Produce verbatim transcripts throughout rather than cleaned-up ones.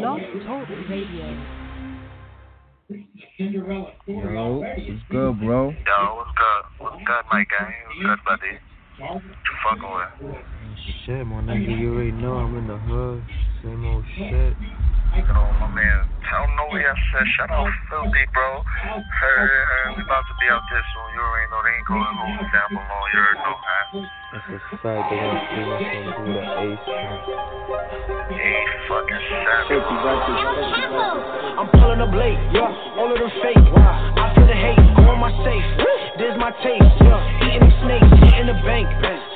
Lost Talk Radio. Yo, what's good, bro? Yo, what's good? What's good, my guy? What's good, buddy? What you fucking with? Shit, my nigga, you already know I'm in the hood. Same old shit. Yo, my man, tell Noe I said, shut up, filthy, bro. Hey, hey, we about to be out there soon. You already know they ain't going home down below. You already know, huh? That's a sight. They don't see us gonna do the ace. Hey, fucking savage. I'm pulling up late, yeah. All of them fake. I feel the hate. Go in my safe. There's my taste, yeah. Eating them snakes. Getting the bank.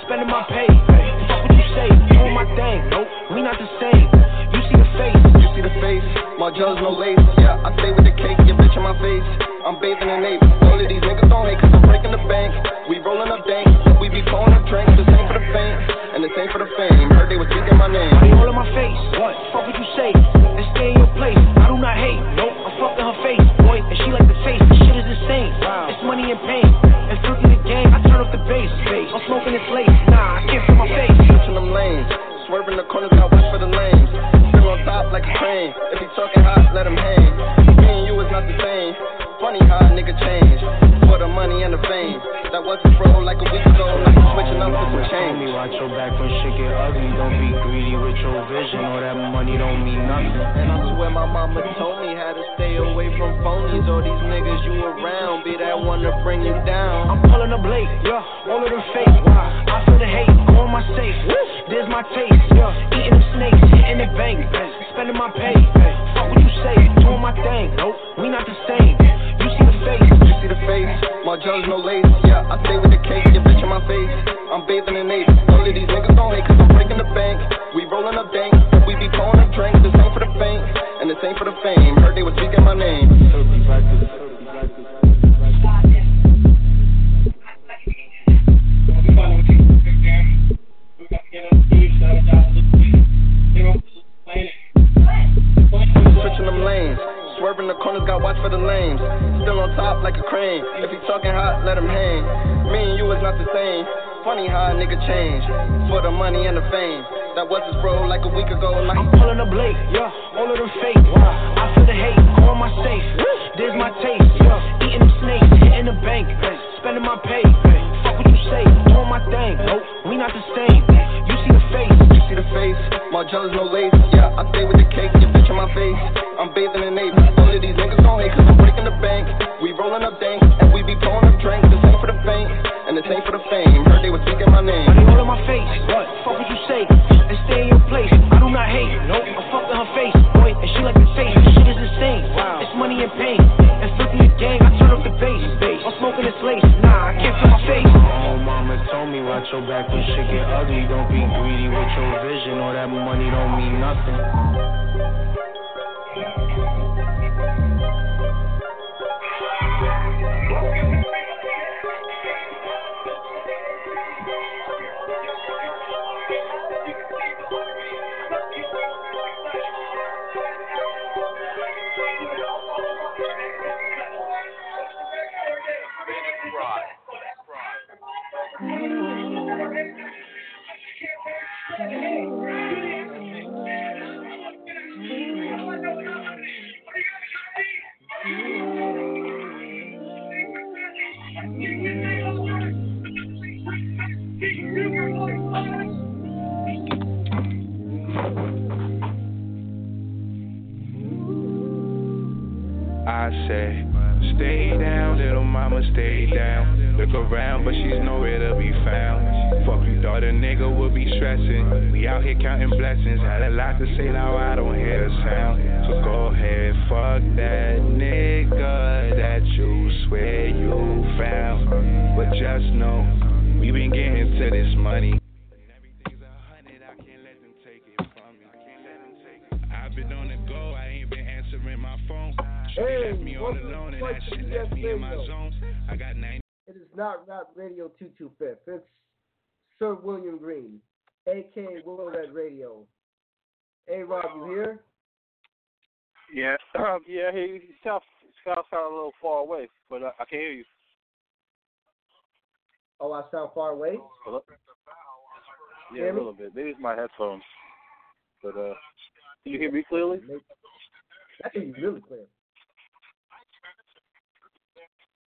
Spending my pay. Fuck what you say. Doing my thing. Nope, we not the same. You see the face. You see the face. My jaws no lace. Yeah, I stay with the cake. Your bitch in my face. I'm bathing in apes. All of these niggas don't hate, cause I'm breaking the bank. We rolling up dank. We be pouring up drinks. This ain't for the fame. And this ain't for the fame. Heard they was kicking my name. I ain't all in my face. What? Fuck what you say. And stay in your place. I do not hate. Nope, I fucked in her face. Boy, and she like the face. This shit is insane. Wow. It's money and pain. And filthy the game. I turn up the bass. I'm smoking this lace. Nah, I can't feel my face. Switching them lanes. Swerving the corners. I watch for the lanes. Still on top like a train. If he talking hot, let him hang. Me and you is not the same. Funny how a nigga changed for the money and the fame. That wasn't pro like a week ago. Like switching up for some change. Me watch your back when shit get ugly. Don't be greedy with your vision, or that money don't mean nothing. And I swear my mama told me how to stay away from phonies, or these niggas you around be that one to bring you down. I'm pulling up late, yeah. All of them fake. I feel the hate. Go in my safe. There's my taste. Yeah. Eating them snakes. Hitting the bank. Spending my pay. Fuck what you say. Doing my thing. Nope, we not the same. You see the face, you see the face. My jaws no lace, yeah. I stay with the cake, your bitch in my face. I'm bathing in apes. All of these niggas don't hate, cause I'm breaking the bank. We rolling up dank, we be pouring up drinks. This ain't for the faint, and this ain't for the fame. Heard they was speaking my name. Switching them lanes. Swerving the corners, got watch for the lanes. Still on top like a crane. If he talking hot, let him hang. Me and you is not the same. Funny how a nigga change for the money and the fame. That was his bro like a week ago. Like I'm pulling up late, yeah. All of them fake. I feel the hate. Go in my safe. There's my taste, yeah. Eating them snakes. Hitting the bank. Spending my pay. Fuck what you say. Doing my thing. Nope, we not the same. You see the face. You see the face. My jaws no lace. Yeah, I stay with the cake. Your bitch in my face. I'm bathing in apes. All of these niggas don't hate, cause I'm breaking the bank. We rolling up dank, and we be pouring up drinks. This ain't for the faint, and this ain't for the fame. Heard they was speaking my name. Money all in my face, what? Fuck what you say, and stay in your place. I do not hate, nope, I fucked in her face. Boy, and she like the face, this shit is insane. Wow. It's money and pain, and flipping the game. I turn up the bass, I'm smoking this lace. Nah, I can't feel my face. My old mama told me, watch your back when shit get ugly. Don't be greedy with your vision, or that money don't mean nothing. I say, stay down, little mama, stay down. Look around, but she's nowhere to be found. Fuck you, daughter, nigga, we'll be stressing. We out here counting blessings. Had a lot to say, now I don't hear a sound. So go ahead, fuck that nigga that you swear you found. But just know, we been getting to this money. And everything's a hundred, I can't let them take it from me. I can't let them take it. I've been on the go, I ain't been answering my phone. Hey, welcome to Fight the Death Radio. It is not Rap Radio two twenty-five. It's Sir William Green, a k a. Willow Red Radio. Hey, Rob, you here? Yeah, um, yeah, he, he sounds sound a little far away, but uh, I can hear you. Oh, I sound far away? Hello? Yeah, a little bit. Maybe it's my headphones. But, uh, Can you hear me clearly? I can hear you really clear.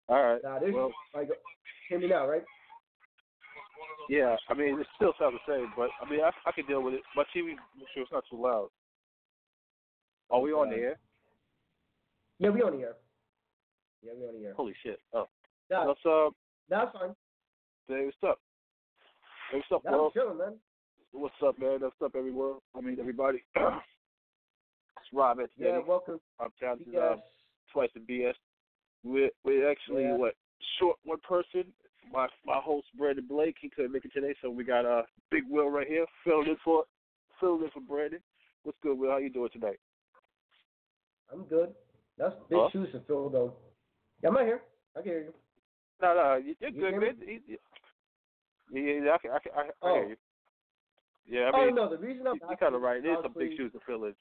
All right. Nah, this well, like, hear me now, right? Yeah, I mean, it still sounds the same, but I mean, I, I can deal with it. My T V, make sure it's not too loud. Are we on uh, the air? Yeah, we on the air. Yeah, we on the air. Holy shit! Oh, nah, what's up? That's nah, fine. Hey, what's up? Hey, what's up, nah, world? I'm chilling, man. What's up, man? What's up, everyone? I mean, everybody. It's Rob at today. Yeah, welcome. I'm talented. Uh, twice the B S. We're, we're actually yeah. what short one person. My my host Brandon Blake, he couldn't make it today, so we got a uh, Big Will right here filling in for filling in for Brandon. What's good, Will? How you doing tonight? I'm good. That's big huh? shoes to fill though. Yeah, I'm right here. I can hear you. No, no, you're you good, man. You, you, yeah, I can, I can, I, oh. I hear you. Yeah, I mean, oh, no, the reason I'm you're kind of right. There's some big shoes to fill in.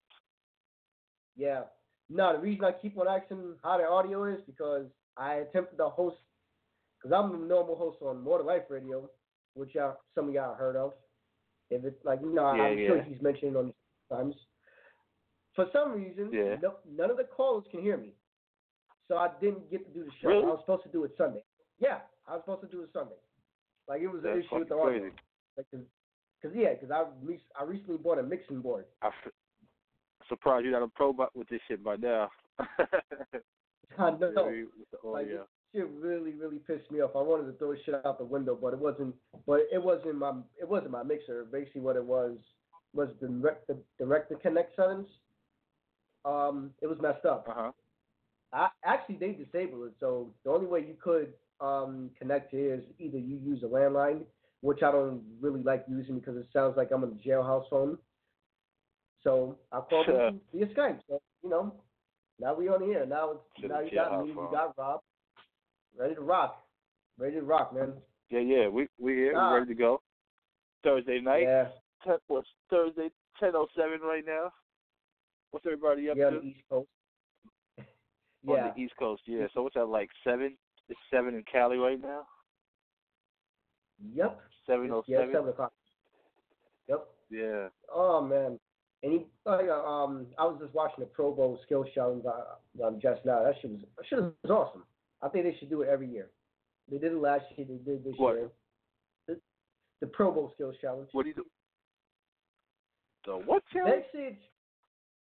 Yeah. No, the reason I keep on asking how the audio is because I attempted to host, because I'm a normal host on More Than Life Radio, which y'all, some of y'all heard of. If it's like, you know, yeah, I'm yeah. sure he's mentioned on times. For some reason, yeah. no, none of the callers can hear me. So I didn't get to do the show. Really? I was supposed to do it Sunday. Yeah, I was supposed to do it Sunday. Like, it was That's an issue with the crazy. audio. Like, cause, cause, yeah, because I, re- I recently bought a mixing board. I f- surprised you're not a pro with this shit by now. I know. Yeah, like, this shit really, really pissed me off. I wanted to throw shit out the window, but it wasn't. But it wasn't my. It wasn't my mixer. Basically, what it was was the direct the direct to connect settings. Um, it was messed up. Uh-huh. I actually they disabled it, so the only way you could um connect to it is either you use a landline, which I don't really like using because it sounds like I'm in a jailhouse phone. So I called sure. them via Skype. So, you know, now we on here. Now it's, now you got me, phone. you got Rob, ready to rock, ready to rock, man. Yeah, yeah, we we here, nah. We're ready to go. Thursday night. Yeah. Ten, what's Thursday? ten oh seven right now. What's everybody up yeah, to? Yeah, on the East Coast. yeah. On the East Coast, yeah. So what's that like seven? It's seven in Cali right now. Yep. Seven oh seven. Yeah, seven o'clock. Yep. Yeah. Oh man. And he, like, um, I was just watching the Pro Bowl skill show um, just now. That shit was, that shit was awesome. I think they should do it every year. They did it last year. They did it this what? year. The, the Pro Bowl skill challenge. What do you do? The what challenge? Message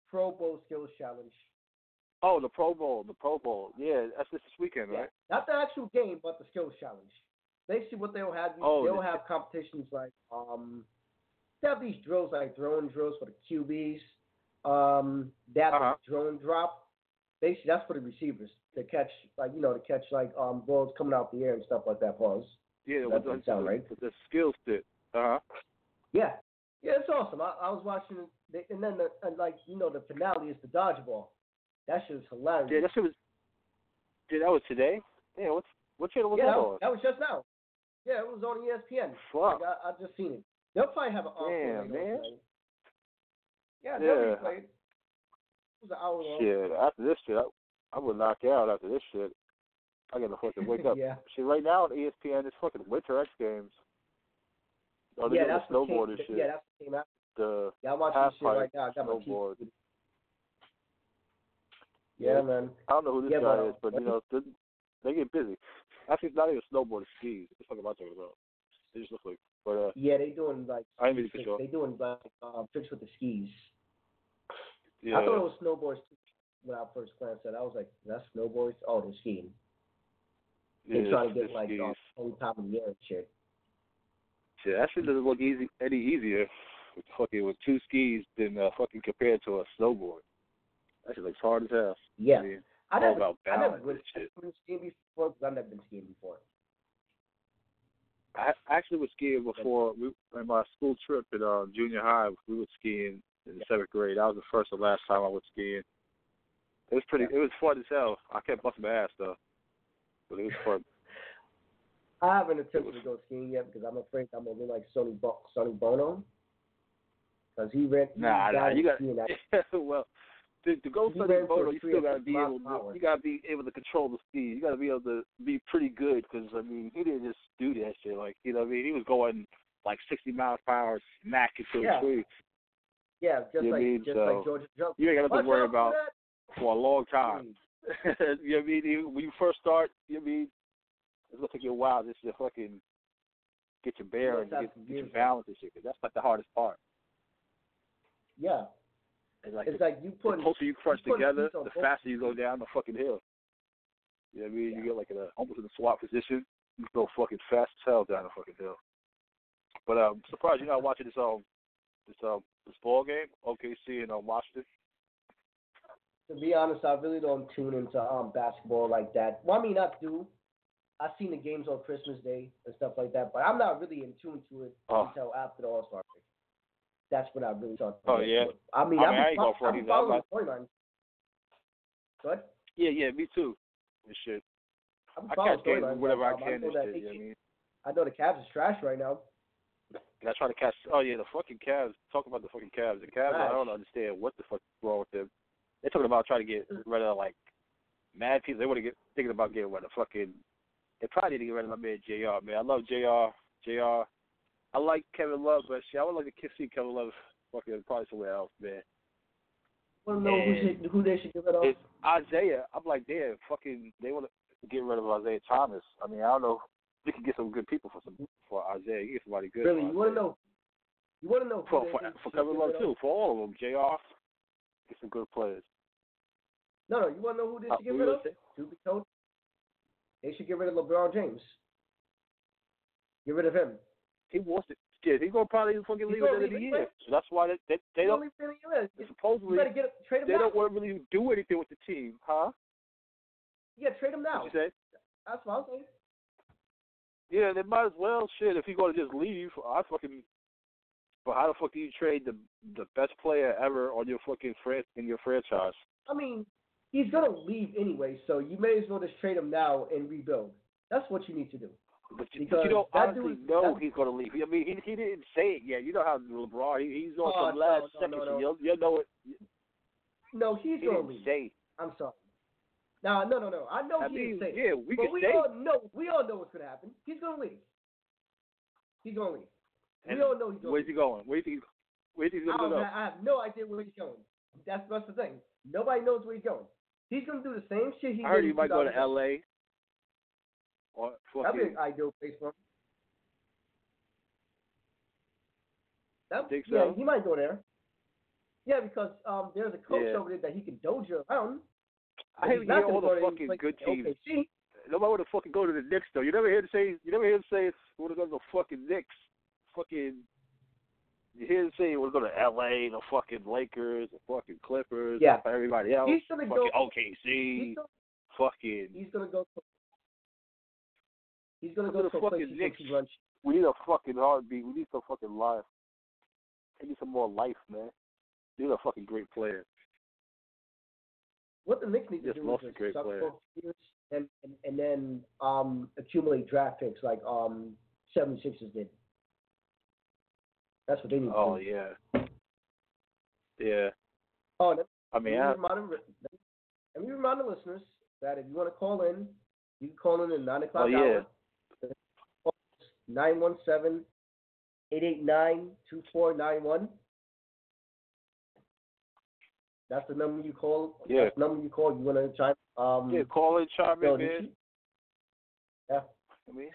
Pro Bowl skills challenge. Oh, the Pro Bowl, the Pro Bowl. Yeah, that's this weekend, yeah. right? Not the actual game, but the skills challenge. Basically, what they'll have, oh, they'll have shit. competitions like um. They have these drills like drone drills for the Q Bs. Um, they have uh-huh. the drone drop. Basically, that's for the receivers to catch, like you know, to catch like um balls coming out the air and stuff like that. Balls. Yeah, so that doesn't sound right. The skill set. Uh huh. Yeah, yeah, it's awesome. I, I was watching, the, and then the, and like you know, the finale is the dodgeball. That shit was hilarious. Yeah, that shit was. Dude, that was today. Yeah, what's what channel was yeah, that on? That was just now. Yeah, it was on E S P N. Fuck. Like, I, I just seen it. They'll probably have an hour. man. Yeah, they'll yeah. replay it. It was an hour long. Shit, after this shit, I, I would knock out after this shit. I gotta fucking wake up. yeah. Shit, right now on E S P N, it's fucking Winter X Games. Oh, yeah, that's the snowboarding shit. Yeah, that's what came out. The yeah, I'm watching this shit right now. I got snowboard. my yeah, yeah, man. I don't know who this yeah, guy but, is, but, you know, they, they get busy. Actually, it's not even snowboarding skis. It's fucking about to go. They just look like, but, uh, yeah, they doing like I ain't fix, sure. they doing like uh, tricks with the skis. Yeah. I thought it was snowboards too when I first glanced at it. I was like, that's snowboards? Oh, they're skiing. They yeah, trying to get like on um, top of the air and shit. Yeah, that shit doesn't look easy any easier with fucking with two skis than uh, fucking compared to a snowboard. That shit looks hard as hell. Yeah, I, mean, I never, about I never really shit. been skiing before because I've never been skiing before. I actually was skiing before we, in my school trip in uh, junior high. We were skiing in the seventh grade. That was the first and last time I was skiing. It was pretty. Yeah. It was fun as hell. I kept busting my ass though, but it was fun. I haven't attempted was... to go skiing yet because I'm afraid I'm gonna look like Sonny Bo- Sonny Bono because he ran. He nah, nah, you got well. To, to go Sonny Bono, you still gotta be able. To, you gotta be able to control the speed. You gotta be able to be pretty good because I mean, he didn't just do that shit. Like you know, what I mean, he was going like sixty miles per hour, smack into yeah. a tree. Yeah, just you like mean, just so like Georgia Jones. You ain't got nothing to worry about that for a long time. You know what I mean? When you first start, you know what I mean, it's gonna take you a while just to fucking get your bear and get, get your balance and shit. Cause that's like the hardest part. Yeah. It's like, it's the, like you put the closer you crush you together, the faster you go down the fucking hill. You know what I mean? Yeah. You get like in a, almost in a swap position. You go fucking fast as hell down the fucking hill. But I'm um, surprised you're not watching this um this um this ball game, O K C and um, Washington. To be honest, I really don't tune into um basketball like that. Well, I mean, I do. I've seen the games on Christmas Day and stuff like that, but I'm not really in tune to it oh. until after the All Star break. That's when I really start. Oh yeah. It. I mean, I, mean, I ain't going for it. Following the storyline. What? Yeah, yeah, me too. And shit. I'm I catch games whatever I can. I know, shit, you know I, mean? I know the Cavs is trash right now. And I try to catch. Oh yeah, the fucking Cavs. Talk about the fucking Cavs. The Cavs. Right. I don't understand what the fuck is wrong with them. They're talking about trying to get rid of like mad people. They want to get thinking about getting rid of fucking. They probably need to get rid of my man J R. Man, I love J R. J R. I like Kevin Love, but shit, I would like to see Kevin Love fucking probably somewhere else, man. I don't know who, should, who they should get rid of. It's Isaiah. I'm like, damn, fucking. They want to get rid of Isaiah Thomas. I mean, I don't know. We can get some good people for some for Isaiah. You get somebody good. Really, you want to know? You want to know for for, for Kevin Love too? For all of them, J R. Get some good players. No, no. You want to know who they should uh, get rid of? To be told, they should get rid of LeBron James. Get rid of him. He wants it. Yeah, he's gonna probably fucking leave at the end of the year. So that's why they they, they don't. Supposedly, get him, trade him they now. Don't want to really do anything with the team, huh? Yeah, trade him now. What you say? That's what I was saying. Yeah, they might as well. Shit, if you're going to just leave, I fucking. But how the fuck do you trade the the best player ever on your fucking fran- in your franchise? I mean, he's going to leave anyway, so you may as well just trade him now and rebuild. That's what you need to do. But you, but you don't honestly dude, know that, he's going to leave. I mean, he he didn't say it yet. You know how LeBron, he, he's on oh, some no, last no, second. No, no. You'll, you'll know it. No, he's he going to leave. Say. I'm sorry. Nah, no, no, no. I know I he mean, didn't say yeah, we but can we say all know, we all know what's going to happen. He's going to leave. He's going to leave. And we all know he's going to leave. Where's he going? Where do you think, where do you think he's going to go? I have no idea where he's going. That's, that's the thing. Nobody knows where he's going. He's going to do the same shit he did. I heard he might go to L A Or that'd be an ideal place for him. That, think so? Yeah, he might go there. Yeah, because um, there's a coach yeah. over there that he can doge around. I hear all the fucking good teams. O K C. Nobody want to fucking go to the Knicks though. You never hear him say. You never hear him say it's want to go to the fucking Knicks. Fucking. You hear him say he want to go to L A, the fucking Lakers, the fucking Clippers, yeah. everybody else. He's gonna fucking go, O K C. He's gonna, fucking. He's gonna go. He's gonna go to the fucking Knicks. We need a fucking heartbeat. We need some fucking life. We need some more life, man. We need a fucking great player. What the Knicks need to do is just suck for years and, and, and then um, accumulate draft picks like um, seventy-sixers did. That's what they need oh, to do. Oh, yeah. Yeah. Oh, that, I mean, let me, I... Remind, let me remind the listeners that if you want to call in, you can call in at nine o'clock oh, yeah. hour. nine one seven, eight eight nine, two four nine one. That's the number you call. Yeah. That's the number you call. You want to chime? Um, yeah, call it, chime in, man. Yeah. I mean,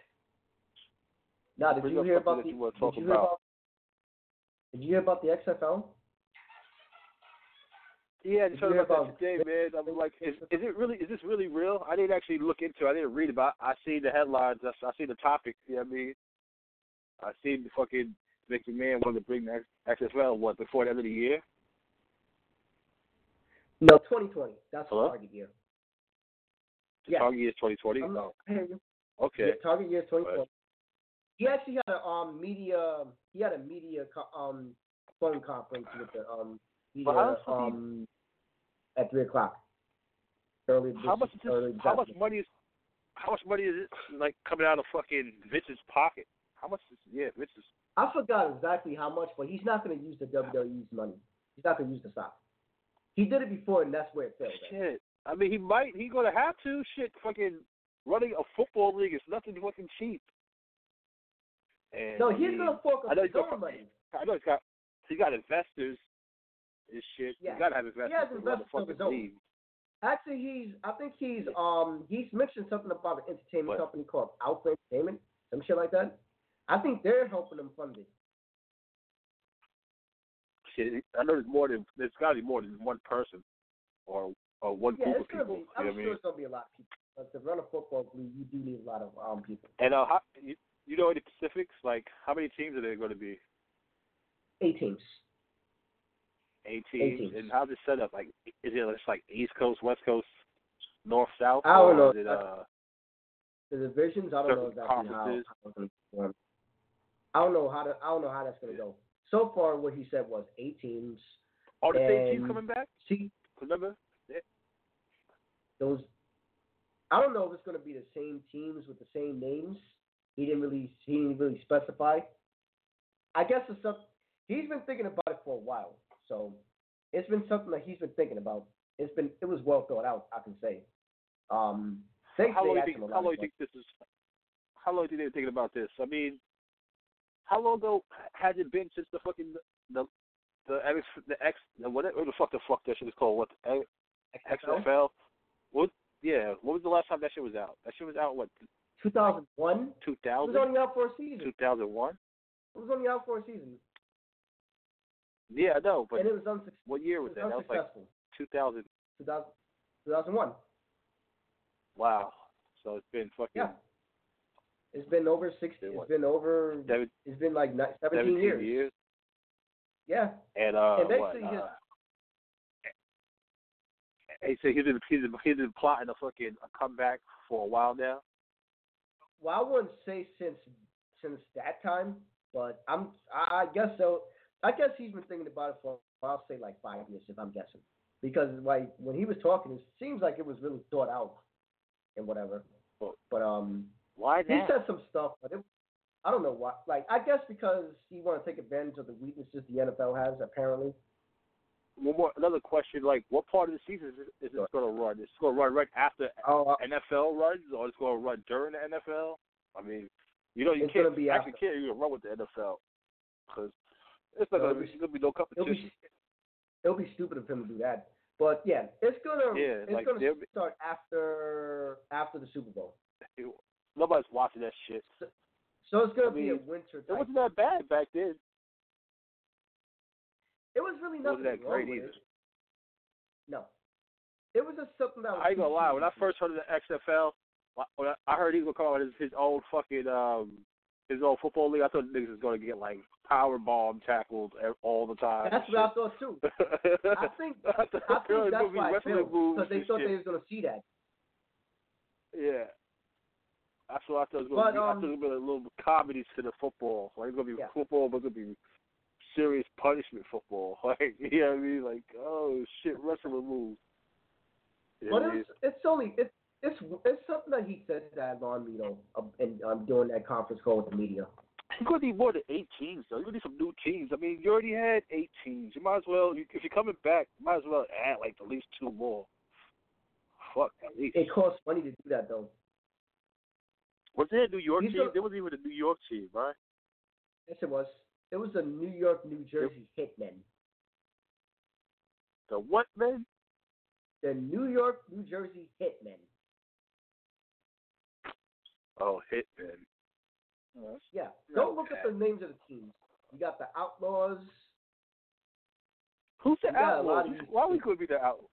now, did you hear about the? Did you hear about? Did you hear about the X F L? Yeah, I just heard about that today, man. I'm like, is, is it really? Is this really real? I didn't actually look into it. I didn't read about it. I seen the headlines. I, I seen the topic. You know what I mean? I seen the fucking Vince McMahon wanted to bring the X F L what before the end of the year. No, twenty twenty. That's the target year. The yeah. target year is twenty twenty? No. Oh. Okay. Yeah, target year is twenty twenty. Right. He actually had a um, media, he had a media co- um, phone conference with the um, media well, um, he... at three o'clock. Early how, business, much this, early how much money is, how much money is it, like, coming out of fucking Vince's pocket? How much is, yeah, Vince's. I forgot exactly how much, but he's not going to use the W W E's money. He's not going to use the stock. He did it before, and that's where it failed. Shit. At. I mean, he might. He's going to have to. Shit, fucking running a football league is nothing fucking cheap. And no, he's going to fork up his own money. I know he's got, he's got investors his shit. Yeah. You gotta have his best. He has his best stuff. Actually, he's. I think he's. Um, he's mentioned something about an entertainment what? company called Outlaws Entertainment, some shit like that. I think they're helping him fund it. Shit, I know there's more than. There's gotta be more than one person, or or one yeah, group of people. Be, I'm you know sure I mean? It's gonna be a lot of people. But to run a football league, you do need a lot of um people. And uh, how, you, you know any specifics? Like, how many teams are there going to be? Eight teams. Eight teams. Eight teams. And how's it set up? Like, is it just like East Coast, West Coast, North, South? I don't know. Is it, uh, the divisions. I don't know exactly how. how I don't know how to. I don't know how that's going to go. So far, what he said was eight teams. Are the same teams coming back? See, remember yeah. those. I don't know if it's going to be the same teams with the same names. He didn't really. He didn't really specify. I guess it's something. He's been thinking about it for a while, so it's been something that he's been thinking about. It's been it was well thought out, I can say. Um, how long do you think, how long do you think this is? How long do they thinking about this? I mean, how long ago has it been since the fucking the the X the X the whatever what the fuck the fuck that shit is called? What the, X F L? What? Yeah, what was the last time that shit was out? That shit was out what? Two thousand one. Two thousand. It was only out for a season. Two thousand one. It was only out for a season. Yeah, I know, but and it was unsuccessful. What year was, it was that? That was like two thousand. two thousand, two thousand one. Wow. So it's been fucking... Yeah. It's been over sixty... It's been over... Seven, it's been like seventeen, seventeen years. years. Yeah. And, uh, and basically what, uh, his... He said he's been, he's, been, he's been plotting a fucking a comeback for a while now? Well, I wouldn't say since since that time, but I'm I guess so... I guess he's been thinking about it for, I'll say, like five years, if I'm guessing. Because, like, when he was talking, it seems like it was really thought out and whatever. But, but um, why that? He said some stuff, but it, I don't know why. Like, I guess because he wanted to take advantage of the weaknesses the N F L has, apparently. One more, another question, like, what part of the season is this sure. going to run? Is it going to run right after oh, N F L runs, or is it going to run during the N F L? I mean, you know, you can't actually after. can't even run with the N F L because It's not so gonna be, be no competition. It'll be, it'll be stupid of him to do that. But yeah, it's gonna yeah, it's like gonna be, start after after the Super Bowl. It, nobody's watching that shit. So, so it's gonna I be mean, a winter. It wasn't that bad back then. It was really nothing. It wasn't that wrong great with either. It. No, it was just something that was I ain't gonna lie. When I first heard of the X F L, when I, I heard he was gonna come out with his, his own fucking. Um, His own football league, I thought niggas was going to get, like, power bomb tackled all the time. That's what I thought, too. I think, I think that's why I failed, because they thought shit. they was going to see that. Yeah. That's what I thought it was going to be. Um, I thought it was going to be a little comedy to the football. Like, it's going to be yeah. football, but it's going to be serious punishment football. Like, you know what I mean? Like, oh, shit, wrestling moves. You but it's, it's only... It's, It's it's something that he said that on, you know, uh, and um, during that conference call with the media. You're going to need more than eight teams, though. You're going to need some new teams. I mean, you already had eight teams. You might as well, you, if you're coming back, you might as well add, like, at least two more. Fuck, at least. It costs money to do that, though. Was there a New York He's team? A, there wasn't even a New York team, right? Yes, it was. It was the New York, New Jersey Hitmen. The what men? The New York, New Jersey Hitmen. Oh, Hitman. Uh, yeah. Don't look at the names of the teams. You got the Outlaws. Who's the Outlaws? Why we could be the Outlaws?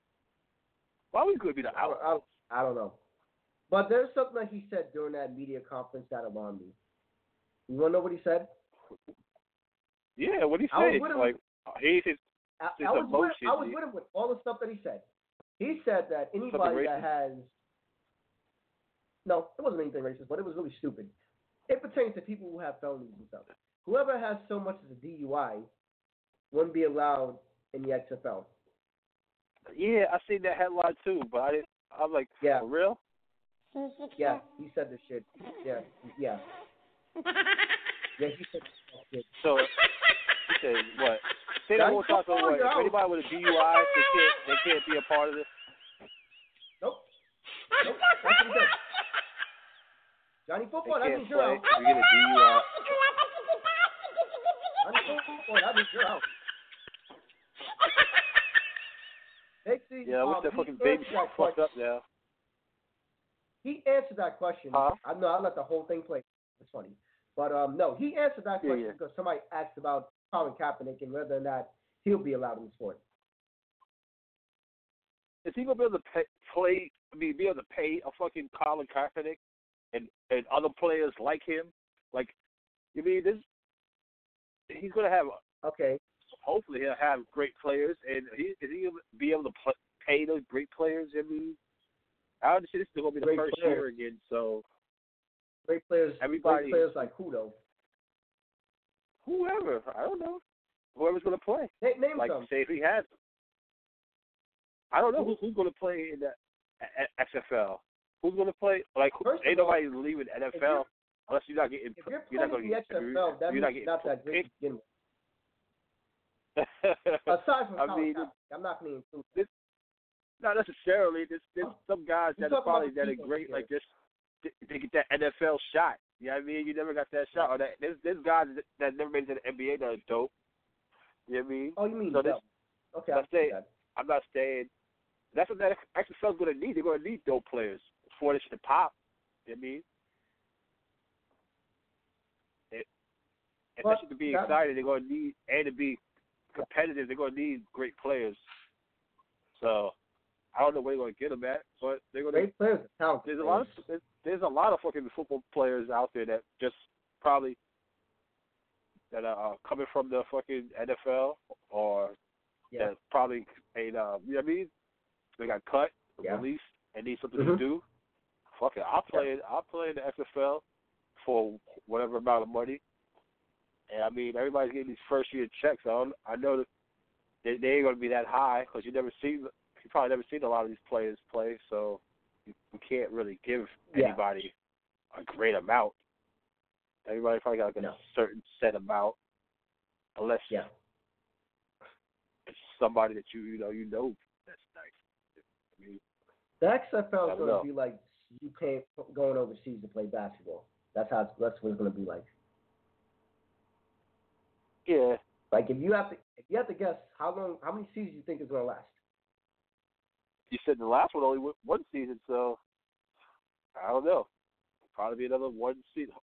Why we could be the Outlaws? I don't know. But there's something that he said during that media conference that alarmed me. You want to know what he said? Yeah, what he said. Like, he said I, I, was with, I was with him with all the stuff that he said. He said that anybody that has... No, it wasn't anything racist, but it was really stupid. It pertains to people who have felonies and stuff. Whoever has so much as a D U I wouldn't be allowed in the X F L. Yeah, I seen that headline too, but I, didn't, I was like, yeah. for real? Yeah, he said this shit. Yeah, yeah. Yeah, he said this shit. So, he said what? Say that one time, so what? If anybody with a D U I, they can't, they can't be a part of this? Nope. Nope, that's what he said. Johnny Football, that means you're out. You get a D U I. Johnny Football, that means you're out. They see, yeah, I wish um, that fucking baby shot fucked up now. He answered that question. Huh? I know I let the whole thing play. It's funny. But um, no, he answered that yeah, question yeah. because somebody asked about Colin Kaepernick and whether or not he'll be allowed in the sport. Is he gonna be able to pay, play? I mean, be able to pay a fucking Colin Kaepernick and, and other players like him? Like, you mean this? He's gonna have okay. Hopefully, he'll have great players, and he is he gonna be able to play, pay those great players? I mean, I understand this is gonna be the great first player. year again, so great players. Everybody, great players like who though? Whoever, I don't know. Whoever's gonna play. Name, name like them. Say if he has. I don't know who, who's going to play in the X F L. Who's going to play? Like, who, ain't all, nobody leaving N F L unless you're not getting. If you're, you're not going to get X F L, that you're not, not that great to begin with. Aside from I mean, topic, I'm not going to include this. Not necessarily. There's, there's some guys that are probably that are great. Here. Like this, they get that N F L shot. You know what I mean? You never got that shot. Or that there's, there's guys that, that never made it to the N B A that are dope. You know what I mean? Oh, you mean so dope? This, okay, I say that. I'm not saying. That's what that X F L is going to need. They're going to need dope players for this to pop. You know what I mean? It, if well, that shit to be excited, they're going to need, and to be competitive, they're going to need great players. So, I don't know where they're going to get them at, but they're going to. Great players are talented. There's a lot of, there's, there's a lot of fucking football players out there that just probably that are coming from the fucking N F L or yeah. that probably, ain't, um, you know what I mean? They got cut, yeah. released, and need something mm-hmm. to do. Fuck it, I'll play. Yeah. I'll play in the X F L for whatever amount of money. And I mean, everybody's getting these first year checks. I don't, I know that they, they ain't gonna be that high because you never see. You probably never seen a lot of these players play, so you, you can't really give anybody yeah. a great amount. Everybody probably got like no. a certain set amount, unless yeah. it's somebody that you you know you know that's nice. The X F L is going know. to be like you pay, going overseas to play basketball. That's how. It's, that's what it's going to be like. Yeah. Like if you have to, if you have to guess how long, how many seasons you think is going to last? You said the last one only went one season, so I don't know. Probably be another one season.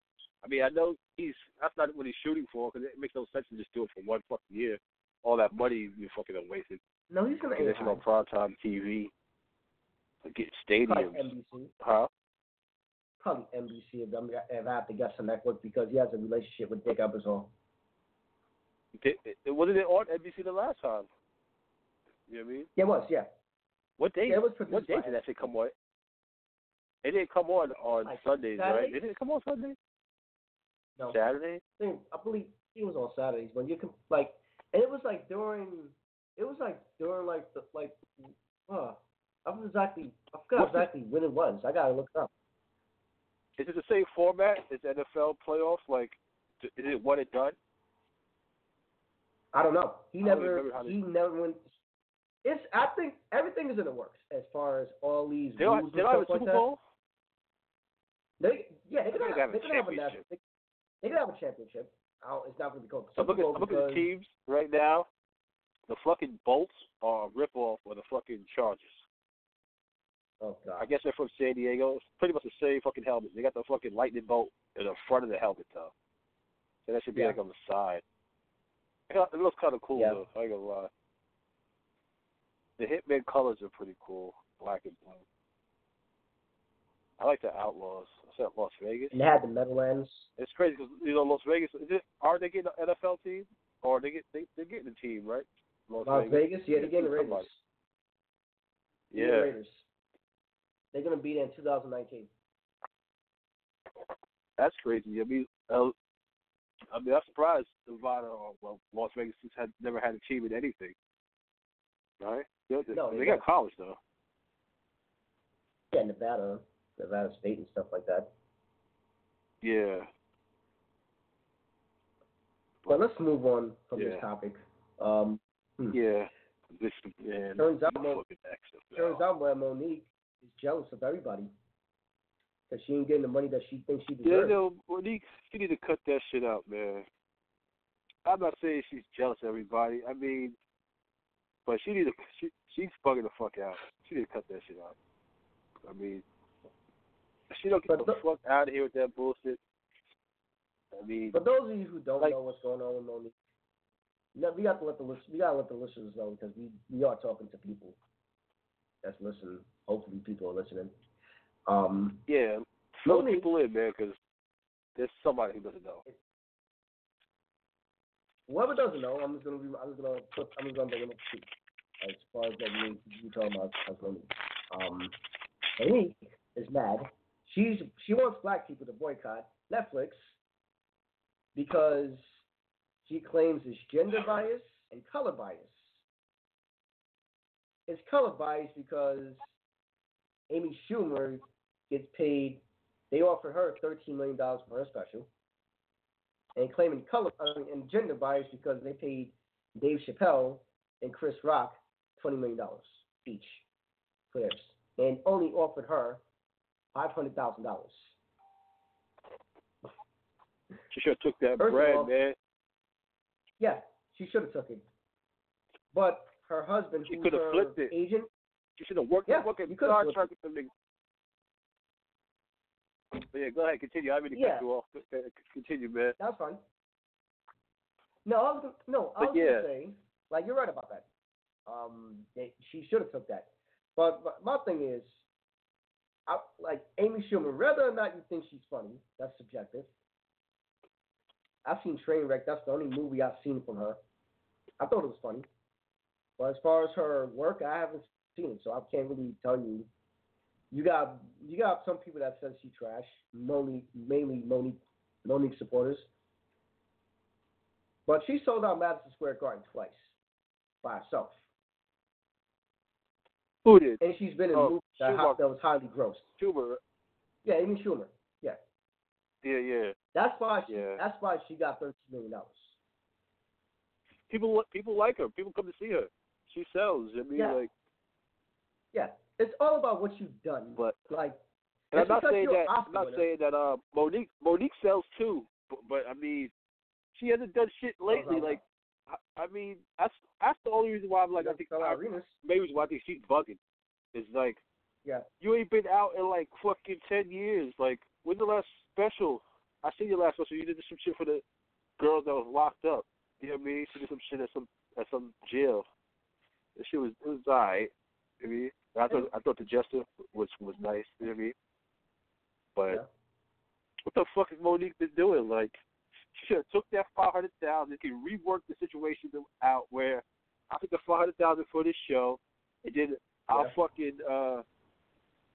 I mean, I know he's that's not what he's shooting for because it makes no sense to just do it for one fucking year. All that money you fucking are wasted. No, he's going to. It's on primetime T V. Get stadiums. N B C. Huh? Probably N B C if, I'm, if I have to guess on that one because he has a relationship with Dick Ebersol. It, it, it, wasn't it on N B C the last time? You know what I mean? Yeah, it was, yeah. What day, yeah, was what day did that shit come on? It didn't come on on like Sundays, Saturday? Right? It didn't come on Sunday? No. Saturday? I, think, I believe it was on Saturdays. When you can, like, and it was like during, it was like during like, the, like, uh, I forgot exactly, I forgot exactly the, when it was. I gotta look it up. Is it the same format as N F L playoffs? Like, is it what it done? I don't know. He I never, he they, never went. It's. I think everything is in the works as far as all these. They rules don't, they don't have a Super Bowl. They yeah, they could have, have, they could have a national. They, they could have a championship. I'll, it's not gonna be called. I'm looking, I'm looking at the teams right now. The fucking Bolts are a ripoff of the fucking Chargers. Oh, God. I guess they're from San Diego. It's pretty much the same fucking helmet. They got the fucking lightning bolt in the front of the helmet, though. So that should be, yeah. like, on the side. It looks kind of cool, yeah. though. I ain't gonna lie. The Hitmen colors are pretty cool. Black and blue. I like the Outlaws. Is that Las Vegas? And they had the Meadowlands. It's crazy because, you know, Las Vegas, is it, are they getting an N F L team? Or they get, they, they're getting a team, right? Las, Las Vegas? Vegas? Yeah, they're getting the Raiders. Somebody. Yeah. They're Raiders. They're going to be there in two thousand nineteen. That's crazy. I mean, uh, I mean, I'm surprised Nevada or well, Las Vegas had never had a team in anything. Right? They, no, they, they got, got college, though. Yeah, Nevada. Nevada State and stuff like that. Yeah. Well, let's move on from yeah. this topic. Um, hmm. Yeah. This, yeah. Turns out, Mon- turns out where Monique is jealous of everybody because she ain't getting the money that she thinks she deserves. Yeah, no, Monique, she need to cut that shit out, man. I'm not saying she's jealous of everybody. I mean, But she need to, she, she's bugging the fuck out. She need to cut that shit out. I mean, she don't get but the fuck out of here with that bullshit. I mean, but those of you who don't like, know what's going on with Monique, no, we got to let the we got to let the listeners know because we, we are talking to people that's listening. Hopefully, people are listening. Um, yeah, throw Monique, people in, man, because there's somebody who doesn't know. Whoever doesn't know, I'm just gonna be, I'm just gonna put, I'm just gonna bring it up as far as that means you talking about as Monique. Um, Monique is mad. She's she wants black people to boycott Netflix because she claims it's gender bias and color bias. It's color bias because Amy Schumer gets paid. They offer her thirteen million dollars for her special, and claiming color I mean, and gender bias because they paid Dave Chappelle and Chris Rock twenty million dollars each for theirs, and only offered her five hundred thousand dollars. She should have took that First bread, all, man. Yeah, she should have took it. But her husband, she could have flipped it. Agent, she should have worked. Yeah, worked you could have flipped it. But yeah, go ahead, continue. I mean, yeah. cut you off. Continue, man. That's fine. No, I was gonna, no, I was yeah. gonna say, like you're right about that. Um, they, she should have took that. But, but my thing is, I, like Amy Schumer, whether or not you think she's funny, that's subjective. I've seen Trainwreck. That's the only movie I've seen from her. I thought it was funny. But as far as her work, I haven't seen it, so I can't really tell you. You got you got some people that said she trash, Monique, mainly Monique, Monique supporters. But she sold out Madison Square Garden twice by herself. Who did? And she's been in oh, movies that, hot, that was highly gross. Schumer. Yeah, Amy Schumer. Yeah. Yeah, yeah. That's why she. Yeah. That's why she got thirteen million dollars. People, people like her. People come to see her. She sells. I mean, yeah. like. Yeah. It's all about what you've done. But like, and I'm not saying that. I'm not saying that. Uh, Monique Monique sells too, but, but I mean, she hasn't done shit lately. Like, I, I mean, that's that's the only reason why I'm like, I think I, maybe why I think she's bugging. It's like, yeah, you ain't been out in like fucking ten years. Like, when's the last special? I seen your last special. You did some shit for the girls that was locked up. You know what I mean? She did some shit at some at some jail. And she was it was alright. I mean. I thought I thought the gesture was, was nice, you know what I mean? But yeah. What the fuck is Monique been doing? Like, she should have took that five hundred thousand dollars and can rework the situation out where I took the five hundred thousand dollars for this show and then yeah. I'll fucking, uh,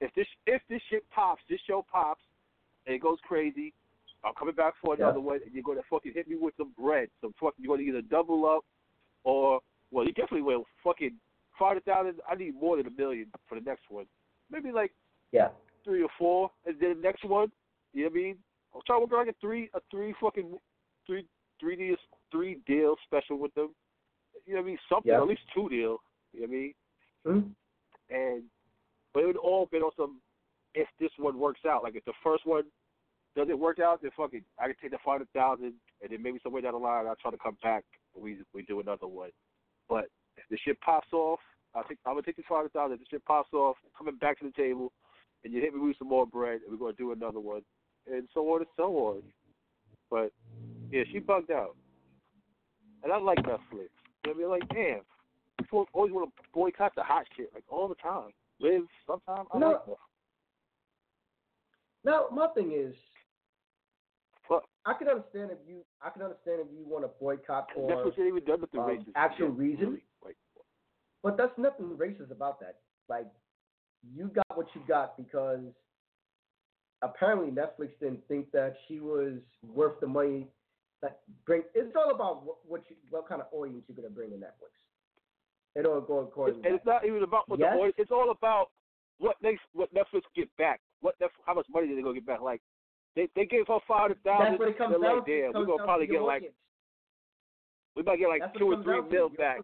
if this if this shit pops, this show pops and it goes crazy, I'm coming back for another yeah. one and you're going to fucking hit me with some bread. Some fucking, you're going to either double up or, well, you definitely will fucking five hundred thousand dollars, I need more than a million for the next one. Maybe like yeah. three or four, and then the next one, you know what I mean? I'll try to work on like a three, a three fucking, three, three deal, three deal special with them. You know what I mean? Something, yeah. at least two deal, you know what I mean? Mm-hmm. And, but it would all been on some, if this one works out. Like if the first one doesn't work out, then fucking, I can take the five hundred thousand dollars, and then maybe somewhere down the line, I'll try to come back, and we, we do another one. But, if the shit pops off, I'll take, I'm going to take the five hundred thousand dollars. If the shit pops off, coming back to the table, and you hit me with some more bread, and we're going to do another one, and so on and so on. But, yeah, she bugged out. And I like Netflix. You know what I mean? Like, damn, people always want to boycott the hot shit, like, all the time. Live, sometimes, I no, like that. No, my thing is, But, I can understand if you I can understand if you want to boycott for um, actual reason, but that's nothing racist about that. Like, you got what you got because apparently Netflix didn't think that she was worth the money that bring. It's all about what, what you what kind of audience you're gonna bring to Netflix. It all go according. And it's not even about what yes. the audience. It's all about what they what Netflix get back. What Netflix, how much money did they go get back? Like. They they gave her five hundred thousand. They're down, like, damn, we're gonna probably get audience. like we might get like that's two or three mil back.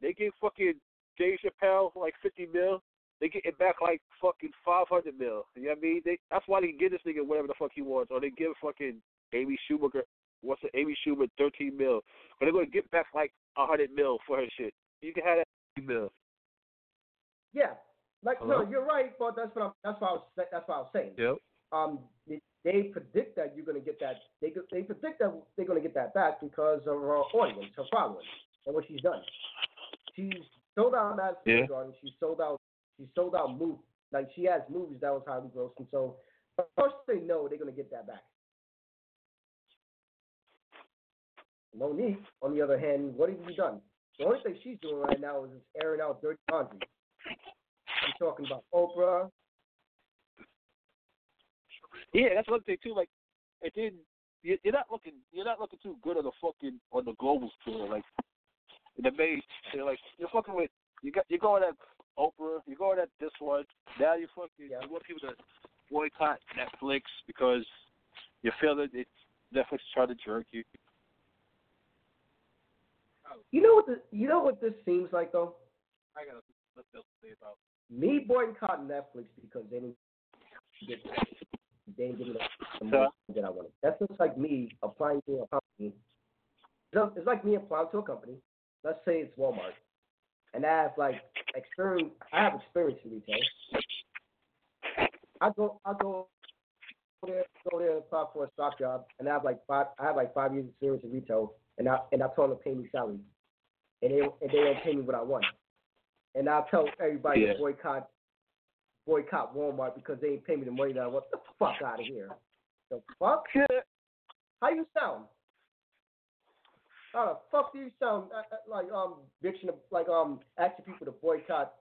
They gave fucking Dave Chappelle like fifty mil. They get it back like fucking five hundred mil. You know what I mean? They, that's why they can give this nigga whatever the fuck he wants, or they give fucking Amy Schumer What's an Amy Schumer thirteen mil? But they're gonna get back like a hundred mil for her shit. You can have that mil. Yeah, like Hello? no, you're right, but that's what I'm, that's what I was that's what I was saying. Yep. Um, they, they predict that you're gonna get that. They they predict that they're gonna get that back because of her audience, her following, and what she's done. She's sold out that yeah. garden. She sold out. She sold out movies. Like she has movies that was highly grossing. So of course they know they're gonna get that back. Monique, on the other hand, what have you done? The only thing she's doing right now is airing out dirty laundry. She's talking about Oprah. Yeah, that's one thing too. Like, it didn't. You're not looking. You're not looking too good on the fucking on the global tour. Like, in the main, you're like you're fucking with. You got. You're going at Oprah. You're going at this one. Now you're fucking. Yeah. You want people to boycott Netflix because you feel that it, Netflix is trying to jerk you. You know what the, you know what this seems like though? I got to say about me boycotting Netflix because they didn't get they didn't give me the money that I wanted. That's just like me applying to a company. It's like me applying to a company. Let's say it's Walmart, and I have like experience. I have experience in retail. I go I go there go there and apply for a stock job, and I have like five I have like five years experience in retail. And I and I told them to pay me salary, and they and they don't pay me what I want. And I tell everybody yeah. to boycott, boycott Walmart because they ain't pay me the money that I want. Get the fuck out of here! The fuck? How you sound? How the fuck do you sound like um bitching like um asking people to boycott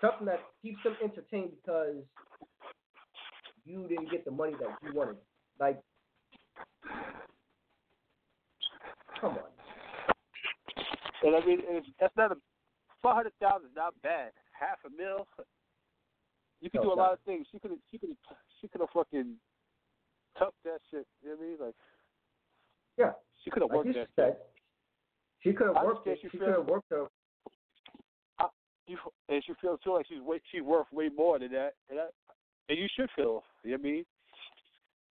something that keeps them entertained because you didn't get the money that you wanted? Like. Come on. And I mean, if that's not a four hundred thousand is not bad. Half a mil. You can no, do a no. lot of things. She could have she could have she could have fucking toughed that shit. You know what I mean? Like yeah. She could have like worked that said, shit. She could have worked it. She could have worked her. I, you, and she feels too like she's way she's worth way more than that. And I, and you should feel, you know what I mean?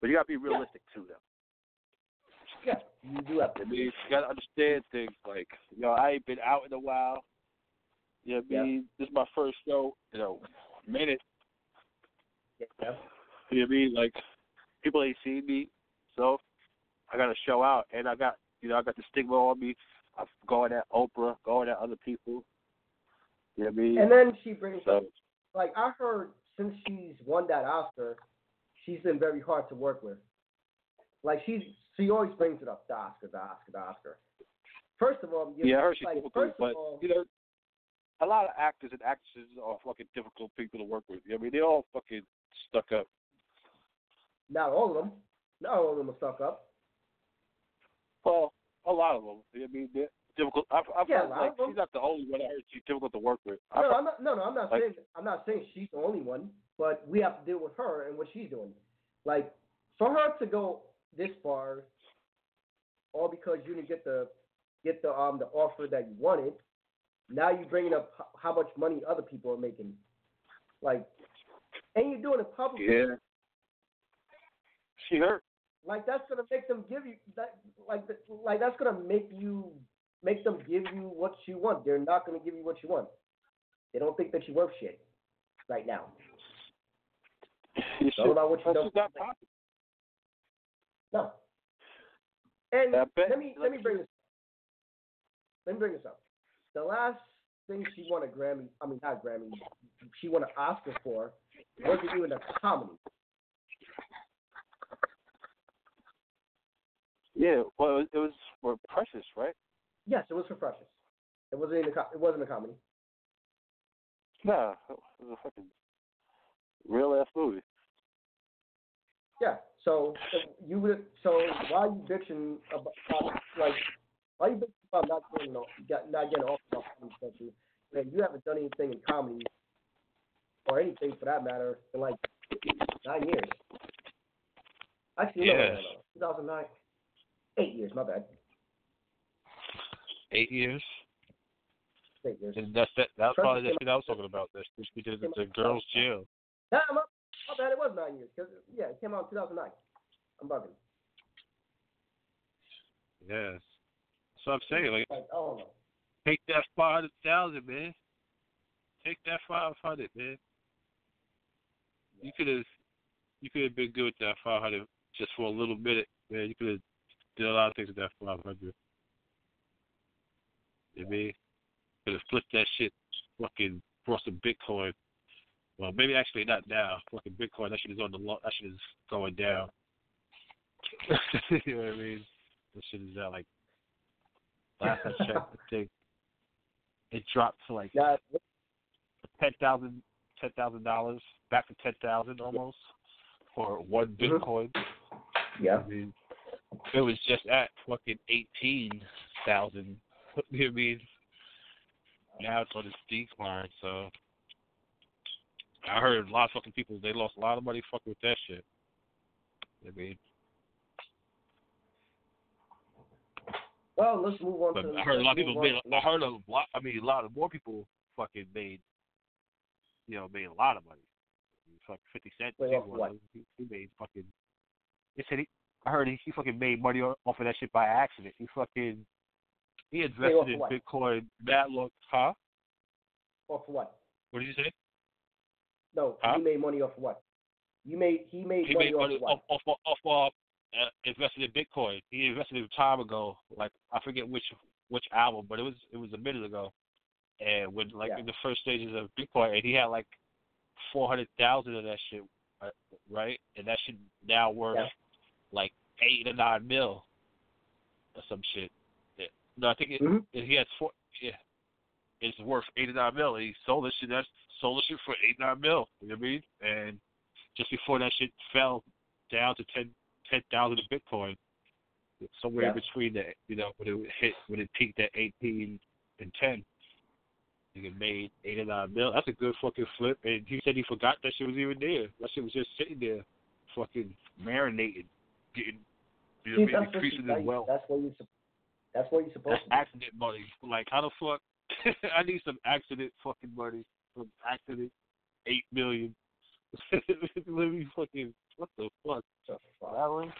But you gotta be realistic yeah. too though. Yeah, you do have to. I mean, you gotta understand things like, you know, I ain't been out in a while. You know what I mean? Yeah. This is my first show, you know, minute. Yeah. You know what I mean? Like, people ain't seen me, so I gotta show out. And I got, you know, I got the stigma on me. I'm going at Oprah, going at other people. You know what I mean? And then she brings so, up, like, I heard since she's won that Oscar, she's been very hard to work with. Like, she's. She always brings it up, the Oscar, the Oscar, the Oscar. First of all, yeah, her she's like, difficult, but all, you know, a lot of actors and actresses are fucking difficult people to work with. I mean, they all fucking stuck up. Not all of them. Not all of them are stuck up. Well, a lot of them. I mean, they're difficult. I, I yeah, like she's not the only one. I heard she's difficult to work with. No, I, I'm not, no, no, I'm not like, saying I'm not saying she's the only one, but we have to deal with her and what she's doing. Like for her to go. This far, all because you didn't get the get the um the offer that you wanted. Now you're bringing up h- how much money other people are making, like, and you're doing it publicly. Yeah, she hurt. Like that's gonna make them give you that. Like the, like that's gonna make you make them give you what you want. They're not gonna give you what you want. They don't think that you're worth shit right now. It's about what you don't. No. And bet, let me let me bring this up. Let me bring this up. The last thing she won a Grammy, I mean not Grammy, she won an Oscar for wasn't even a comedy. Yeah, well it was for Precious, right? Yes, it was for Precious. It wasn't even a com- it wasn't a comedy. Nah, it was a fucking real ass movie. Yeah. So you would. So why are you bitching about, about like why are you bitching about not getting no, not getting off about comedy? Man, you haven't done anything in comedy or anything for that matter in like nine years. Actually, yeah. no, no, no, two thousand nine, eight years. My bad. Eight years. Eight years. And that's that. That's probably the shit I was talking about. This because it's a girls' jail. Nah, I'm up. Oh, man, it was nine years. Cause, yeah, it came out in two thousand nine. I'm bugging. Yes. So I'm saying, like, like oh, no. Take that five hundred thousand, man. Take that five hundred, man. Yeah. You could have, you could have been good with that five hundred just for a little minute, man. You could have did a lot of things with that five hundred. You know what I mean? Could have flipped that shit, fucking brought some Bitcoin. Well, maybe actually not now. Fucking Bitcoin, that shit is on the lo- that shit is going down. You know what I mean? That shit is at like last I checked, I think it dropped to like ten thousand, ten thousand dollars, back to ten thousand almost for one Bitcoin. Yeah, I mean, it was just at fucking eighteen thousand. You know what I mean? Now it's on its decline, so. I heard a lot of fucking people, they lost a lot of money fucking with that shit. I mean. Well, let's move on but to I heard a lot of people made, I heard a lot, I mean, a lot of more people fucking made, you know, made a lot of money. It's like fifty cent. Wait, what? He, he made fucking, they said he, I heard he, he fucking made money off of that shit by accident. He fucking, he invested in what? Bitcoin, that look, huh? Off what? What did you say? No, huh? He made money off what? You made he made he money made off money what? Off off, off, off uh, invested in Bitcoin. He invested in time ago, like I forget which which album, but it was it was a minute ago. And when like yeah. in the first stages of Bitcoin, and he had like four hundred thousand of that shit, right? And that shit now worth yeah. like eight or nine mil or some shit. Yeah. No, I think it, mm-hmm. it, he had four. Yeah, it's worth eight or nine mil. And he sold this shit. That's sold the shit for eight, nine mil, you know what I mean? And just before that shit fell down to ten, ten thousand of Bitcoin, somewhere yeah. in between that, you know, when it hit, when it peaked at eighteen and ten, you made eight or nine mil. That's a good fucking flip. And he said he forgot that shit was even there. That shit was just sitting there, fucking marinating, getting, you know, See, mean, increasing his wealth. That's what you. That's what you supposed that's to. That's accident do. Money. Like how the fuck? I need some accident fucking money. From accident, eight million. Let me fucking what the fuck? Just that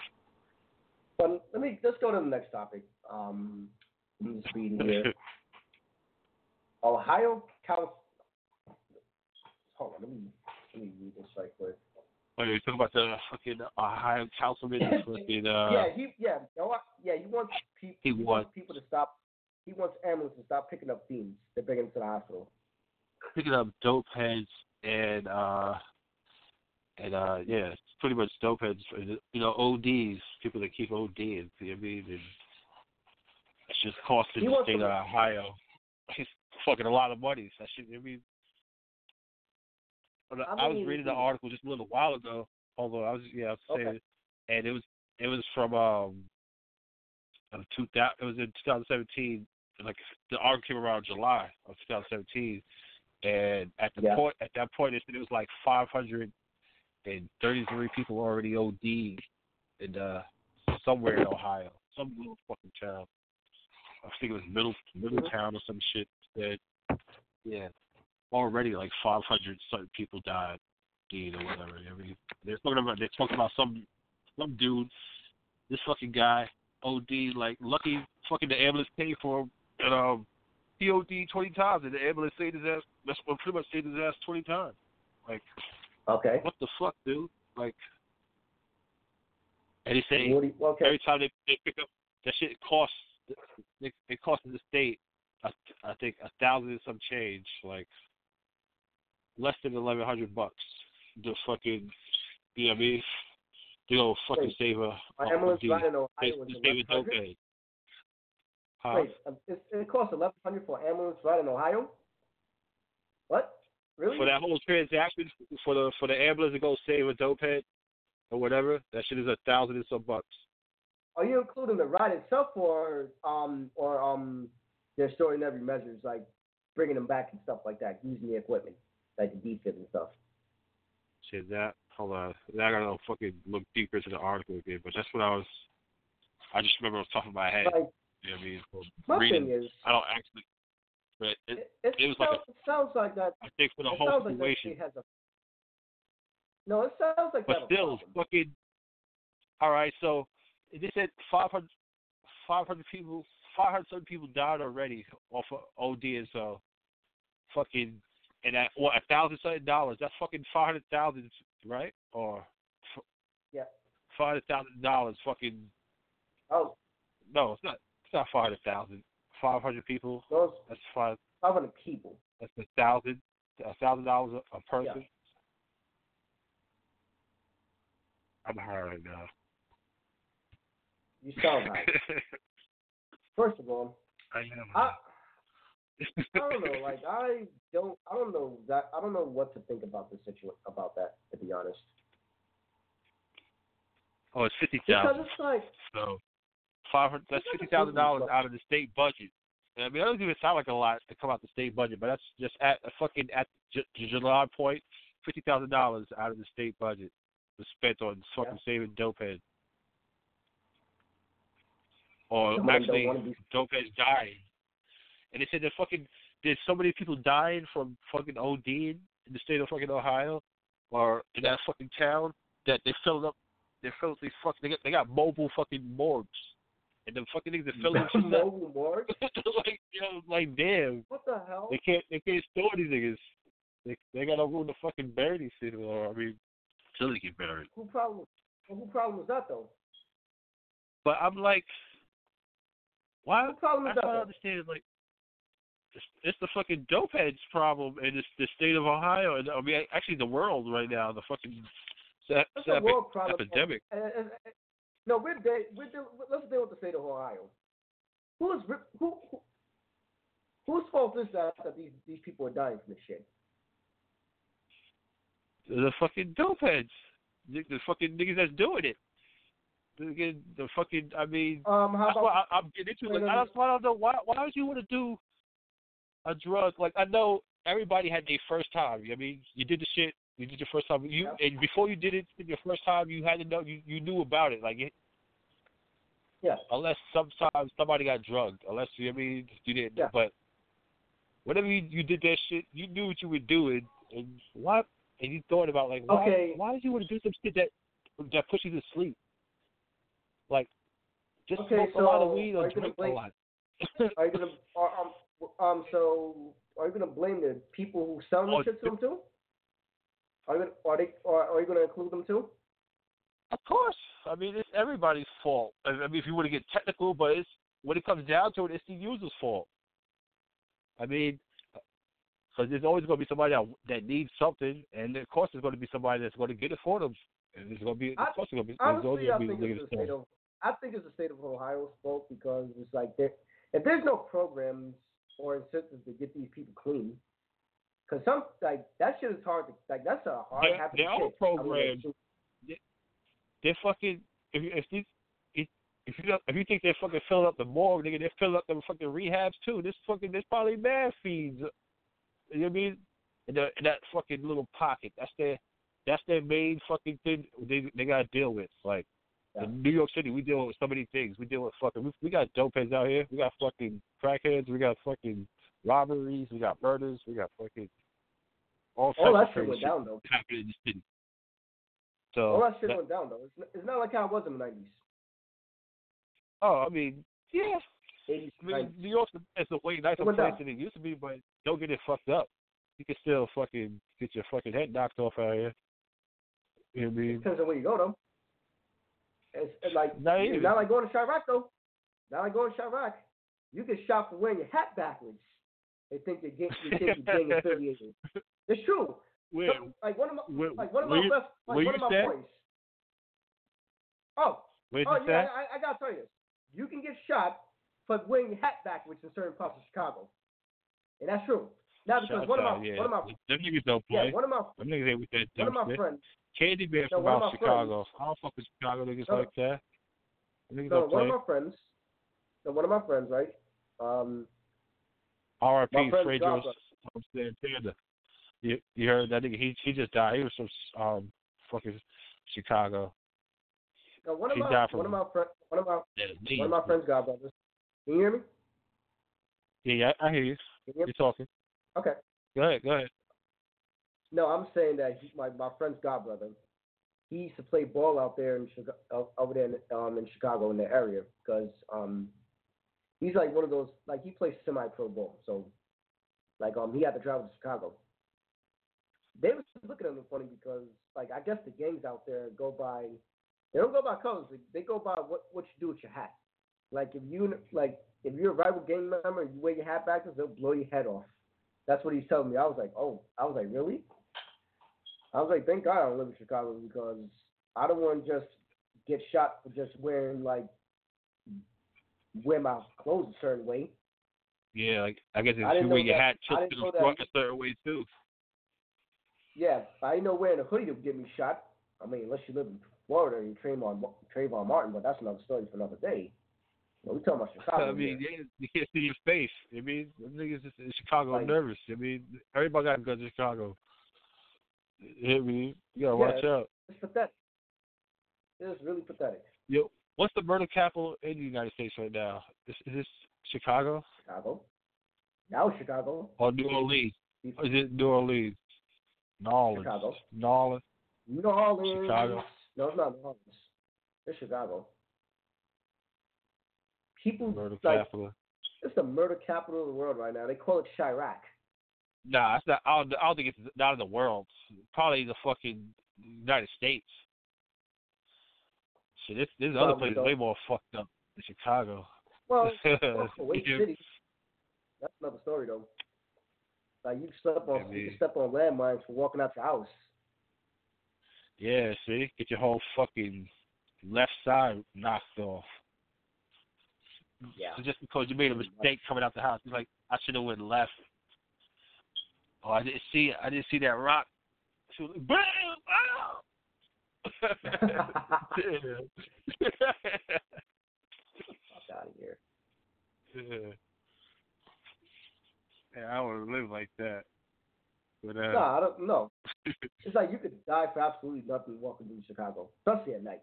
But let me let's go to the next topic. Um, I'm just reading here. Ohio Council. Hold on, let me let me read this right quick. Wait, you're talking about the fucking Ohio councilman? Fucking, uh, yeah, he yeah yeah he wants people he, he wants people to stop. He wants ambulance to stop picking up fiends that bring them to the hospital. Picking up dope heads and uh and uh yeah, it's pretty much dope heads, you know, O Ds, people that keep ODs, you know what I mean? And it's just costing the state of Ohio. He's fucking a lot of money. So that shit, you know what I mean? But I, I was reading an article just a little while ago, although I was yeah, I was saying okay. and it was it was from um two thousand it was in two thousand seventeen, like the article came around July of two thousand seventeen. And at the yeah. point, at that point, it was like five hundred thirty-three people already O D'd in uh, somewhere in Ohio, some little fucking town. I think it was Middle Middletown or some shit. That yeah, already like five hundred certain people died, deed or whatever. I mean, they're talking about they're talking about some some dude, this fucking guy O D like lucky fucking the ambulance paid for him and um. He O D'd twenty times, and the ambulance saved his ass. That's what pretty much saved his ass twenty times. Like, okay, what the fuck, dude? Like, and he said okay. every time they, they pick up that shit, it costs it, it costs the state, I, I think a thousand and some change, like less than eleven hundred bucks. The fucking, you know what I mean? They go fucking Wait, save a. My ambulance ride in Ohio was eleven hundred. Uh, Wait, it, it costs eleven hundred for ambulance ride in Ohio. What? Really? For that whole transaction, for the for the ambulance to go save a dope head or whatever, that shit is a thousand and some bucks. Are you including the ride itself, or um, or um, their extraordinary measures like bringing them back and stuff like that, using the equipment like the defib and stuff? Shit, that hold on, I gotta fucking look deeper into the article again, but that's what I was. I just remember off the top of my head. Like, I mean, my reading, thing is, I don't actually, but it, it, it was sounds, like a, it sounds like that. I think for the whole situation, like has a, no, it sounds like. But that still, fucking. All right, so they said five hundred five hundred people, five hundred thirty people died already off of O D and so fucking, and at what, a thousand something dollars, that's fucking five hundred thousand, right? Or, yeah. five hundred thousand dollars fucking, oh. No, it's not, it's not five hundred thousand. five hundred people, those, that's five. five hundred people. That's a thousand, a thousand dollars a person. Yeah. I'm high right now. You sound high. First of all, I am. I, I don't know. Like I don't. I don't know that. I don't know what to think about the situation. About that, to be honest. Oh, it's fifty thousand. Because it's like so five hundred. That's fifty thousand dollars out of the state budget. I mean, that doesn't even sound like a lot to come out the state budget, but that's just at a fucking at j- July point, fifty thousand dollars out of the state budget was spent on fucking yeah. saving dopehead. Or Someone actually, be... dopeheads dying. And they said that fucking there's so many people dying from fucking O D in the state of fucking Ohio, or in that fucking town, that they filled up. They filled these fucking. They got, they got mobile fucking morgues. And the fucking niggas are filling up. Mobile morgue? Like, you know, like, damn. What the hell? They can't, they can't store these niggas. They, they got no room to fucking bury these shit. Or, I mean, till they get buried. Who problem, who problem is that, though? But I'm like, why? What problem is I that? I don't understand. Like, it's, it's the fucking dopeheads problem in the state of Ohio. And I mean, actually, the world right now, the fucking it's it's a world problem. Epidemic. And, and, and, and, No, we're de- we're de- let's deal with the state of Ohio. Who's who, who? Whose fault is that that these these people are dying from this shit? The fucking dopeheads, the, the fucking niggas that's doing it. The, the fucking, I mean, um, how about, I, I, I'm getting into it. Like, I, don't, I don't know why. Why would you want to do a drug? Like, I know everybody had their first time. I mean, you did the shit. You did your first time. You yeah. And before you did it, your first time, you had to know you, you knew about it. Like, it, yeah. Unless sometimes somebody got drugged. Unless you, I mean, you didn't. Yeah. But whenever you, you did that shit, you knew what you were doing, and why? And you thought about like, why? Okay. Why did you want to do some shit that that puts you to sleep? Like, just okay, smoke so a lot of weed or drink blame, a lot. Are you gonna um um? So are you gonna blame the people who sell oh, the shit to them too? Are you gonna, are they, are, are you going to include them too? Of course. I mean, it's everybody's fault. I mean, if you want to get technical, but it's, when it comes down to it, it's the user's fault. I mean, because there's always going to be somebody that, that needs something, and of course, there's going to be somebody that's going to get it for them. And there's going to be, I, of course, going to be. Honestly, I, be think it's the state of, I think it's the state of Ohio's fault because it's like if there's no programs or incentives to get these people clean. Cause some like that shit is hard to like that's a hard there, happening. There are programs. I mean, they, they're fucking if you if these if, if you don't, if you think they're fucking filling up the morgue, nigga, they're filling up them fucking rehabs too. This fucking there's probably mad fiends. You know what I mean? In, the, in that fucking little pocket, that's their that's their main fucking thing they they gotta deal with. Like yeah. in New York City, we deal with so many things. We deal with fucking we, we got dopeheads out here. We got fucking crackheads. We got fucking. Robberies, we got murders, we got fucking all types all that of shit went shit down though. Happening in the city. So all that shit that, went down though. It's not, it's not like how it was in the nineties. Oh, I mean, yeah. eighties, I mean, nineties. New York is a way nicer place down. Than it used to be, but don't get it fucked up. You can still fucking get your fucking head knocked off out here. You know what I mean? It depends on where you go though. It's, it's like not it's not like going to Chirac though. Not like going to Chirac. You can shop for wearing your hat backwards. They think they're gang, they think you're gang affiliated. It's true. Where, so, like one of my, where, like one of my, where, best, like one of my boys. Oh, where oh yeah, I, I gotta tell you this. You can get shot for wearing your hat backwards in certain parts of Chicago, and that's true. Now because Shout one out, of my, yeah. one of my, them niggas don't play. Yeah, one of my, them niggas ain't with that dumb One of my friends, Candy Bear so from South Chicago. Friends, I don't fuck with Chicago niggas so, like that. Niggas so don't one play. of my friends, so one of my friends, right? Um. R I P Fred Jones from Santana. You, you heard that nigga? He he just died. He was from um fucking Chicago. Now one of he my died from, one of my friend, one of my yeah, one of my friends' godbrothers. Can you hear me? Yeah, I, I hear you. Can you hear You're talking. Okay. Go ahead. Go ahead. No, I'm saying that he, my my friend's godbrother. he used to play ball out there in Chicago, over there in, um, in Chicago in the area, because um, he's like one of those, like he plays semi-pro ball, so like um, he had to travel to Chicago. They were looking at him funny because, like, I guess the gangs out there go by, they don't go by colors, they go by what, what you do with your hat. Like if you like if you're a rival gang member and you wear your hat backwards, they'll blow your head off. That's what he's telling me. I was like, oh, I was like, really? I was like, thank God I don't live in Chicago, because I don't want to just get shot for just wearing, like, wear my clothes a certain way. Yeah, like, I guess if you wear your hat tilted in front a certain way, too. Yeah, I didn't know wearing a hoodie would get me shot. I mean, unless you live in Florida and you're Trayvon, Trayvon Martin, but that's another story for another day. We're talking about Chicago. I mean, they, they can't see your face. I mean, niggas in Chicago like, are nervous. I mean, everybody got to go to Chicago. I mean, you got to yeah, watch out. It's pathetic. It's really pathetic. Yo, what's the murder capital in the United States right now? Is, is this Chicago? Chicago. Now it's Chicago. Or New Orleans. Or is it New Orleans? New Orleans. Chicago. New Orleans. New Orleans. Chicago. No, it's not New Orleans. It's Chicago. People, murder like, capital. It's the murder capital of the world right now. They call it Chirac. Nah, it's not. I don't, I don't think it's not in the world. Probably the fucking United States. Shit, this this other place is way more fucked up than Chicago. Well, well yeah. City. That's another story though. Like you step on, I mean, you step on landmines for walking out your house. Yeah, see, get your whole fucking left side knocked off. Yeah. So just because you made a mistake coming out the house, you're like, I should have went left. Oh, I didn't see, I didn't see that rock. She was like, bam! Oh! Fuck out of here. Yeah. Yeah, I don't want to live like that. But, uh... No, I don't know. It's like you could die for absolutely nothing walking through Chicago, especially at night.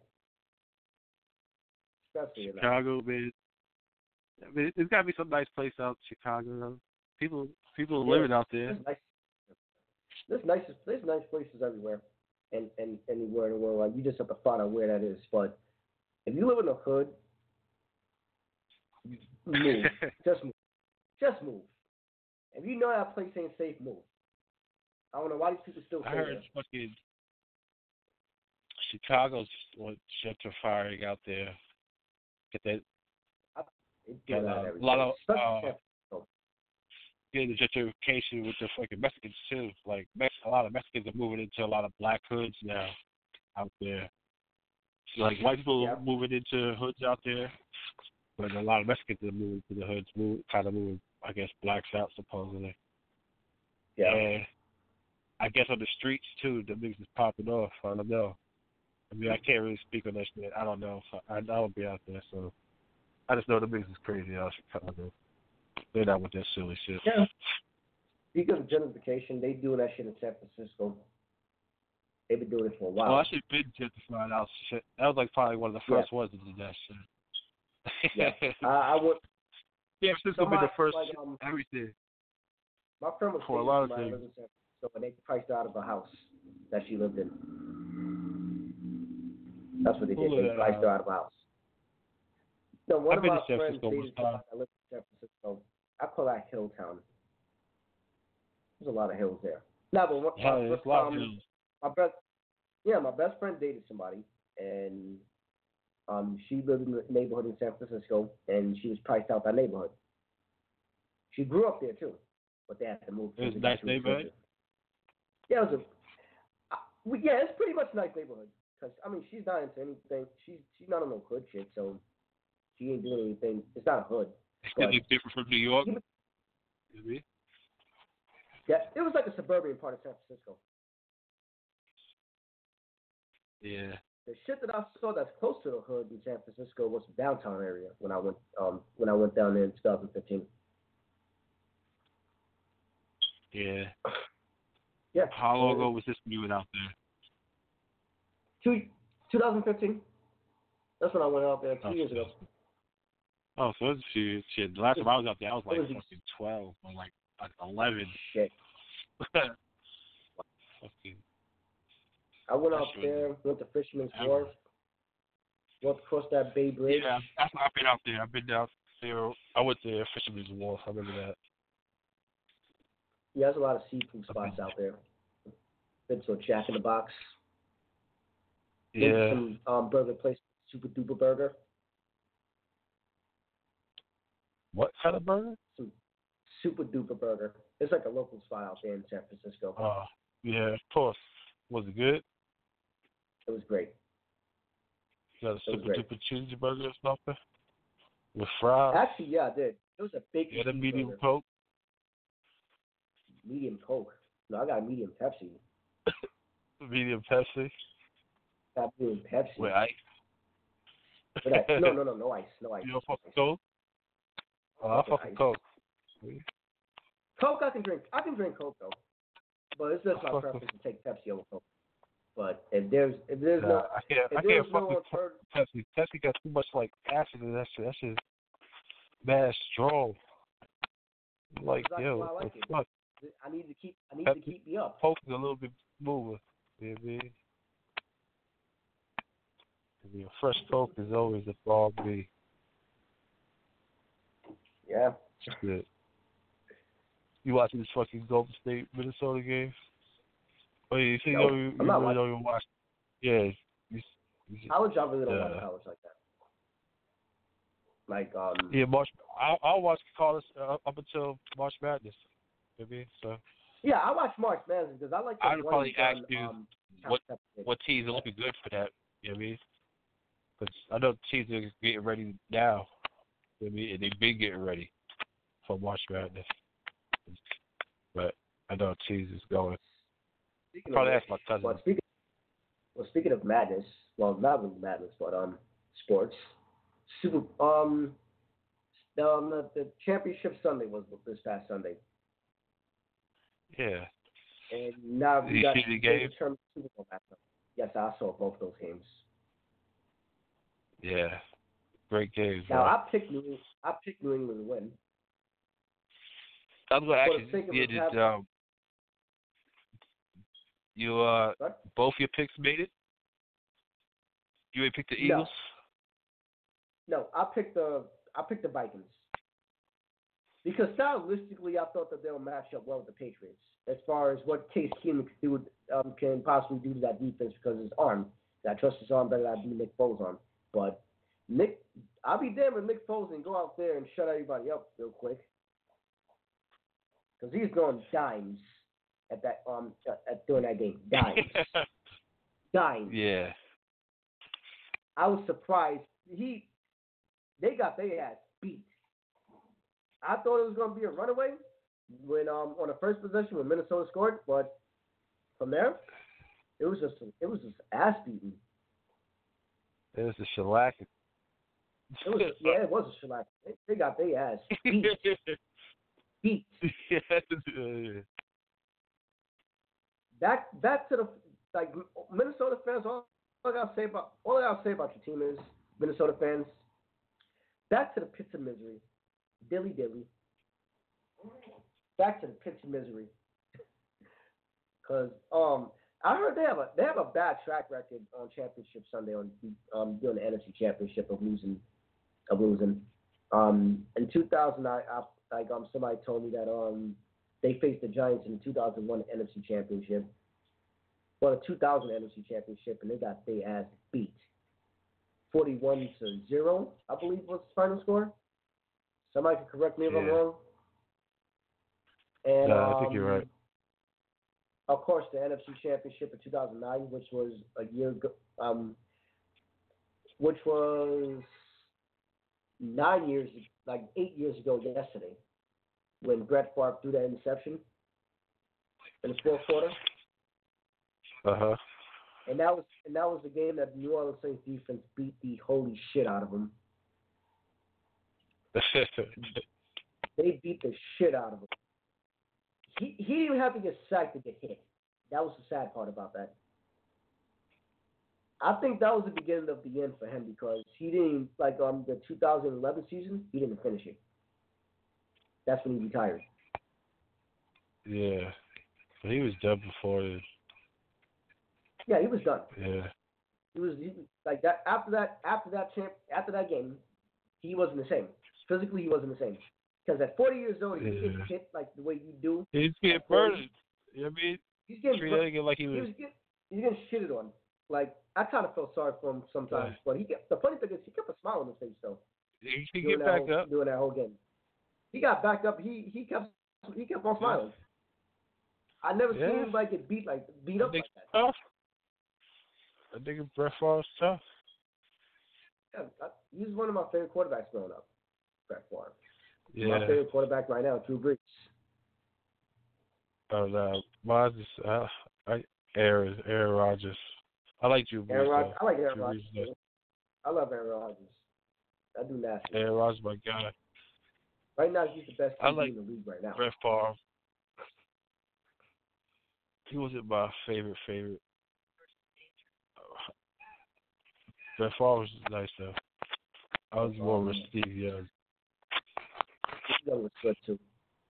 Especially at night. Chicago, man. I mean, there's got to be some nice place out in Chicago. People, people yeah, living out there. There's nice, there's nice, there's nice places everywhere, and, and anywhere in the world. Like you just have to find out where that is. But if you live in the hood, move. Just move. Just move. If you know that place ain't safe, move. I don't know why these people still. I heard there. Fucking Chicago's gentrifying out there. Get that. Yeah, uh, a lot of uh, yeah, the gentrification with the fucking Mexicans too. Like a lot of Mexicans are moving into a lot of black hoods now out there. So, like white people yeah. are moving into hoods out there, but a lot of Mexicans are moving to the hoods, move, kind of moving, I guess, blacks out supposedly. Yeah. And I guess on the streets too, the mix is popping off. I don't know. I mean, I can't really speak on that shit. I don't know. I I don't be out there, so. I just know the biggest is crazy out of Chicago. They're not with that silly shit. Yeah. Because of gentrification, they doing that shit in San Francisco. They've been doing it for a while. Oh, I should have been gentrified out shit. That was like probably one of the first yeah. ones to do that shit. Yeah. uh, I would. San Francisco would be the first like, um, everything. My friend was for a lot of things. In San Francisco, and they priced out of a house that she lived in. That's what they did. They priced her out of a house. So one I've been of my friends dated I lived in San Francisco. I call that Hill Town. There's a lot of hills there. No, but one, yeah, my, first, um, my best, yeah, my best friend dated somebody, and um, she lived in the neighborhood in San Francisco, and she was priced out that neighborhood. She grew up there too, but they had to move. It was a nice neighborhood. Yeah, it was a. Uh, yeah, it's pretty much a nice neighborhood because I mean she's not into anything. She's she's not on no hood shit, so. He ain't doing anything. It's not a hood. It's different from New York. Maybe. Yeah, it was like a suburban part of San Francisco. Yeah. The shit that I saw that's close to the hood in San Francisco was the downtown area when I went um when I went down there in twenty fifteen. Yeah. Yeah. How long ago was this you went out there? Two, twenty fifteen. That's when I went out there two oh, years ago. Oh, so it was a few shit. The last time I was out there, I was like was fucking twelve or like, like eleven. Shit. Fucking. I went out there, went to Fisherman's yeah. Wharf, went across that Bay Bridge. Yeah, that's I've been out there. I've been down there. I went to Fisherman's Wharf. I remember that. Yeah, there's a lot of seafood spots out there. Been to a Jack in the Box. Yeah. Some um, burger place, Super Duper Burger. What kind of burger? Some Super Duper Burger. It's like a local spot out there in San Francisco. Oh, uh, yeah, of course. Was it good? It was great. You got a Super Duper cheeseburger or something? With fries? Actually, yeah, I did. It was a big cheeseburger. You had a medium Coke? Medium Coke? No, I got a medium Pepsi. Medium Pepsi? I got medium Pepsi. With ice? With ice. No, no, no, no ice. No ice. You don't fuck with Coke? Oh, I fuck with Coke. Coke I can drink. I can drink Coke, though. But it's just my preference to take Pepsi over Coke. But if there's if there's nah, no... I can't, I can't fuck no with per- Pepsi. Pepsi got too much, like, acid in that shit. That shit's bad strong. Like, yo, I like fuck. It. I need to keep I need Pepsi, to keep me up. Coke is a little bit smoother. You know what I mean? I mean, fresh Coke is always a bomb me. Yeah. Shit. You watching this fucking Golden State Minnesota game? Oh, you see, no, you, you I'm not really don't even watch. Yeah, you, you, college. I really don't uh, watch college like that. Like um. Yeah, March. I I watch college uh, up until March Madness. You know what I mean? So. Yeah, I watch March Madness because I like. I would probably ask on, you um, what what teams are looking good for that. You know what I mean? Because I know teams are getting ready now. You know what I mean? And they've been getting ready for March Madness. But I know cheese is going. Speaking Probably of, ask my cousin. Well, speaking, well, speaking of madness, well, not really madness, but um, sports. Super um, the, um, the, the championship Sunday was this past Sunday. Yeah. And now we got the game. Super Bowl matchup. Yes, I saw both those games. Yeah, great games. Now right? I picked New England. I picked New England to win. I was going to ask you, did um, you uh, both your picks made it? You ain't picked the Eagles? No. no, I picked the I picked the Vikings because stylistically I thought that they'll match up well with the Patriots as far as what Case Keenum can, do, um, can possibly do to that defense because his arm. I trust his arm better than I do Nick Foles' arm. But Nick, I'll be damned if Nick Foles and go out there and shut everybody up real quick. Because he's throwing dimes at that um at during that game. Dimes. dimes. Yeah. I was surprised. He they got their ass beat. I thought it was gonna be a runaway when um on the first possession when Minnesota scored, but from there, it was just it was just ass beating. It was a shellacking. It was yeah, it was a shellacking. They, they got their ass beat. Beat. back, back to the like Minnesota fans. All, all I gotta say about all I gotta say about your team is Minnesota fans. Back to the pits of misery, dilly dilly. Back to the pits of misery. Cause um, I heard they have a they have a bad track record on Championship Sunday on um during the N F C Championship of losing of losing. Um, in two thousand, I. I Like um, somebody told me that um, they faced the Giants in the two thousand one N F C Championship, well, the two thousand N F C Championship, and they got their ass beat, forty-one to zero, I believe was the final score. Somebody can correct me if yeah. I'm wrong. And, no, I think um, you're right. Of course, the N F C Championship in two thousand nine, which was a year, um, which was. Nine years, like eight years ago yesterday, when Brett Favre threw that interception in the fourth quarter. Uh huh. And that was and that was the game that New Orleans Saints defense beat the holy shit out of them. They beat the shit out of him. He he didn't even have to get sacked to get hit. That was the sad part about that. I think that was the beginning of the end for him because he didn't, like, um, the two thousand eleven season, he didn't finish it. That's when he retired. Yeah. But he was done before. Yeah, he was done. Yeah. He was he, like that after that after that champ after that game, he wasn't the same. Physically, he wasn't the same. Because at forty years old, you yeah. get hit like the way you do. He's getting burned. You know what I mean? He's getting treated bur- like he was. He was get, he's getting shitted on. Like, I kind of felt sorry for him sometimes. Yeah. But he get, the funny thing is, he kept a smile on his face, though. He could get back whole, up. During that whole game. He got back up. He he kept he kept on smiling. Yeah. I never yeah. seen anybody get beat like beat up like that. Tough. I think Brett Favre is tough. Yeah, I, he was one of my favorite quarterbacks growing up. Brett Favre. Yeah. My favorite quarterback right now, Drew Brees. Oh no, mine's just uh, I Aaron Aaron Rodgers. I like Drew Brees. Aaron Rodgers, I like Aaron Rodgers. I love Aaron Rodgers. I do nasty. Aaron Rodgers, my guy. Right now, he's the best I like in the league right now. Brett Favre. He wasn't my favorite favorite. Uh, Brett Favre was nice though. I was more oh, with Steve Young. Young was good too.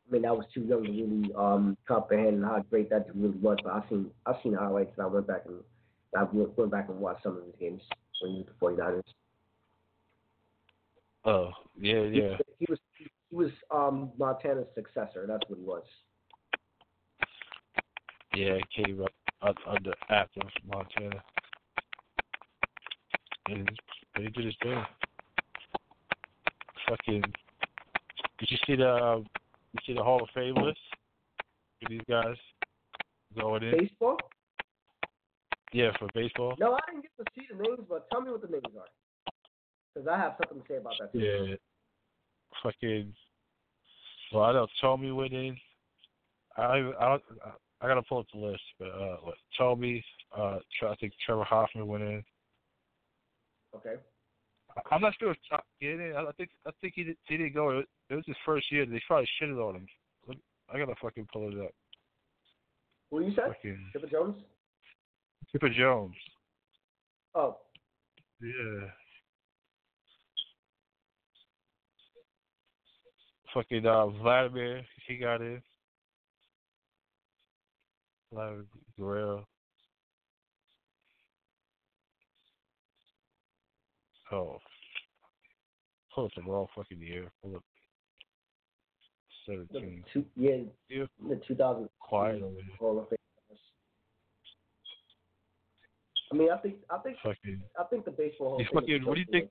I mean, I was too young to really um, comprehend how great that really was, but I seen I seen highlights, and I went back and I went back and watched some of his games when he was the forty-niners. Oh yeah, yeah. He was he was, he was um, Montana's successor. That's what he was. Yeah, he came up under after Montana, and he did his thing. Fucking. Did you see the uh, you see the Hall of Fame list? These guys going in baseball. Yeah, for baseball. No, I didn't get to see the names, but tell me what the names are, because I have something to say about that too. Yeah, fucking. Well, I know Tommy went in. I I I gotta pull up the list, but uh, what, Tommy, uh, I think Trevor Hoffman went in. Okay. I'm not sure if Tom did it. I think I think he, did, he didn't go. It was, it was his first year. They probably shitted on him. Look, I gotta fucking pull it up. What you said? Fucking Chipper Jones. Chipper Jones. Oh. Yeah. Fucking uh, Vladimir. He got in. Vladimir Guerrero. Oh, pull up the wrong fucking year. Pull up seventeen. Two, yeah, yeah, the two thousand. Quiet. I mean, I think, I think, fucking, I think the baseball. You fucking, what do you think?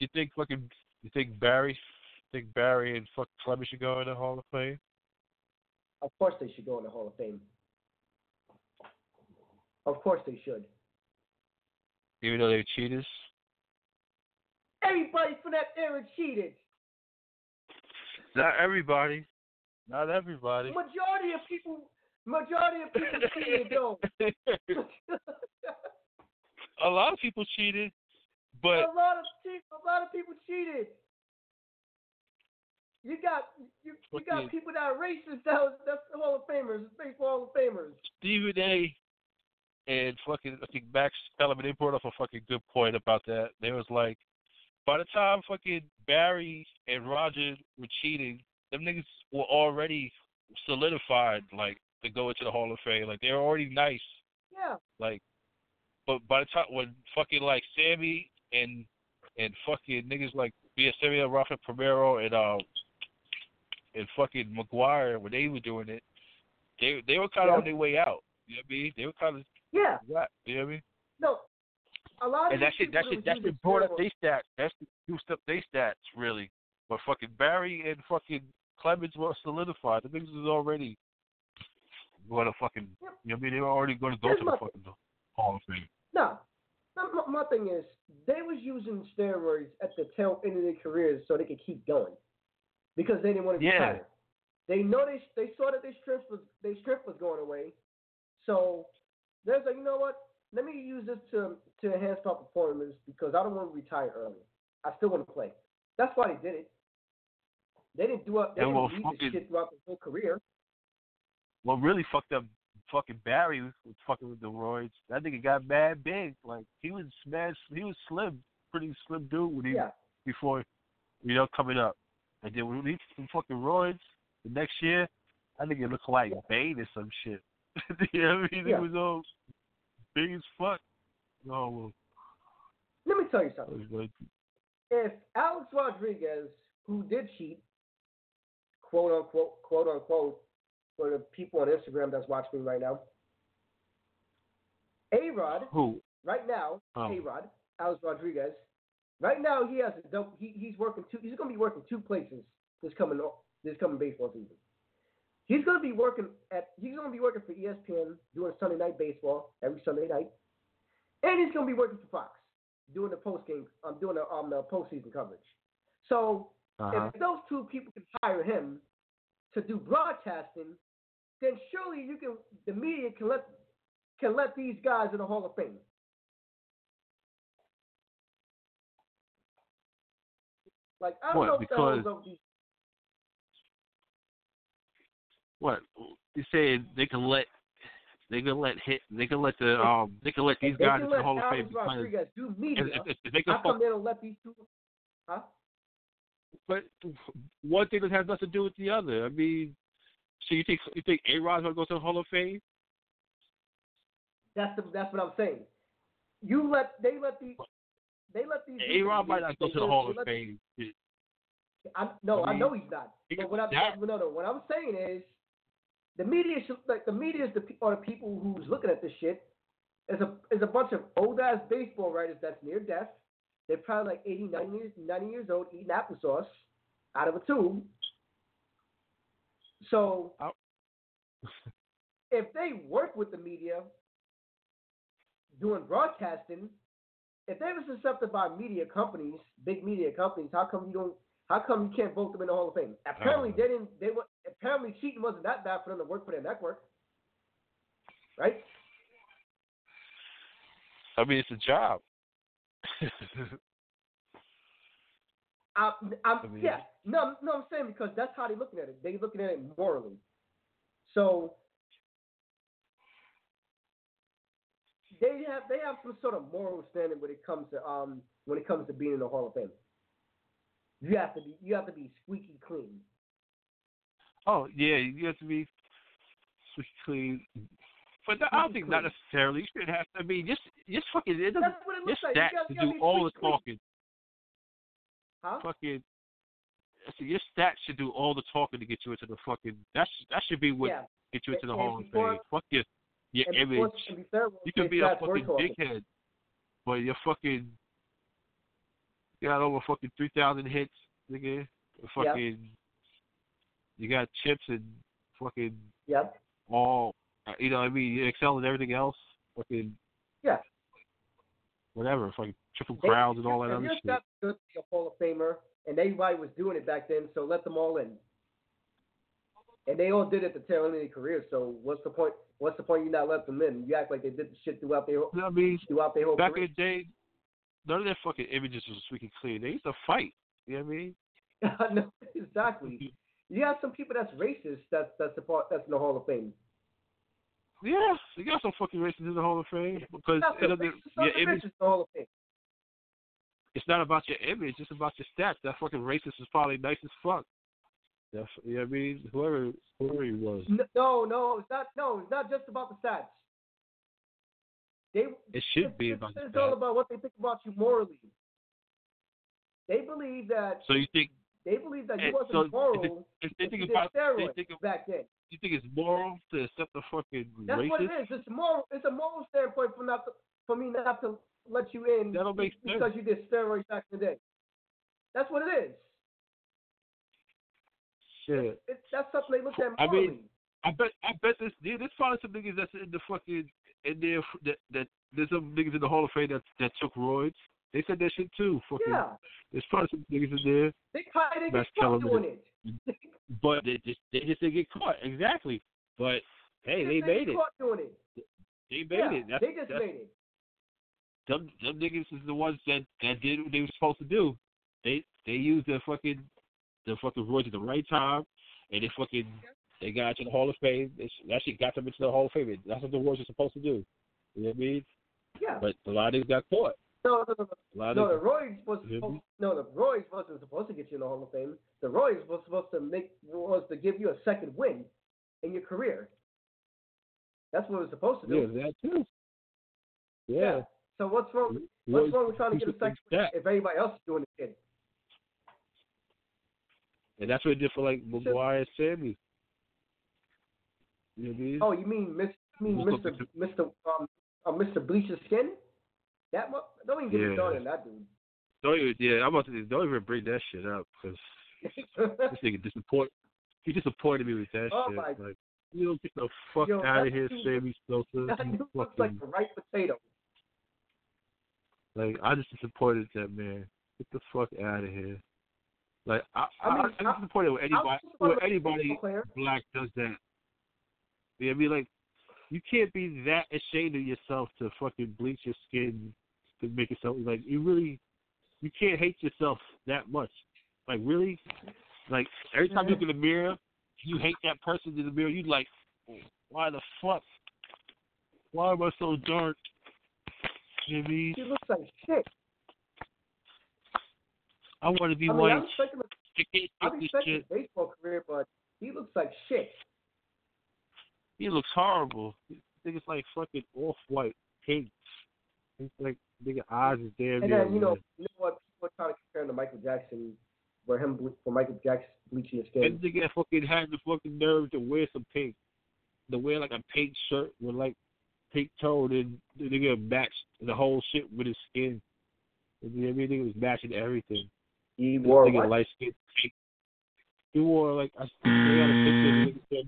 You think fucking? You think Barry? Think Barry and fuck Fleming should go in the Hall of Fame? Of course they should go in the Hall of Fame. Of course they should. Even though they're cheaters. Everybody for that era cheated. Not everybody. Not everybody. Majority of people, majority of people cheated, though. A lot of people cheated, but a lot of people, a lot of people cheated. You got you, you got people that are racist. That was, that's the Hall of Famers, baseball Hall of Famers. Stephen A. and fucking I think Max Kellerman. They brought up a fucking good point about that. They was like, by the time fucking Barry and Roger were cheating, them niggas were already solidified, like, to go into the Hall of Fame. Like, they were already nice. Yeah. Like, but by the time when fucking, like, Sammy and and fucking niggas like yeah, Sammy and Rafa Primero and um and fucking McGuire, when they were doing it, they they were kind of yeah. on their way out. You know what I mean? They were kind of yeah. You know what I mean? No. A lot of and that shit, that shit, that shit brought up they stats. That's new stuff. They stats really, but fucking Barry and fucking Clemens were solidified. The niggas was already going to fucking. Yep. You know what I mean? They were already going to go Here's to the thing. fucking Hall of Fame. No, my, my thing is they was using steroids at the tail end of their careers so they could keep going because they didn't want to be tired. Yeah. They know they they saw that their strength was their strength was going away, so they're like, you know what? Let me use this to to enhance my performance because I don't want to retire early. I still want to play. That's why they did it. They didn't do up. They didn't do this shit throughout their whole career. What really fucked up fucking Barry was fucking with the roids. That nigga got mad big. Like he was mad. He was slim, pretty slim dude when he yeah. before, you know, coming up. And then when he did some fucking roids the next year, I think it looked like yeah. Bane or some shit. You know what I mean? Yeah. It was all. big as fuck. No, well, let me tell you something. Like, if Alex Rodriguez, who did cheat, quote unquote, quote unquote, for the people on Instagram that's watching me right now, A-Rod, who right now, um, A-Rod, Alex Rodriguez, right now he has a dope, he he's working two. He's going to be working two places this coming this coming baseball season. He's going to be working at he's going to be working for E S P N doing Sunday night baseball every Sunday night, and he's going to be working for Fox doing the post game, um, doing the um the postseason coverage. So uh-huh. if those two people can hire him to do broadcasting, then surely you can the media can let can let these guys in the Hall of Fame. Like I don't what, know because... if these. What you say? They can let they can let hit they can let the um they can let these guys into the Hall of Fame. Do media? If, if, if they can How come they don't let these two? Huh? But one thing that has nothing to do with the other. I mean, so you think you think A-Rod's gonna go to the Hall of Fame? That's the, that's what I'm saying. You let they let the they let these A-Rod might not go to the Hall of Fame. I, no, I, mean, I know he's not. But what I'm no no what I'm saying is. The media, should, like the media, is the or the people who's looking at this shit is a is a bunch of old ass baseball writers that's near death. They're probably like eighty, ninety years, ninety years old, eating applesauce out of a tube. So, oh. if they work with the media doing broadcasting, if they were accepted by media companies, big media companies, how come you don't? How come you can't vote them in the Hall of Fame? Apparently oh. they didn't. They were apparently cheating wasn't that bad for them to work for their network, right? I mean, it's a job. I, I'm, I mean, yeah, no, no, I'm saying because that's how they're looking at it. They're looking at it morally. So they have they have some sort of moral standing when it comes to um when it comes to being in the Hall of Fame. You have to be. You have to be squeaky clean. Oh yeah, you have to be squeaky clean. But the, I don't think clean. Not necessarily. You should have to. I mean, just just fucking. It That's what it looks like. Stats you gotta, you gotta to do all the clean. Talking. Huh? Fucking. See, your stats should do all the talking to get you into the fucking. That's that should be what yeah. get you into the and Hall of Fame. Fuck your your image. Before, you could be a fucking dickhead, but you're fucking. You got over fucking three thousand hits, nigga. Fucking, yep. You got chips and fucking yep. all, you know what I mean? You excel and everything else. Fucking, yeah. Whatever. Fucking triple crowns and all that other shit. You're good to be a Hall of Famer, and everybody was doing it back then, so let them all in. And they all did it to tail end of their career, so what's the point? What's the point you not let them in? You act like they did the shit throughout their whole you know I mean? Throughout their whole back career. In the day, none of their fucking images was freaking clean. They used to fight. You know what I mean? No, exactly. You got some people that's racist that's that's the part that's in the Hall of Fame. Yeah, you got some fucking racists in the Hall of Fame because it doesn't your image in the Hall of Fame. It's not about your image, it's about your stats. That fucking racist is probably nice as fuck. That's, you know what I mean? Whoever whoever he was. No, no, it's not no, it's not just about the stats. They, it should it's, be about it's, it's all about what they think about you morally. They believe that. So you think they believe that you wasn't so moral. If they, if they think about steroids they think, back then. You think it's moral to accept the fucking That's racist? That's what it is. It's moral. It's a moral standpoint for not to, for me not to let you in. That don't make sense because you did steroids back in the day. That's what it is. Shit. It's, it's, that's something they look at morally. I mean, I bet I bet this yeah, there's probably some niggas that's in the fucking. And there, that, that there's some niggas in the Hall of Fame that that took roids. They said that shit too. Fucking, yeah. There's probably some niggas in there. They probably didn't get caught doing it. But they just they just didn't get caught. Exactly. But hey, they, they made it. Caught doing it. They made yeah, it. That's, they just that's, made it. Them, them niggas is the ones that, that did what they were supposed to do. They they used their fucking their fucking roids at the right time, and they fucking. Yeah. They got into the Hall of Fame. They actually got them into the Hall of Fame. That's what the Warriors are supposed to do. You know what I mean? Yeah. But a lot of these got caught. No, no, no. No, no the Royals was you know supposed, no, the Royals wasn't supposed to get you in the Hall of Fame. The Royals was supposed to make was to give you a second win in your career. That's what it was supposed to do. Yeah, that too. Yeah. yeah. So what's wrong? With, what's wrong with trying to get a sex ring if anybody else is doing it? Again? And that's what it did for like McGuire and Sammy. You know what I mean? Oh, you mean Mister You mean Mister Mister Um, uh, Mister Bleach's skin? That much? Don't even get yeah. me started on that dude. Don't even, yeah, I'm about to don't even bring that shit up because this nigga disappoint. He disappointed me with that oh shit. My like, you don't get the fuck Yo, out of here, dude, Sammy Sosa. That dude looks fucking, like the ripe potato. Like I just disappointed that man. Get the fuck out of here. Like I, I, I mean, I'm disappointed when anybody, when anybody black does that. Yeah, I mean, like you can't be that ashamed of yourself to fucking bleach your skin to make yourself like you really, you can't hate yourself that much. Like really, like every time you look in the mirror, you hate that person in the mirror. You like, why the fuck? Why am I so dark? You know what I mean? She looks like shit. I want to be I mean, white. I'm expecting, a, I'm expecting a baseball career, but he looks like shit. He looks horrible. I think it's like fucking off-white pink. It's like nigga eyes is damn. And then you know, you know what people are trying to compare him to Michael Jackson, where him for Michael Jackson bleaching his skin. And nigga fucking had the fucking nerve to wear some pink, to wear like a pink shirt with like pink tone, and the nigga matched the whole shit with his skin. Everything was matching everything. He wore like light skin pink. He wore like I got a picture.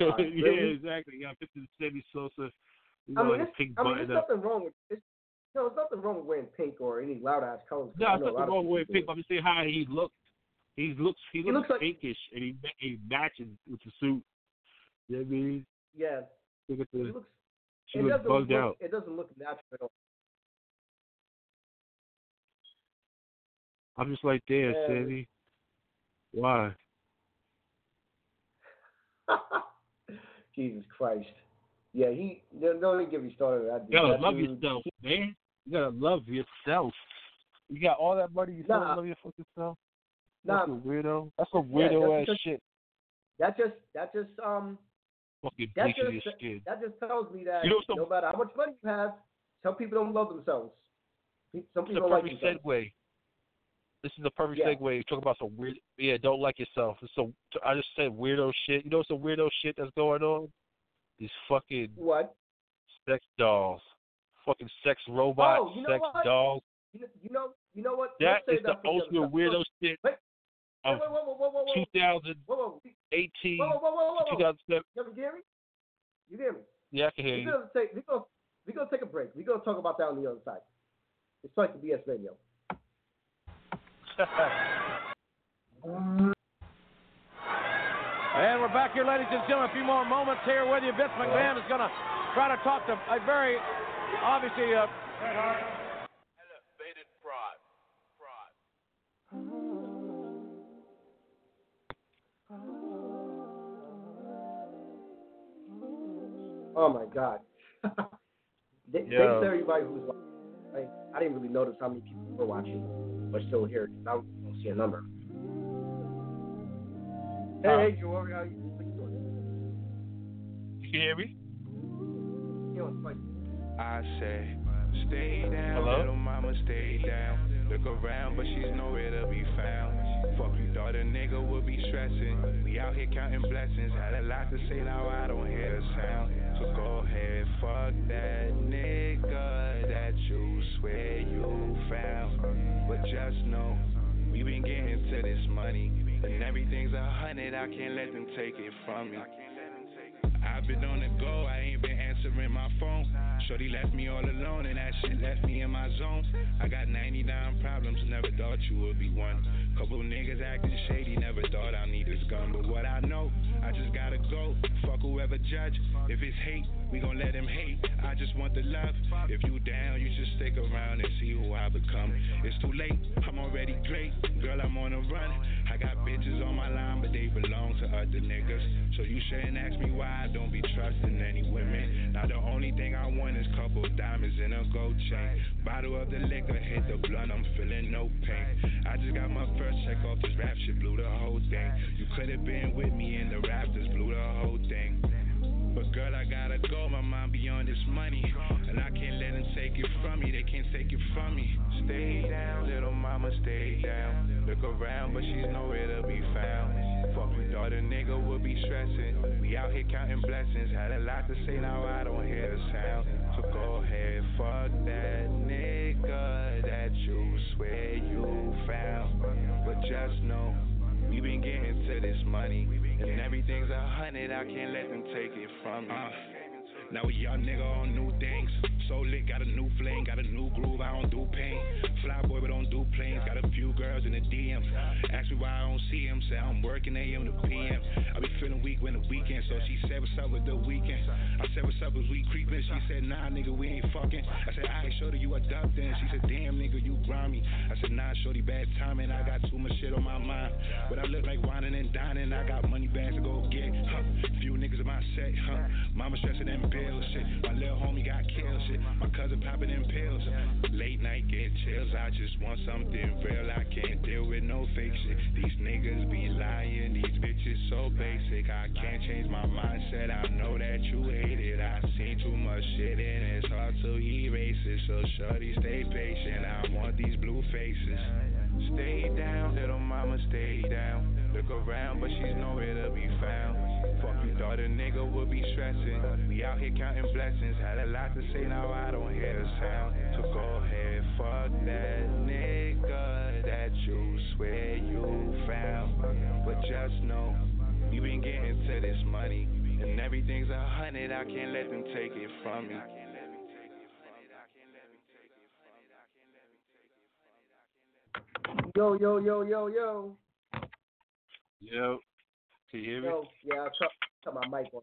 Right, yeah, really? Exactly. Yeah, fifty Sammy Sosa. You know, I mean, it's, pink I mean, there's nothing up. wrong with it's, no, there's nothing wrong with wearing pink or any loud ass colors. No, there's nothing wrong with wearing pink. But I'm just saying how he looked. He looks, he, he looks, looks like, pinkish, and he he matches with the suit. You know what I mean? Yeah. Look at the, it looks. She it looks bugged look, out. It doesn't look natural at all. I'm just like, damn, yeah. Sammy. Why? Jesus Christ. Yeah, he don't even get me started. I you gotta that love dude. yourself, man. You gotta love yourself. You got all that money, you nah. still don't love your fucking self. Nah. That's a weirdo. That's a weirdo yeah, that's ass just, shit. That just that just um fucking that just, shit. That just tells me that you know, so, no matter how much money you have, some people don't love themselves. Some people don't like themselves. Segue. This is the perfect yeah. segue. You talk about some weird, yeah, don't like yourself. So I just said weirdo shit. You know some weirdo shit that's going on? These fucking what? Sex dolls, fucking sex robots, oh, you know sex what? dolls. You know, you know, you know what? That is that the ultimate weirdo shit of twenty eighteen, two thousand seven. You hear me? You hear me? Yeah, I can hear we're you. Gonna take, we're gonna we're gonna take a break. We're gonna talk about that on the other side. It's like the B S Radio. And we're back here, ladies and gentlemen. A few more moments here with you. Vince McMahon is going to try to talk to a very, obviously, uh, elevated pride. Pride. Oh my God! Thanks to everybody who's watching. Like, I didn't really notice how many people were watching. But still here, I don't see a number. Hey, hey, Joe, how are you doing? You can hear me? I say, stay down, hello? Little mama, stay down. Look around, but she's nowhere to be found. Fuck you, daughter, nigga, we'll be stressing. We out here counting blessings. Had a lot to say, now I don't hear a sound. So go ahead, fuck that nigga that you swear you found. But just know, we been getting to this money, and everything's a hundred, I can't let them take it from me. I've been on the go, I ain't been answering my phone. Shorty left me all alone, and that shit left me in my zone. I got ninety-nine problems, never thought you would be one. Couple niggas acting shady, never thought I need this gun. But what I know, I just gotta go. Fuck whoever judge. If it's hate, we gon' let them hate. I just want the love. If you down, you should stick around and see who I become. It's too late, I'm already great. Girl, I'm on a run. I got bitches on my line, but they belong to other niggas. So you shouldn't ask me why I don't be trusting any women. Now the only thing I want is couple diamonds and a gold chain. Bottle of the liquor, hit the blunt, I'm feeling no pain. I just got my first check off this rap shit, blew the whole thing. You could have been with me in the Raptors, blew the whole thing. But girl, I gotta go, my mind beyond this money, and I can't around, but she's nowhere to be found. Fuck with daughter, nigga would be stressing. We out here counting blessings. Had a lot to say, now I don't hear a sound. So go ahead, fuck that nigga that you swear you found. But just know, we been getting to this money, and everything's a hundred, I can't let them take it from me. uh, Now a young nigga on new things. So lit, got a new flame, got a new groove, I don't do pain. Fly boy, but don't do planes, got a few girls in the D Ms. Ask me why I don't see him, say I'm working A M to P M. I be feeling weak when the weekend, so she said what's up with the weekend. I said what's up, is we creeping? She said nah nigga, we ain't fucking. I said I ain't shorty, you a duck then. She said damn nigga, you grimy. I said nah shorty, bad timing, I got too much shit on my mind. But I look like whining and dining, I got money bags to go get. Huh. Few niggas in my set, huh. Mama stressing them bills, shit. My little homie got killed, shit. My cousin popping them pills. Late night get chills. I just want something real. I can't deal with no fake shit. These niggas be lying. These bitches so basic. I can't change my mindset. I know that you hate it. I seen too much shit and it's hard to erase it. So shorty, stay patient. I want these blue faces. Stay down, little mama, stay down. Look around, but she's nowhere to be found. Fuck you, daughter, nigga would be stressing. We out here counting blessings. Had a lot to say, now I don't hear a sound. So go ahead, fuck that nigga that you swear you found. But just know, we been getting to this money, and everything's a hundred, I can't let them take it from me. Yo, yo, yo, yo, yo. Yo, can you hear me? Yo, yeah, I'll cut my mic on.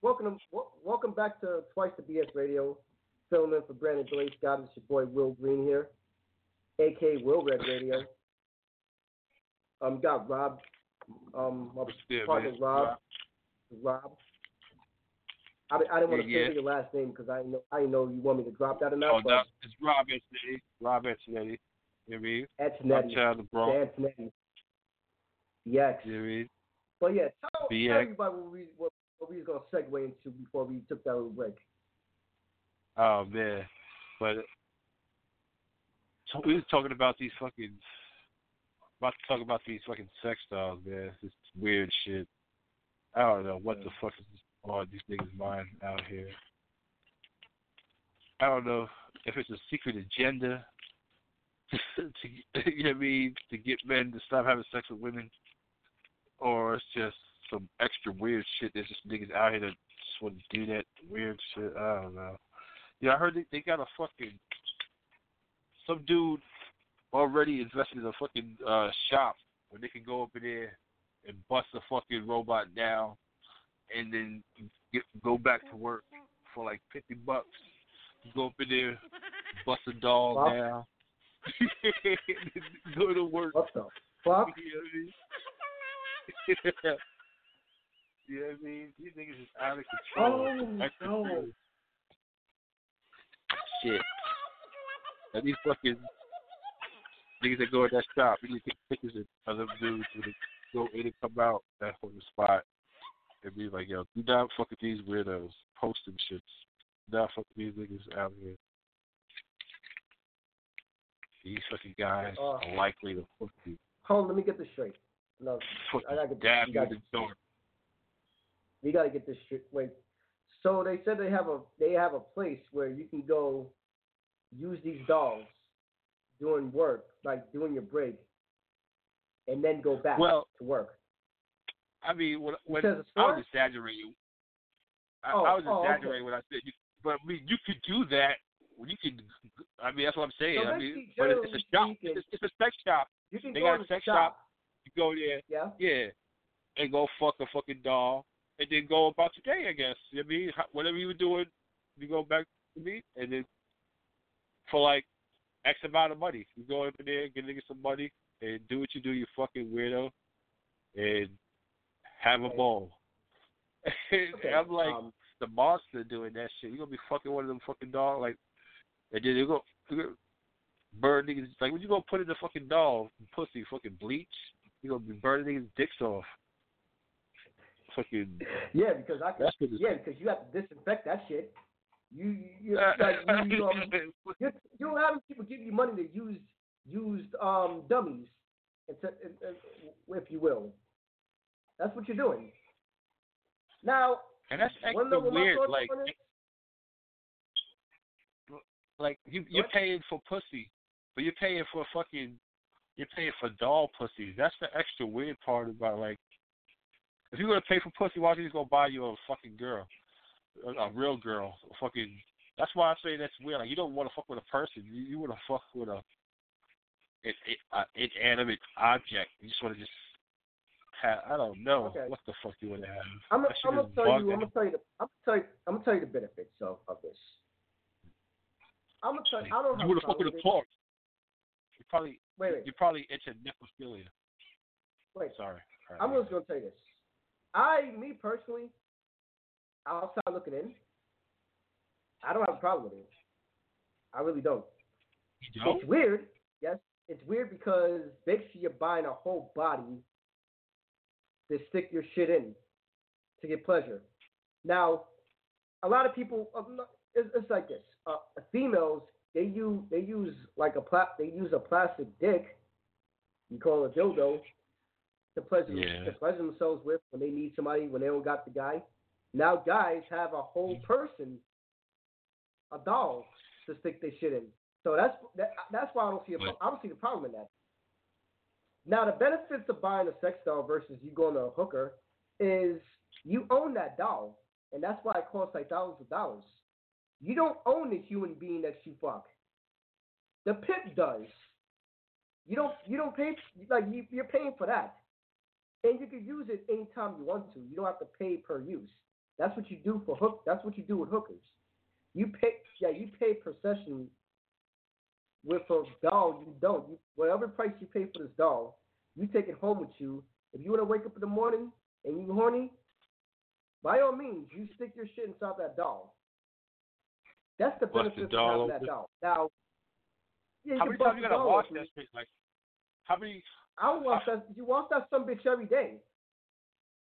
Welcome to, welcome back to Twice the B S Radio, filling in for Brandon Blake. God, it's your boy Will Green here, A K A Will Red Radio. Um, got Rob, um, my yeah, partner man. Rob, Rob. I, I didn't want to yeah, say yeah. your last name because I didn't know I didn't know you want me to drop that or not. Oh, but no, it's Rob Antonetti. Rob Antonetti. You know what I mean? Antonetti. Child of Bronx. Antonetti. Yes. You know what I mean? But yeah, tell, tell everybody what we. What What we was gonna segue into before we took that little break. Oh man, but so we was talking about these fucking about to talk about these fucking sex dolls, man. It's weird shit. I don't know what yeah. the fuck is on these niggas' mind out here. I don't know if it's a secret agenda to, you know what I mean, to get men to stop having sex with women, or it's just some extra weird shit. There's just niggas out here that just want to do that weird shit. I don't know. Yeah, I heard they, they got a fucking some dude already invested in a fucking uh, shop where they can go up in there and bust a fucking robot down and then get, go back to work for like fifty bucks. Go up in there, bust a doll Fuck. down, go to work. What the fuck? You know what I mean? You know what I mean? These niggas is out of control. Oh, no. Shit. Now these fucking niggas that go in that shop, you need to take pictures of them dudes who go in and come out that whole spot and be like, yo, do not fuck with these weirdos. Post them shits. Do not fuck with these niggas out here. These fucking guys uh, are likely to fuck you. Hold on, let me get this straight. No, I gotta get dab you in the door. We gotta get this shit. Wait, so they said they have a they have a place where you can go use these dolls doing work, like doing your break, and then go back well, to work. I mean, when, when I was exaggerating, I, oh, I was oh, exaggerating okay. when I said, you, but I mean, you could do that. You could, I mean, that's what I'm saying. So I mean, but it's a shop. Can, it's, it's a sex shop. You can they go got to a sex shop. shop. You go there, yeah, yeah, and go fuck a fucking doll. And then go about your day, I guess. You know what I mean? Whatever you were doing, you go back to me, and then for like X amount of money, you go over there, get niggas some money, and do what you do, you fucking weirdo, and have a ball. Okay. And I'm like um, the monster doing that shit. You gonna be fucking one of them fucking dolls, like, and then you go, go burn niggas. Like when you gonna put in the fucking doll, pussy, fucking bleach, you gonna be burning niggas' dicks off. Fucking yeah, because I could, yeah, because you have to disinfect that shit. You you like, you, um, you don't have people giving you money to use used um dummies if you will. That's what you're doing. Now, and that's actually weird. Like, like you, you're paying for pussy, but you're paying for fucking, you're paying for doll pussies. That's the extra weird part about, like, if you're gonna pay for pussy, why don't you just go buy you a fucking girl, a, a real girl, a fucking. That's why I say that's weird. Like, you don't want to fuck with a person. You, you want to fuck with a an inanimate object. You just want to just. I don't know okay. what the fuck you would have. I'm, I'm gonna tell you. I'm gonna tell you. The, I'm gonna tell you. I'm gonna tell you the benefits of, of this. I'm gonna tell you. I don't. You would have fucked with a pork. You probably. Wait, wait. You're probably into necrophilia. Wait. Sorry. Right. I'm just gonna tell you this. I, me personally, outside looking in, I don't have a problem with it. I really don't. You don't? It's weird. Yes, it's weird because basically you're buying a whole body. They stick your shit in to get pleasure. Now, a lot of people, it's like this. Uh, females, they use they use like a pla- they use a plastic dick, you call it a dildo, to pleasure yeah. to pleasure themselves with when they need somebody, when they don't got the guy. Now guys have a whole person, a doll, to stick their shit in. So that's that, that's why I don't see a I don't see the problem in that. Now, the benefits of buying a sex doll versus you going to a hooker is you own that doll, and that's why it costs like thousands of dollars. You don't own the human being that you fuck. The pimp does. You don't. You don't pay like you, you're paying for that, and you can use it anytime you want to. You don't have to pay per use. That's what you do for hook. That's what you do with hookers. You pay. Yeah, you pay per session. With a doll, you don't. You, whatever price you pay for this doll, you take it home with you. If you want to wake up in the morning and you horny, by all means, you stick your shit inside that doll. That's the benefit of having that doll. Now, yeah, how many times you gotta wash that shit? Like, how many? I don't wash that. You wash that some bitch every day.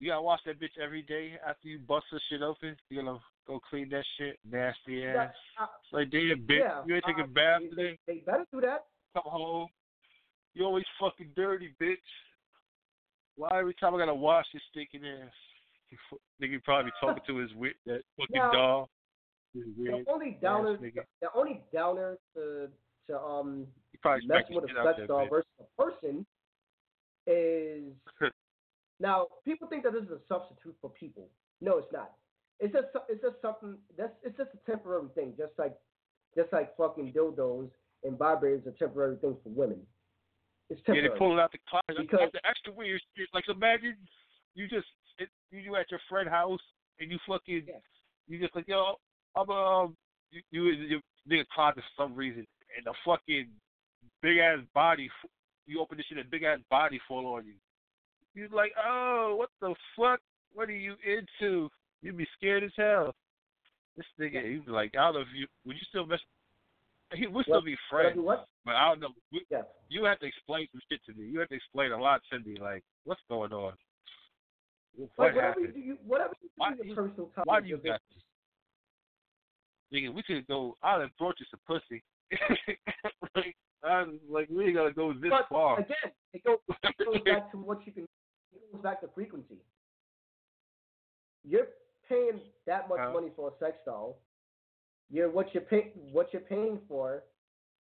You gotta wash that bitch every day after you bust the shit open. You know. Go clean that shit, nasty ass. Yeah, I, like, damn, bitch. Yeah, you ain't taking a bath they, today? They better do that. Come home. You always fucking dirty, bitch. Why every time I gotta wash this stinking ass? Nigga, you probably talking to his wit, that fucking now, doll. The only downer, the, the only downer to to um mess with a sex doll versus a person is now people think that this is a substitute for people. No, it's not. It's just it's just something that's it's just a temporary thing, just like just like fucking dildos and vibrators are temporary things for women. It's temporary. Yeah, they pull it out the closet. Because that's the extra weird shit. Like, imagine you just it, you at your friend's house and you fucking yeah. you just like yo I'm um you, you in your nigga closet for some reason and a fucking big ass body you open this shit and a big ass body fall on you. You're like, oh, what the fuck? What are you into? You'd be scared as hell. This nigga, he'd be like, I don't know if you, would you still mess, he would still be friends, what? But I don't know, we, yeah. you have to explain some shit to me. You have to explain a lot to me, like, what's going on? What like, happened? Whatever you do, whatever you do why, in your personal time. Why do you got this? Nigga, we could go, I'll have brought you some pussy. like, I'm, like, we ain't gotta go this but, far. Again, it goes, it goes back to what you can, it goes back to frequency. You're paying that much uh, money for a sex doll, you're what you're pay, what you're paying for,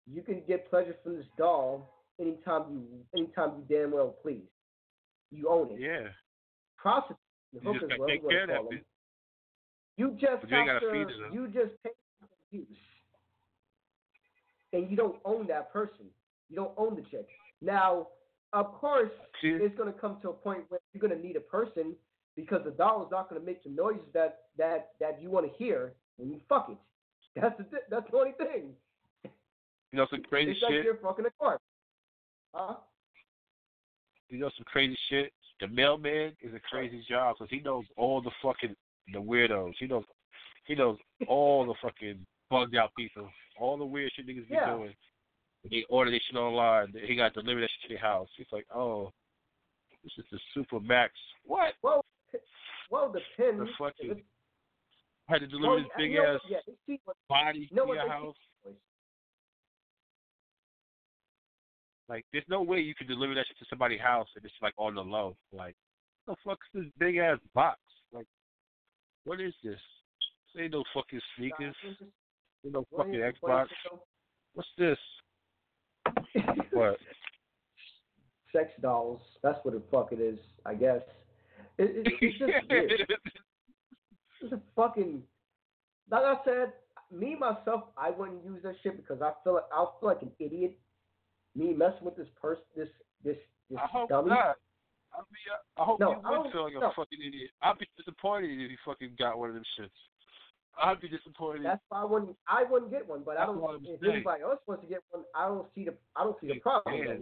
you can get pleasure from this doll anytime you anytime you damn well please. You own it. Yeah. Prostitutes, hookers, whatever you want to call them. Bit. You just you, have to, you just pay for abuse, and you don't own that person. You don't own the chick. Now, of course, Cheers. It's going to come to a point where you're going to need a person. Because the doll is not going to make the noises that, that, that you want to hear when you fuck it. That's the that's the only thing. You know some crazy it's shit. It's like you're fucking a car. Huh? You know some crazy shit. The mailman is a crazy job because he knows all the fucking the weirdos. He knows he knows all the fucking bugged out people. All the weird shit niggas yeah. be doing. They order their shit online. He got delivered that shit to their house. He's like, oh, this is the Super Max. What? Well, Well, the pin. The fucking, I had to deliver well, this big no, ass yeah, body no, to your house. Like, there's no way you can deliver that shit to somebody's house and it's like on the low. Like, what the fuck's this big ass box? Like, what is this? This ain't no fucking sneakers. Ain't no fucking Xbox. What's this? What? Sex dolls. That's what the fuck it is, I guess. It, it, it's just weird. It's a fucking. Like I said, me myself, I wouldn't use that shit because I feel like I feel like an idiot. Me messing with this person, this this this I hope dummy. Not. I, mean, I, I hope no, you I would feel like no. a fucking idiot. I'd be disappointed if you fucking got one of them shits. I'd be disappointed. That's why I wouldn't. I wouldn't get one. But That's I don't. If anybody else wants to get one, I don't see the. I don't see the problem. Yeah,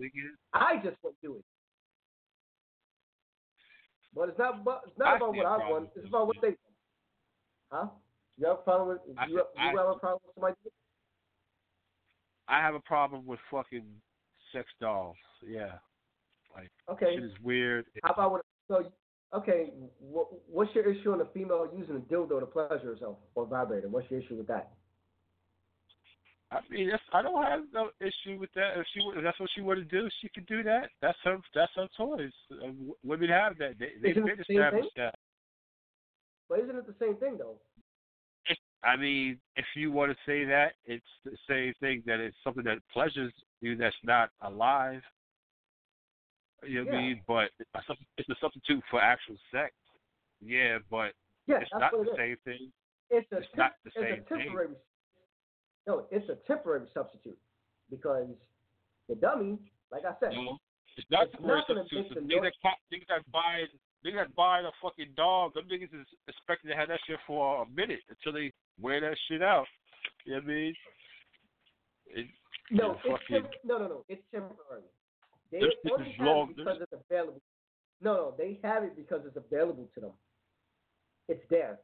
I just wouldn't do it. But it's not. But it's not I about what I want. It's about what they want. Huh? You have a problem with? I, you, I, you have a problem with somebody? I have a problem with fucking sex dolls. Yeah. Like, okay. Shit is weird. How about when, so? Okay, what, what's your issue on a female using a dildo to pleasure herself or vibrator? What's your issue with that? I mean, that's, I don't have no issue with that. If she, if that's what she wanted to do, she could do that. That's her. That's her toys. Um, women have that. They, they've been the established that. But isn't it the same thing though? It's, I mean, if you want to say that, it's the same thing. That it's something that pleasures you. That's not alive. You know yeah. what I mean? But it's a substitute for actual sex. Yeah, but yeah, it's not the it same thing. It's, a it's temp- not the it's same a temporary, thing. No, it's a temporary substitute because the dummy, like I said, no, it's not it's temporary not substitute. So niggas, that cop, niggas, that buy, niggas that buy a fucking dog, them niggas is expecting to have that shit for a minute until they wear that shit out. You know what I mean? It, no, it's fucking, tem- no, no, no. It's temporary. They only have long, it because this... it's available. No, no, they have it because it's available to them. It's there.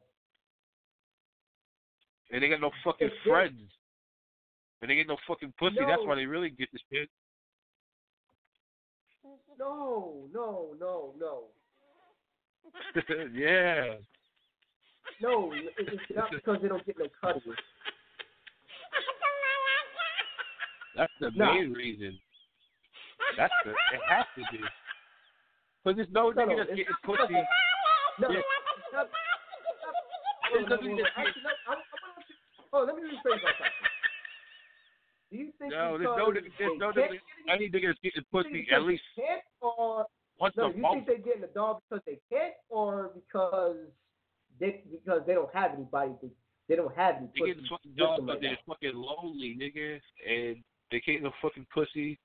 And they got no fucking it's friends. There. And they get no fucking pussy. No. That's why they really get this shit. No, no, no, no. Yeah. No, it's not because they don't get no cuddles. That's the no. main reason. That's the, it has to be. Because there's no, no nigga that's getting pussy. No, yeah. it's not, it's not, it's not, it's not, I'm, I'm just, oh, let me rephrase that. Do you think no, there's no nigga, there's no nigga, any nigga that's getting pussy at least or, once no, a month. No, you think they're getting a dog because they can't or because they, because they don't have anybody? They, they don't have any pussy. They get a fucking dog, but they're fucking lonely, nigga, and they can't get no fucking pussy.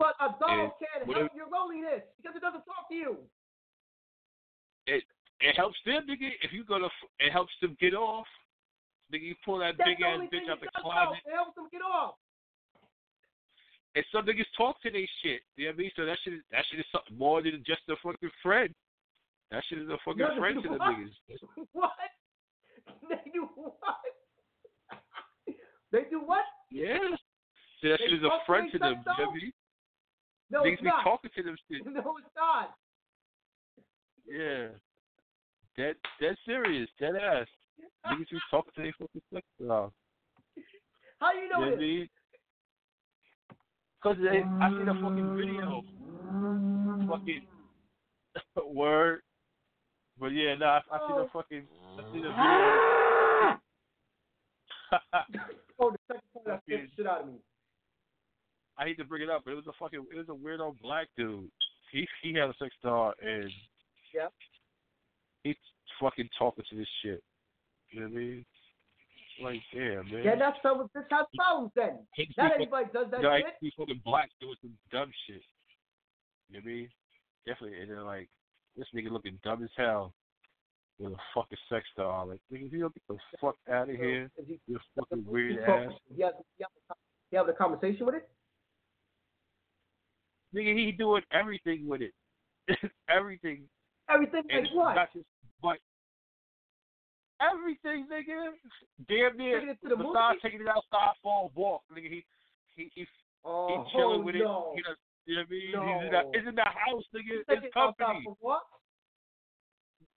But a dog can't help your loneliness because it doesn't talk to you. It it helps them, nigga. If you go to, it helps them get off. Nigga, you pull that big ass bitch out the closet. It helps them get off. And some niggas talk to they shit. You know what I mean? So that shit, that shit is something more than just a fucking friend. That shit is a fucking no, friend to the niggas. What? They do what? They do what? Yeah. So that they shit is a friend to them. You know what I mean? No, niggas it's not. Be talking to them shit. No, it's not. Yeah. That that's serious. That ass. Niggas be talking to their fucking sex dolls. How you know this? Because I seen a fucking video. Fucking word. But yeah, no, nah, I, I seen oh. a fucking. I seen a video. Oh, the second part that scared the shit out of me. I hate to bring it up, but it was a fucking, it was a weirdo black dude. He he had a sex doll and yeah, he's fucking talking to this shit. You know what I mean? Like, damn, man. Yeah, that's how this has problems then. Not everybody does that no, shit. He's fucking black doing some dumb shit. You know what I mean? Definitely. And they're like, this nigga looking dumb as hell with a fucking sex doll. Like, nigga, you don't get the fuck out of here. You're a fucking weird ass. You have, you have, you have a conversation with it? Nigga, he doing everything with it. everything. Everything like what? Not just butt. Everything, nigga. Damn near. Taking it to the besides movie? Taking it outside for a walk, nigga. He he he, oh, he chilling oh, with no. it. He does, you know what I mean? No. He's in the, he's in the house, nigga. It's it company. For what?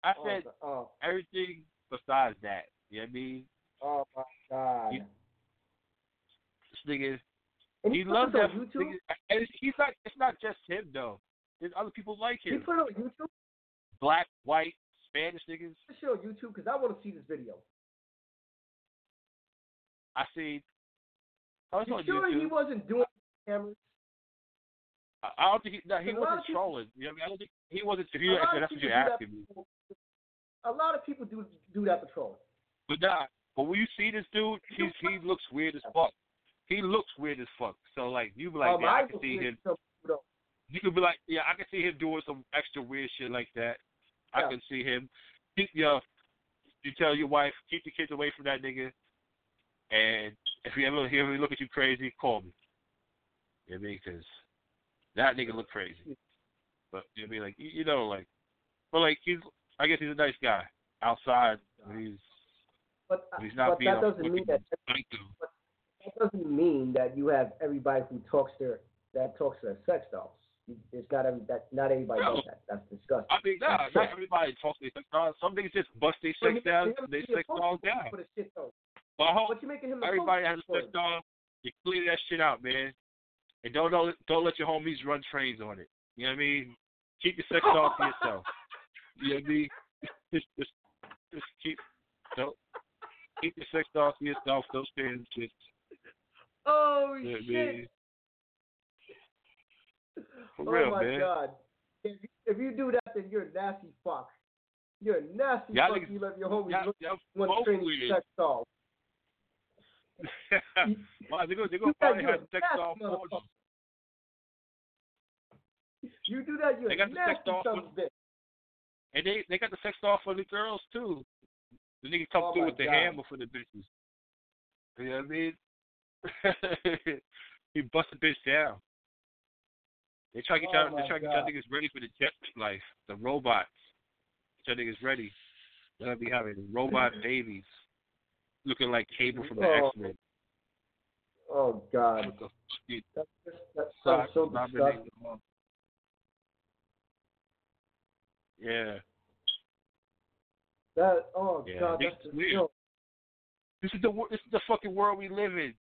I said oh, oh. everything besides that. You know what I mean? Oh my god. He, this nigga. And he, he loves that. YouTube? And he's not. It's not just him though. There's other people like him. He put it on YouTube. Black, white, Spanish niggas. Put shit on YouTube because I want to see this video. I see. I was you on sure YouTube. He wasn't doing cameras? I, I don't think he, no, he wasn't trolling. You know what I mean? I don't think he wasn't. If you, that's what you're asking me. A lot of people do do that for trolling. But nah, but when you see this dude, he he looks weird as fuck. He looks weird as fuck. So like you be like, um, yeah, I, I can see him. You could be like, yeah, I can see him doing some extra weird shit like that. Yeah. I can see him. He, you know, you tell your wife, keep the kids away from that nigga. And if you ever hear me look at you crazy, call me. You know what I mean? Because that nigga look crazy. But you know what I mean? Like you, you know, like, but like he's, I guess he's a nice guy outside. When he's, but when he's not but being that doesn't mean that. But that doesn't mean that you have everybody who talks their that talks their sex dolls. It's not every that not everybody no. does that. That's disgusting. I mean, nah, not everybody talks their sex dolls. Some niggas just bust their sex but down, they sex dolls down. For the shit though. But I hope what you making him everybody has a sex doll. You clear that shit out, man, and don't don't don't let your homies run trains on it. You know what I mean? Keep your sex doll to yourself. You know what I mean? Just, just, just keep, don't, keep your sex dolls to yourself. Don't stand and shit. Oh, you know shit. I mean? For oh, real, my man. God. If, if you do that, then you're a nasty fuck. You're a nasty y'all fuck. Niggas, you let your homies y'all, look y'all want to train your sex dolls. Wow, they're going to probably have sex dolls for you. You do that, you're a nasty son bitch. And they, they got the sex doll for the girls, too. The niggas come oh through with the God. hammer for the bitches. You know what I mean? He bust the bitch down. They try to get oh y'all, they try to get y'all niggas ready for the jet life, the robots. Get y'all niggas ready. Y'all be having robot babies looking like Cable from the oh. X-Men. Oh, God. What the fuck? Dude? That's, that's Sock, so disgusting. Yeah. That oh yeah. God, that's just weird. This is the this is the fucking world we live in.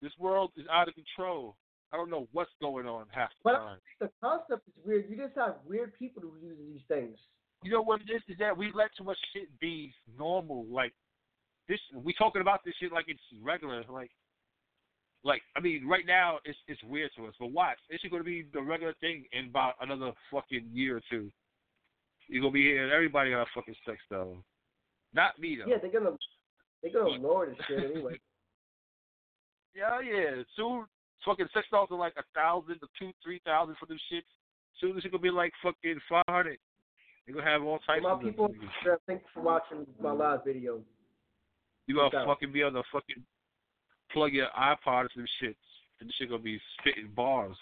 This world is out of control. I don't know what's going on half the but time. The concept is weird. You just have weird people who use these things. You know what it is? Is that we let too much shit be normal. Like this, we talking about this shit like it's regular. Like, like I mean, right now it's it's weird to us. But watch, it's going to be the regular thing in about another fucking year or two. You're going to be hearing everybody got a fucking sex doll. Not me, though. Yeah, they're going to they're gonna lower this shit anyway. Yeah, yeah. Soon, fucking sex dolls are like a thousand to two, three thousand for them shits. Soon as it's going to be like fucking five hundred. They're going to have all types my of My people, sure, thanks for watching my live video. You're going to fucking be able to fucking plug your iPod or some shit. And this shit going to be spitting bars.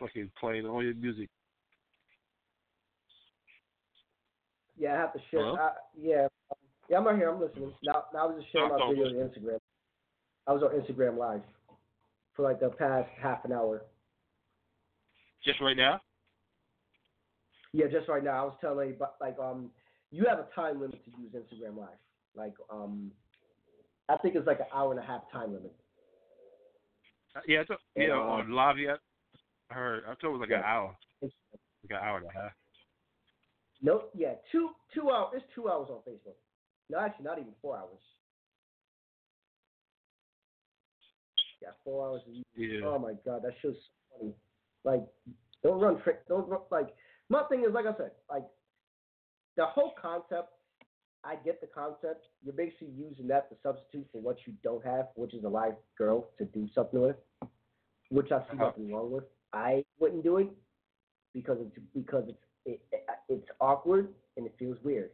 Fucking playing all your music. Yeah, I have to share. Huh? I, yeah, yeah, I'm right here. I'm listening. Now, now I was just sharing my video listen. on Instagram. I was on Instagram Live for like the past half an hour. Just right now? Yeah, just right now. I was telling you, like, um, you have a time limit to use Instagram Live. Like, um, I think it's like an hour and a half time limit. Yeah, it's a, yeah, um, on Live yet. I heard. I thought it was like yeah. an hour. Like an hour and a half. Nope. Yeah, two two hours. It's two hours on Facebook. No, actually, not even four hours. Yeah, four hours. Yeah. Oh my God, that's just so funny. Like, don't run trick. Don't run, like. My thing is, like I said, like the whole concept. I get the concept. You're basically using that to substitute for what you don't have, which is a live girl to do something with, which I see nothing wrong with. I wouldn't do it because it's, because it's it, it's awkward and it feels weird.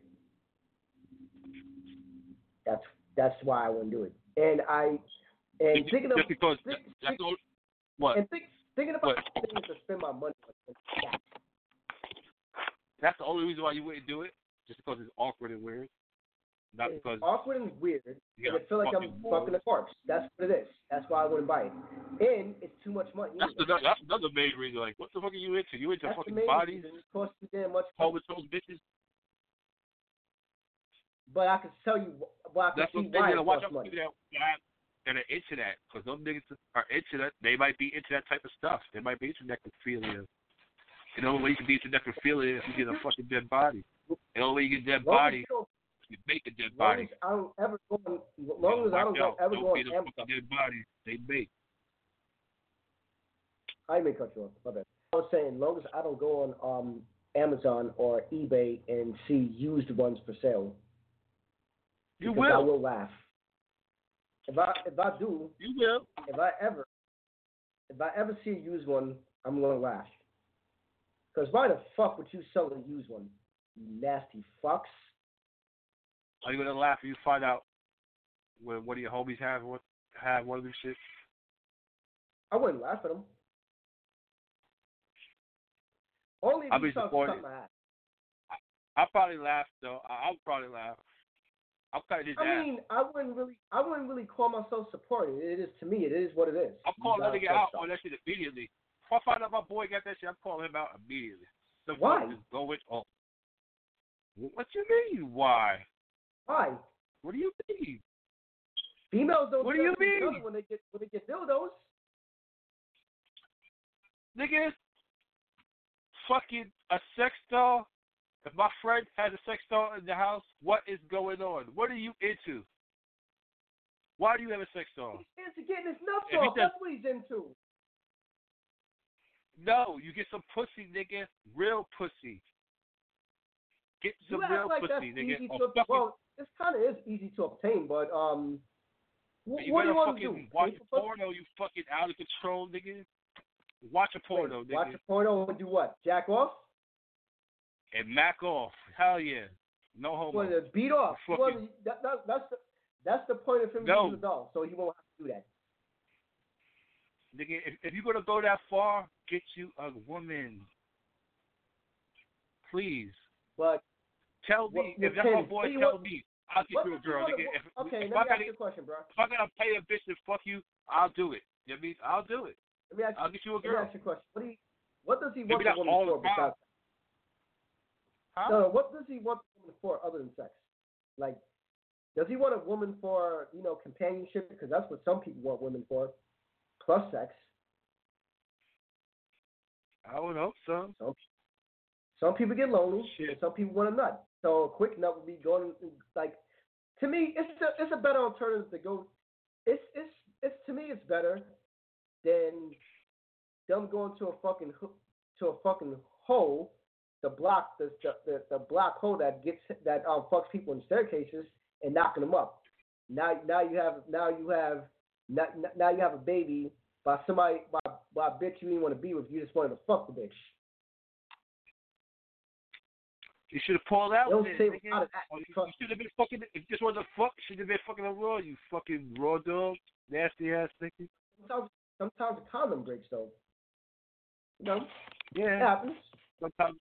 That's that's why I wouldn't do it. And I and you, thinking just of because think, that's all, what and think, thinking about what? things to spend my money on. That. That's the only reason why you wouldn't do it, just because it's awkward and weird. Not it's because awkward and weird. And I feel like I'm fucking the corpse. That's what it is. That's why I wouldn't buy it. And it's too much money. That's, the, that's another major reason. Like, what the fuck are you into? You into that's fucking bodies? It costs you damn much. Homeless those bitches. But I can tell you. Well, I can that's see what why it costs money. That, that are into that, because some niggas are into that. They might be into that type of stuff. They might be into necrophilia. And the only way you can be into necrophilia is if you get a fucking dead body. And the only way you get a dead body is you make a dead body. As long as I don't ever go on, long as I don't go, ever go on Amazon. Don't be the fucking dead body they make. I may cut you off. My bad. I was saying, as long as I don't go on um, Amazon or eBay and see used ones for sale. You will. I will laugh. If I if I do, you will. If I ever, if I ever see a used one, I'm gonna laugh. Cause why the fuck would you sell a used one, you nasty fucks? Are you gonna laugh if you find out when one of your homies have one have one of these shit? I wouldn't laugh at them. Only if you saw something like that. I probably laugh though. I would probably laugh. I'm kind of I mean, I wouldn't really, I wouldn't really call myself supporting. It is to me, it is what it is. I'm calling that nigga out on that shit immediately. If I find out my boy got that shit, I'm calling him out immediately. The why? Is going on. What you mean? Why? Why? What do you mean? Females don't. What do you mean? When they get when they get dildos, nigga, fucking a sex doll. If my friend has a sex doll in the house, what is going on? What are you into? Why do you have a sex doll? He's into getting his nuts off. That's what he's into. No, you get some pussy, nigga. Real pussy. Get some you real like pussy, nigga. To, fucking, well, this kind of is easy to obtain, but um, wh- you what do you want to do? Watch a porno, you fucking out of control, nigga. Watch a porno, Wait, nigga. Watch a porno and do what? Jack off? And mac off. Hell yeah. No homo. Well, beat off. Well, that, that, that's, the, that's the point of him no. being a doll, so he won't have to do that. Nigga, if, if you're going to go that far, get you a woman. Please. But tell well, me. If that's my boy, tell want, me. I'll get you a girl, nigga. If, okay, if let I me gotta, ask you a question, bro. If I got to pay a bitch to fuck you, I'll do it. You know what I mean? I'll do it. Let me ask I'll you, get you a girl. Let me ask you a question. What, do you, what does he want a woman all for besides Huh? No, no, what does he want a woman for other than sex? Like, does he want a woman for, you know, companionship? Because that's what some people want women for, plus sex. I would hope so. Some, some people get lonely. Shit. Some people want a nut. So a quick nut would be going, like, to me, it's a, it's a better alternative to go. It's, it's, it's to me, it's better than them going to a fucking, to a fucking hole. The block, the, the the block hole that gets that um fucks people in staircases and knocking them up. Now, now you have, now you have, now, now you have a baby by somebody by by a bitch you didn't want to be with. You just wanted to fuck the bitch. You should have pulled out. Don't say out of that. You, you should have been fucking. If you just wanted to fuck, should have been fucking a raw. You fucking raw dog, nasty ass nigga. Sometimes, sometimes the condom breaks though. You know, yeah, it happens. Sometimes.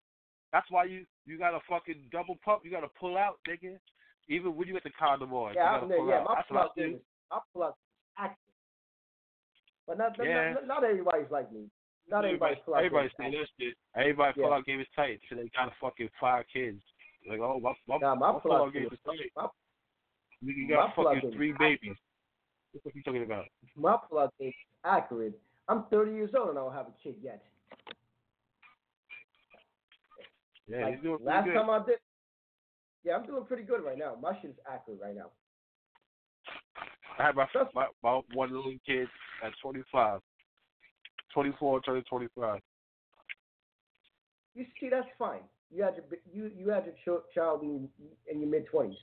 That's why you, you got a fucking double pump. You got to pull out, nigga. Even when you get the condom on. Yeah, you I mean, pull yeah, out. my pull-out is pull out active. But not, yeah. not, not everybody's like me. Not everybody's pull-out Everybody's pull this shit. Everybody yeah. pull-out game is tight. So they got a fucking five kids. Like, oh, my, my, nah, my, my pull-out game is tight. My, nigga, you got fucking three babies. That's what you talking about. My pull-out game is accurate. I'm thirty years old and I don't have a kid yet. Yeah, like doing last good. time I did, yeah, I'm doing pretty good right now. My shit is accurate right now. I had my my, my one little kid at twenty-five, twenty-four, turning twenty-five. You see, that's fine. You had your you you had your child in, in your mid twenties.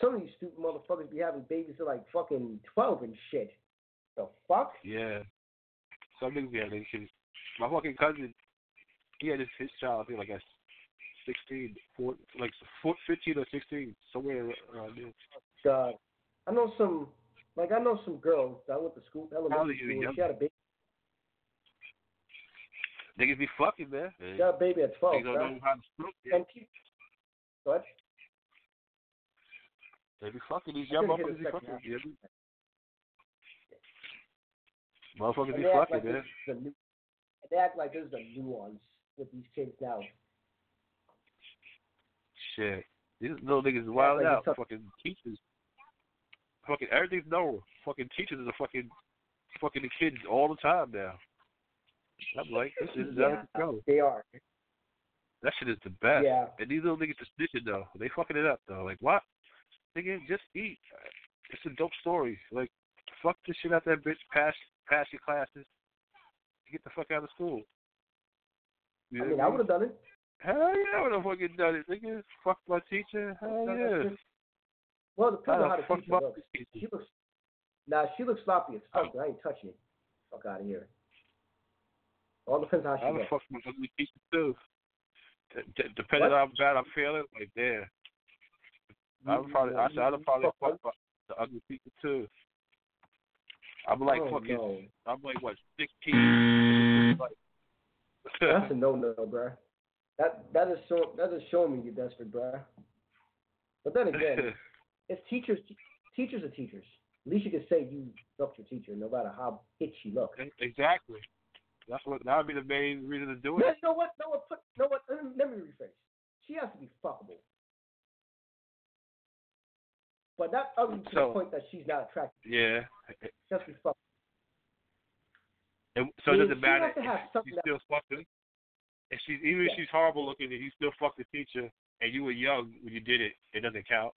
Some of these stupid motherfuckers be having babies at like fucking twelve and shit. The fuck? Yeah. Some niggas be having kids. My fucking cousin, he had his, his child. I think like at Sixteen, four, like four, fifteen or sixteen, somewhere around there. God, I know some, like I know some girls that went to school, elementary school. She had a baby. Niggas be fucking, man. She got a baby at twelve. Niggas don't know how to smoke. And people, what? They be fucking these young motherfuckers. Be fucking. Yeah. Motherfuckers be fucking, man. New, they act like there's a nuance with these kids now. Shit. These little niggas wild out. Fucking teachers. Fucking everything's normal. Fucking teachers are fucking fucking the kids all the time now. I'm like, this is yeah, out of control. They are. That shit is the best. Yeah. And these little niggas just snitching though. They fucking it up though. Like what? Nigga, just eat. It's a dope story. Like fuck this shit out that bitch. Pass pass your classes. Get the fuck out of school. You I mean, I would have done it. Hell yeah, I would have fucking done it. Nigga, fuck my teacher. Hell yeah. Well, the people how the teacher looks. She looks. Nah, she looks sloppy as fuck. Oh. I ain't touching it. Fuck out of here. All depends on how she looks. I would fuck my ugly teacher too. D- d- depending what? on how bad I'm feeling, like there. I would probably, I said, I would probably fuck my, the ugly teacher too. I'm like oh, fucking. No. I'm like what sixteen. Like, that's a no no, bro. That that is so that is showing me you're desperate, bro. But then again, it's teachers. Teachers are teachers. At least you can say you fucked your teacher, no matter how bitch she looks. Exactly. That's what that would be the main reason to do it. You know what? No what? Put no what? Let me rephrase. She has to be fuckable. But not ugly to so, the point that she's not attractive. Yeah. Just be fuckable. And so it doesn't matter if she's still fucking. If she's even yeah. if she's horrible looking, and you still fucked the teacher, and you were young when you did it, it doesn't count.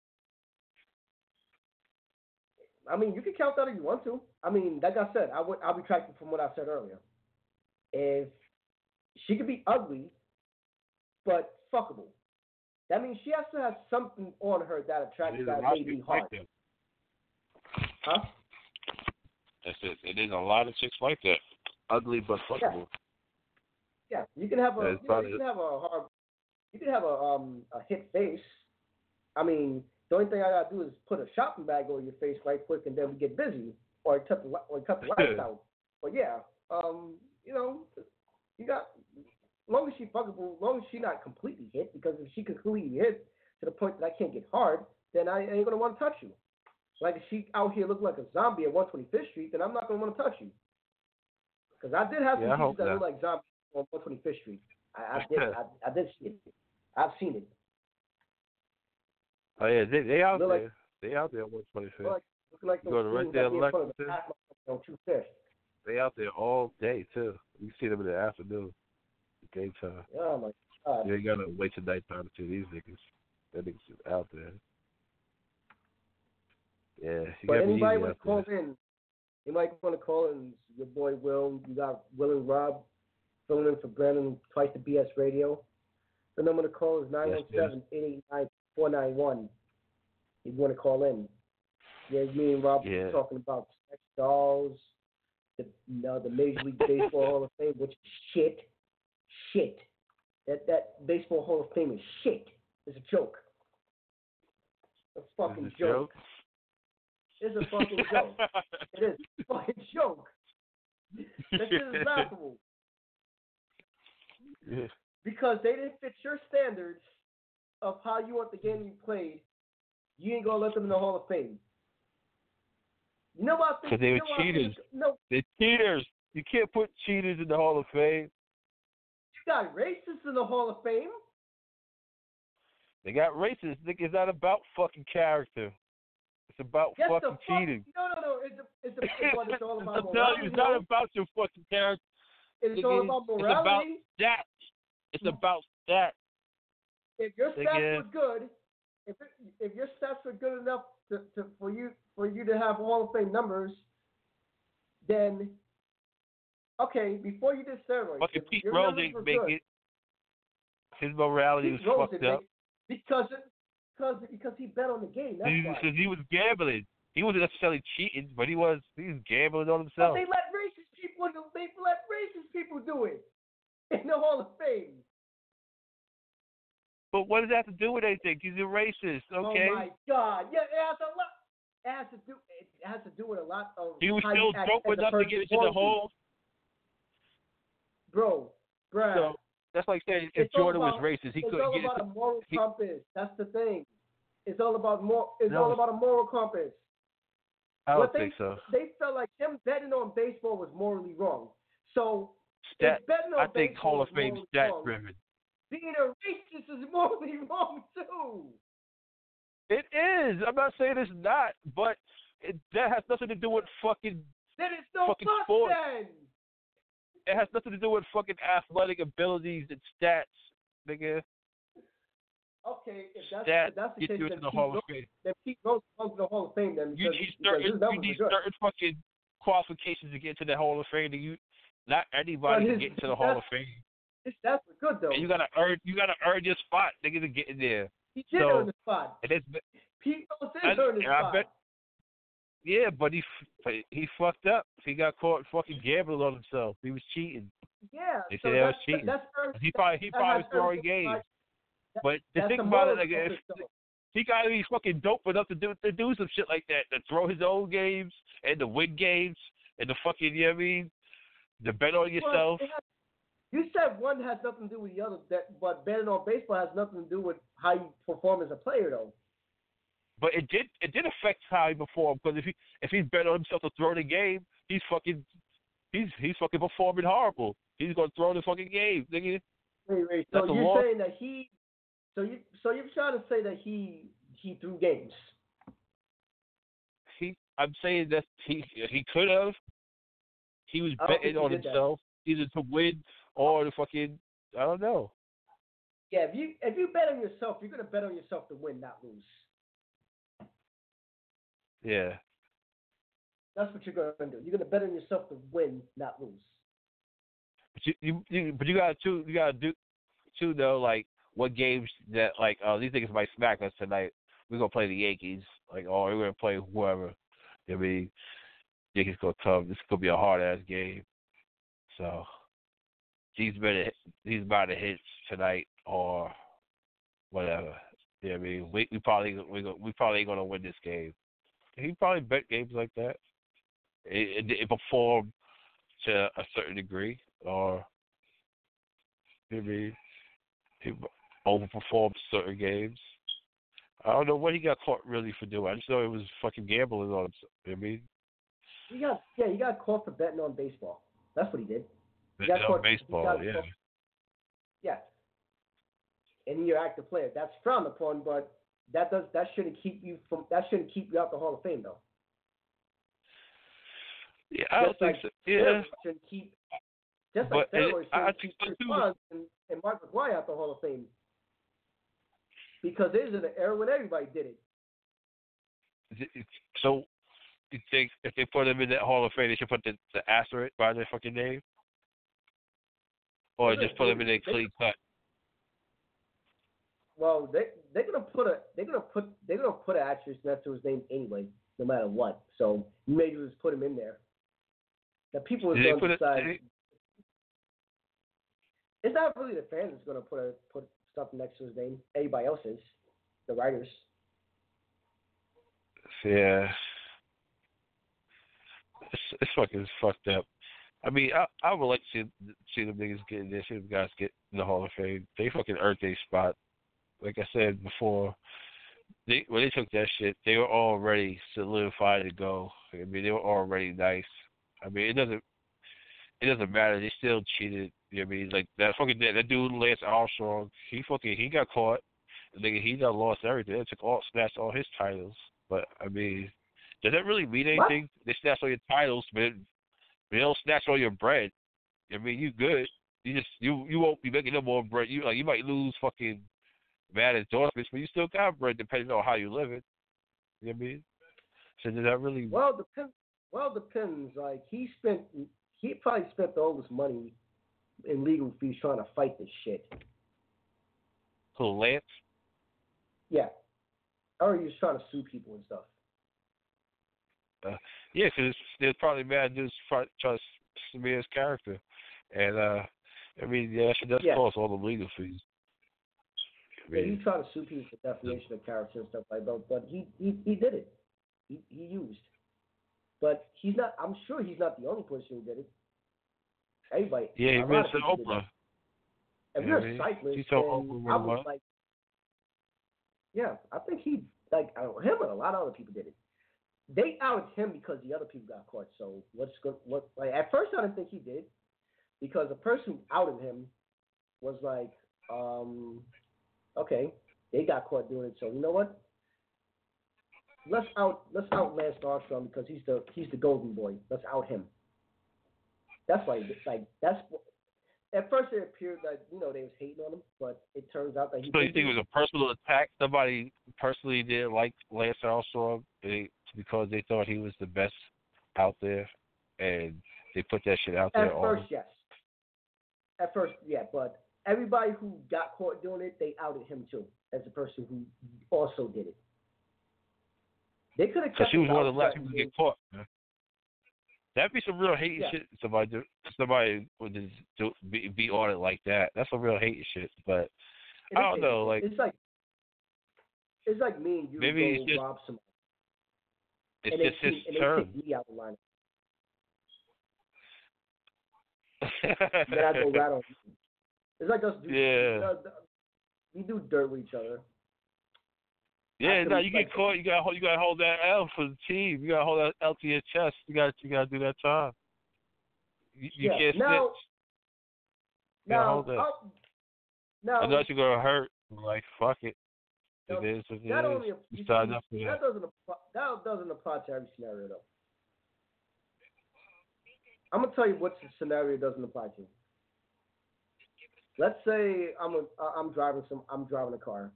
I mean, you can count that if you want to. I mean, like I said, I would I'll retract from what I said earlier. If she could be ugly, but fuckable, that means she has to have something on her that attracts that may be hard. Like that. Huh? That's it. It is a lot of chicks like that. Ugly but fuckable. Yeah, yeah. you can have a you, know, you can have a hard, you can have a um a hit face. I mean, the only thing I gotta do is put a shopping bag over your face right quick, and then we get busy or cut the or cut the lights out. But yeah, um, you know, you got. Long as she fuckable, long as she not completely hit, because if she completely hit to the point that I can't get hard, then I ain't gonna want to touch you. Like if she out here looking like a zombie at one twenty-fifth Street, then I'm not gonna want to touch you. Because I did have some yeah, teachers that look like zombies on one twenty-fifth Street. I, I did, I, I did see it. I've seen it. Oh yeah, they they out look there. Like, they out there on one twenty-fifth. Like, like you go right there, Lexington. The they out there all day too. You see them in the afternoon. Game time. Oh my God. You ain't gotta wait till nighttime to see these niggas. That niggas is out there. Yeah. But anybody wanna call there. in? Anybody wanna call in? Your boy Will. You got Will and Rob filling in for Brandon Twice the B S Radio. The number to call is nine one seven, eight eight nine, four nine one. If you wanna call in. Yeah, me and Rob yeah. were talking about sex dolls, the you know, the Major League Baseball Hall of Fame, which is shit. Shit. That that baseball Hall of Fame is shit. It's a joke. A fucking it's a joke. joke. It's a fucking joke. It is a fucking joke. This is laughable. Yeah. Because they didn't fit your standards of how you want the game you played, you ain't gonna let them in the Hall of Fame. You know what? Because they were you know cheaters. No. They're cheaters. You can't put cheaters in the Hall of Fame. They got racists in the Hall of Fame. They got racists. It's not about fucking character. It's about yes, fucking fuck, cheating. No, no, no. It's, a, it's, a, it's, what it's all about morality. No, it's not about your fucking character. It's, it's all about morality. It's about that. It's about that. If your stats were good, if it, if your stats were good enough to, to for you for you to have Hall of Fame numbers, then. Okay, before you did steroids, okay, Pete Rose didn't make good. it. His morality Pete was Rose fucked up because, because because he bet on the game. That's why. Because he was gambling. He wasn't necessarily cheating, but he was he was gambling on himself. But they let racist people. They let racist people do it in the Hall of Fame. But what does that have to do with anything? He's a racist. Okay. Oh my God! Yeah, it has a lot. It has to do. It has to do with a lot of. He was still broke enough to get into the hole. Bro, bro. So, that's like saying if Jordan about, was racist, he couldn't get it. It's all about a moral he, compass. That's the thing. It's all about more. It's no, all about a moral compass. I don't they, think so. They felt like him betting on baseball was morally wrong. So, stat, betting on I think baseball Hall of Fame stat wrong, driven. Being a racist is morally wrong too. It is. I'm not saying it's not, but It, that has nothing to do with fucking then it's no fucking fun, sports. Then. It has nothing to do with fucking athletic abilities and stats, nigga. Okay, if that's, stats, if that's the case, then the Hall of Fame. Then keep going to the Hall of Fame. Then you need certain, you need certain fucking qualifications to get to the Hall of Fame. You not anybody can get into the Hall of Fame. His stats were good though. And you gotta earn, you gotta earn your spot, nigga, to get in there. He did so, earn the spot. And it's, Pete Rose did earn his spot. Bet, yeah, but he he fucked up. He got caught fucking gambling on himself. He was cheating. Yeah, they so said that was cheating. That's earned, he probably he probably was throwing games. But the thing about it, like, if, he gotta be fucking dope enough to do to do some shit like that, to throw his own games and to win games and to fucking, you know what I mean, to bet on yourself. Well, you said one has nothing to do with the other, that, but betting on baseball has nothing to do with how you perform as a player, though. But it did it did affect how he performed, because if he if he's betting on himself to throw the game, he's fucking he's he's fucking performing horrible. He's gonna throw the fucking game, nigga. Wait, wait. So you're long... saying that he so you so you're trying to say that he he threw games. He I'm saying that he he could have. He was betting on himself that. Either to win. Or the fucking, I don't know. Yeah, if you if you bet on yourself, you're gonna bet on yourself to win, not lose. Yeah. That's what you're gonna do. You're gonna bet on yourself to win, not lose. But you, you, you but you gotta too, you gotta do too though. Like what games that like oh these niggas might smack us tonight. We're gonna play the Yankees. Like oh we're gonna play whoever. I mean, Yankees gonna come. This could be a hard ass game. So. He's better. He's about to hit tonight or whatever. Yeah, I mean, we, we probably we, we probably ain't gonna win this game. He probably bet games like that. It, it, it performed to a certain degree, or you know I mean, he overperformed certain games. I don't know what he got caught really for doing. I just know it was fucking gambling on him. You know I mean, he got yeah, he got caught for betting on baseball. That's what he did. That's no, baseball, yeah. Caught. Yeah. And you're an active player. That's frowned upon, but that does that shouldn't keep you from that shouldn't keep you out the Hall of Fame though. Yeah, I don't just think like so. Yeah. Should keep just but like Taylor should keep so Bonds and, and Mark McGwire out the Hall of Fame. Because it is an era when everybody did it. So you think if they put them in that Hall of Fame they should put the, the asterisk by their fucking name? Or just put them in a clean cut. Well, they they're gonna put a they're gonna put they're gonna put an actress next to his name anyway, no matter what. So maybe just put him in there. The people is gonna decide. It, it's not really the fans that's gonna put a, put stuff next to his name. Everybody else is, the writers. Yeah, it's, it's fucking fucked up. I mean, I, I would like to see, see them niggas get in there, see them guys get in the Hall of Fame. They fucking earned their spot. Like I said before, they, when they took that shit, they were already solidified to go. I mean, they were already nice. I mean, it doesn't it doesn't matter. They still cheated. You know what I mean? Like, that fucking that dude, Lance Armstrong, he fucking, he got caught. Nigga, he done lost everything. They took all, snatched all his titles. But, I mean, does that really mean anything? What? They snatched all your titles, but it, they don't snatch all your bread. I mean, you good. You just you, you won't be making no more bread. You like you might lose fucking bad endorsements, but you still got bread depending on how you live it. You know what I mean? So does that really Well depends well depends. Like he spent he probably spent all his money in legal fees trying to fight this shit. Who, Lance? Yeah. Or he was trying to sue people and stuff. Uh, yeah, because there's probably mad dudes trying to smear his character. And, uh, I mean, yeah, that does yeah. cost all the legal fees. I mean, yeah, he tried to sue people for defamation of character and stuff like that, but he, he, he did it. He, he used. But he's not, I'm sure he's not the only person who did it. Everybody. Yeah, he went to Oprah. If yeah, you're a cyclist, he told Oprah I was like, yeah, I think he, like, I don't, him and a lot of other people did it. They outed him because the other people got caught. So what's good? What? Like at first, I didn't think he did, because the person who outed him was like, um, okay, they got caught doing it. So you know what? let's out let's outlast Armstrong because he's the he's the golden boy. Let's out him. That's like like that's at first it appeared that you know they was hating on him, but it turns out that he. So you think it was a personal attack? Somebody personally did like Lance Armstrong they, because they thought he was the best out there, and they put that shit out there. At first, yes. At first, yeah, but everybody who got caught doing it, they outed him too as a person who also did it. They could have kept. Because he was one of the last people to get caught. Man. That'd be some real hating yeah. shit. Somebody, do, somebody would just do, be, be on it like that. That's some real hating shit. But and I don't know, like it's like it's like me and you maybe go rob somebody. It's and just they, his and term. They me out of line. Then I go right on. It's like us. Do, yeah. We do dirt with each other. Yeah, no, you get caught. You got you got to hold that L for the team. You got to hold that L to your chest. You got you got to do that time. You, you yeah. can't now, snitch. You now, hold that. Now, I know you're gonna hurt. Like fuck it. Now, it is. It that is. Only you see, up for that. That doesn't apply. That doesn't apply to every scenario though. I'm gonna tell you what scenario doesn't apply to. Let's say I'm a, I'm driving some I'm driving a car.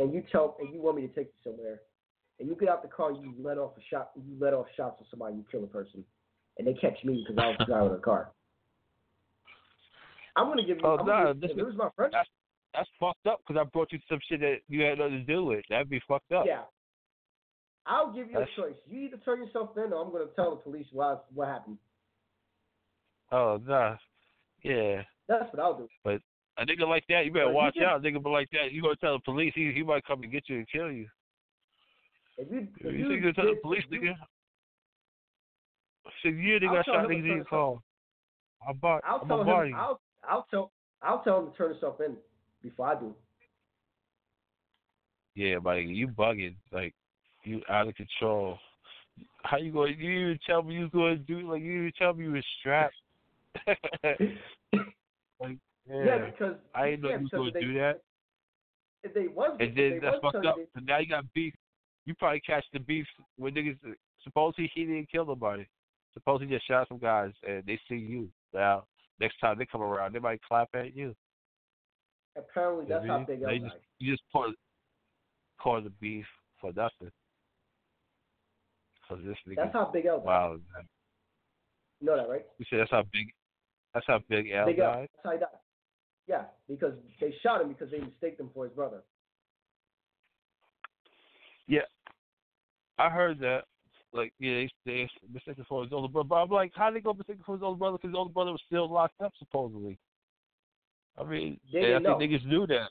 And you tell, and you want me to take you somewhere, and you get out the car, you let off a shot, you let off shots at somebody, you kill a person, and they catch me because I was driving a car. I'm gonna give you. Oh no, this is my friend. That's, that's fucked up because I brought you some shit that you had nothing to do with. That'd be fucked up. Yeah. I'll give you that's... a choice. You either turn yourself in, or I'm gonna tell the police why what happened. Oh no. Yeah. That's what I'll do. But. A nigga like that, you better watch you out. A nigga like that, you gonna tell the police? He he might come and get you and kill you. If you, if you, you think you tell the police, you, nigga? Shit, you nigga got shot, nigga didn't call. I'll buy. I'll I'm tell him. I'll, I'll tell. I'll tell him to turn himself in before I do. Yeah, buddy, you bugging like you out of control. How you going? You even tell me you was going to do like you even tell me you was strapped. Like. Yeah, yeah, because I didn't know you was gonna they, do that. If they was, and then they that's fucked up. So now you got beef. You probably catch the beef when niggas. Supposedly he didn't kill nobody. Supposedly he just shot some guys, and they see you now. Next time they come around, they might clap at you. Apparently, that's you know, how big up. Just, you just pour, pour the beef for nothing. Cause this nigga. That's how big up. Wow. Man. You know that, right? You said that's how big. That's how big Al big died. Up. That's how he died. Yeah, because they shot him because they mistaked him for his brother. Yeah, I heard that. Like, yeah, they, they mistaken for his older brother. But I'm like, how they gonna mistake him for his older brother? Because his older brother was still locked up, supposedly. I mean, they didn't I think know. Niggas knew that.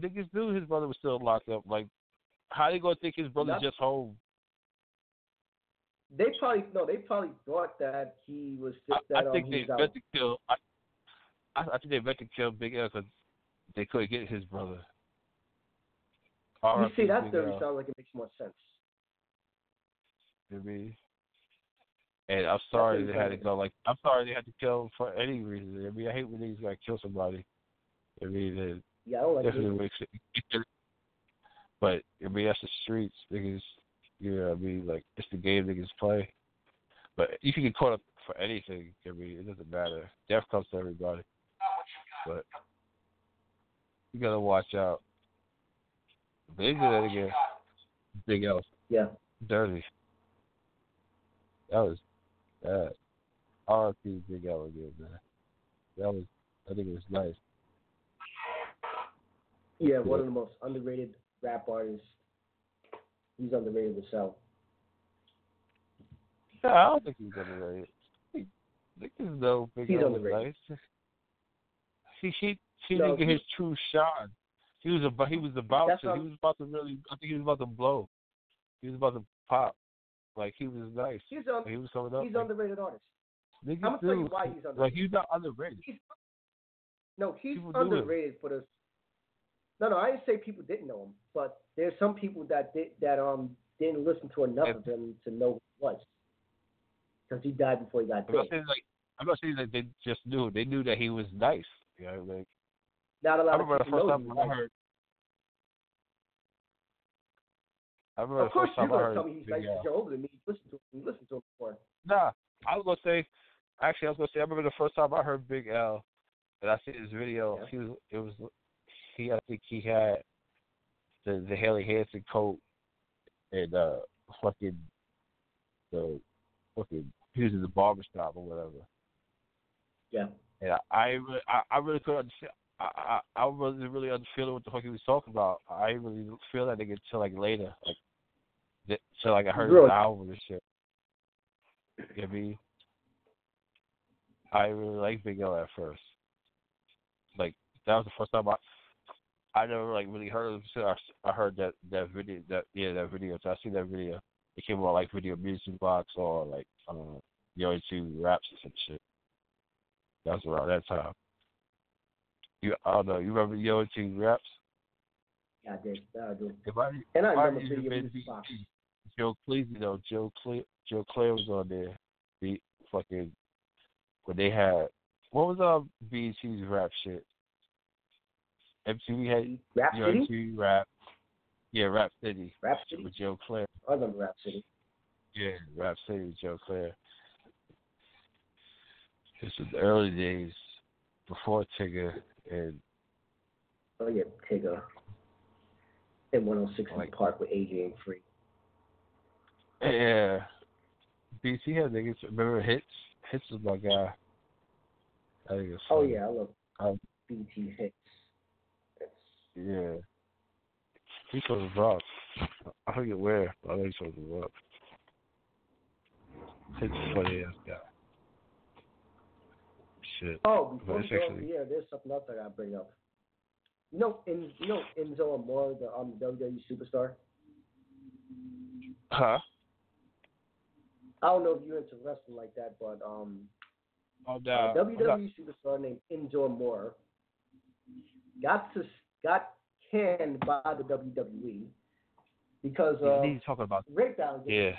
Niggas knew his brother was still locked up. Like, how they gonna think his brother's That's- just home? They probably no. They probably thought that he was. Just that I think they meant to kill. I, I, I think they meant to kill Big L because they couldn't get his brother. You see, that theory sounds like it makes more sense. Maybe. And I'm sorry they had to go. Like I'm sorry they had to kill for any reason. I mean, I hate when these guys kill somebody. I mean, it yeah, I don't like definitely makes it. But I mean, that's the streets. Niggas. You know what I mean? Like, it's the game niggas play. But you can get caught up for anything. I mean, it doesn't matter. Death comes to everybody. But you got to watch out. They did that again. Big L. Yeah. Dirty. That was bad. R I P Big L again, man. That was, I think it was nice. Yeah, one of the most underrated rap artists. He's underrated himself. No, I don't think he's underrated. I think there's no big he's underrated. Nice. He he he no, didn't get his true shine. He was about he was about to not, he was about to really I think he was about to blow. He was about to pop. Like he was nice. He's un, like, he was coming up. He's like, underrated artist. I'm gonna tell you why he's underrated. Like he's not underrated. He's, no, he's people underrated for the. No, no, I didn't say people didn't know him, but there's some people that did that um didn't listen to enough yeah. of him to know who he was, because he died before he got dead. I'm, like, I'm not saying that they just knew; they knew that he was nice. You know, like not a lot. I remember of the first time I heard. I remember of course you're going to tell me he's nicer to Joe than me. Listen to him. Listen to him before. Nah, I was going to say, actually, I was going to say, I remember the first time I heard Big L, and I see his video. Yeah. He was, it was, he, I think he had the, the Haley Hansen coat and uh, fucking, the fucking, he was in the barbershop or whatever. Yeah. And I, I, I really couldn't understand. I, I, I wasn't really feeling what the fuck he was talking about. I didn't really feel that nigga until like later, like th- till like I heard really? the album and shit. You know what I mean? I really liked Big L at first. Like that was the first time I, I never like really heard him. So I, I heard that, that video, that yeah, that video. So I seen that video. It came on like Video Music Box or like I don't know, you know, YouTube Raps and some shit. That was around that time. You, I don't know. You remember Yo T Raps? Yeah, I did. Yeah, I do. If I, and I remember seeing your music box. Joe Cleese, though. Joe Cle, Joe Clay was on there. The fucking when they had what was um B E T's rap shit? M T V had Rap Yo City? T Rap. Yeah, Rap City. Rap City with Joe Clay. I remember Rap City. Yeah, Rap City with Joe Clay. This was the early days before Tigger. And oh yeah, Tigger. And one oh six in like, the park with A J and Free. Yeah, B C had niggas. Remember Hits? Hits was my guy. I think it's oh yeah, I love um, B T Hits. That's... Yeah, he was rough. I don't get where, but I think he was rough. Hits is funny ass guy. Shit. Oh, before go, actually... yeah, there's something else I gotta bring up. You know, in, you know, Enzo Amore, the um, W W E superstar. Huh? I don't know if you're into wrestling like that, but um, oh, no, uh, W W E not... superstar named Enzo Amore got to, got canned by the W W E because uh, yeah, he's talking about breakdowns. Yeah.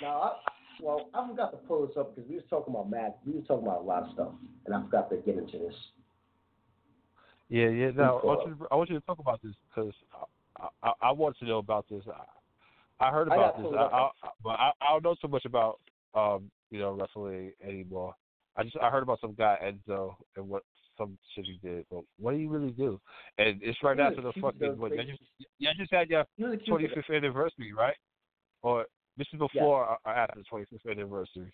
Now. I, Well, I forgot to pull this up because we was talking about Matt. We was talking about a lot of stuff, and I forgot to get into this. Yeah, yeah. No, I want, to, I want you to talk about this because I, I, I want to know about this. I, I heard about I this, I, I, I, but I, I don't know so much about um, you know wrestling anymore. I just I heard about some guy Enzo and what some shit he did, but what do you really do? And it's right after the fucking. What, you, just, you just had your twenty-fifth anniversary, right? Or this is before yeah. or after the twenty-fifth anniversary.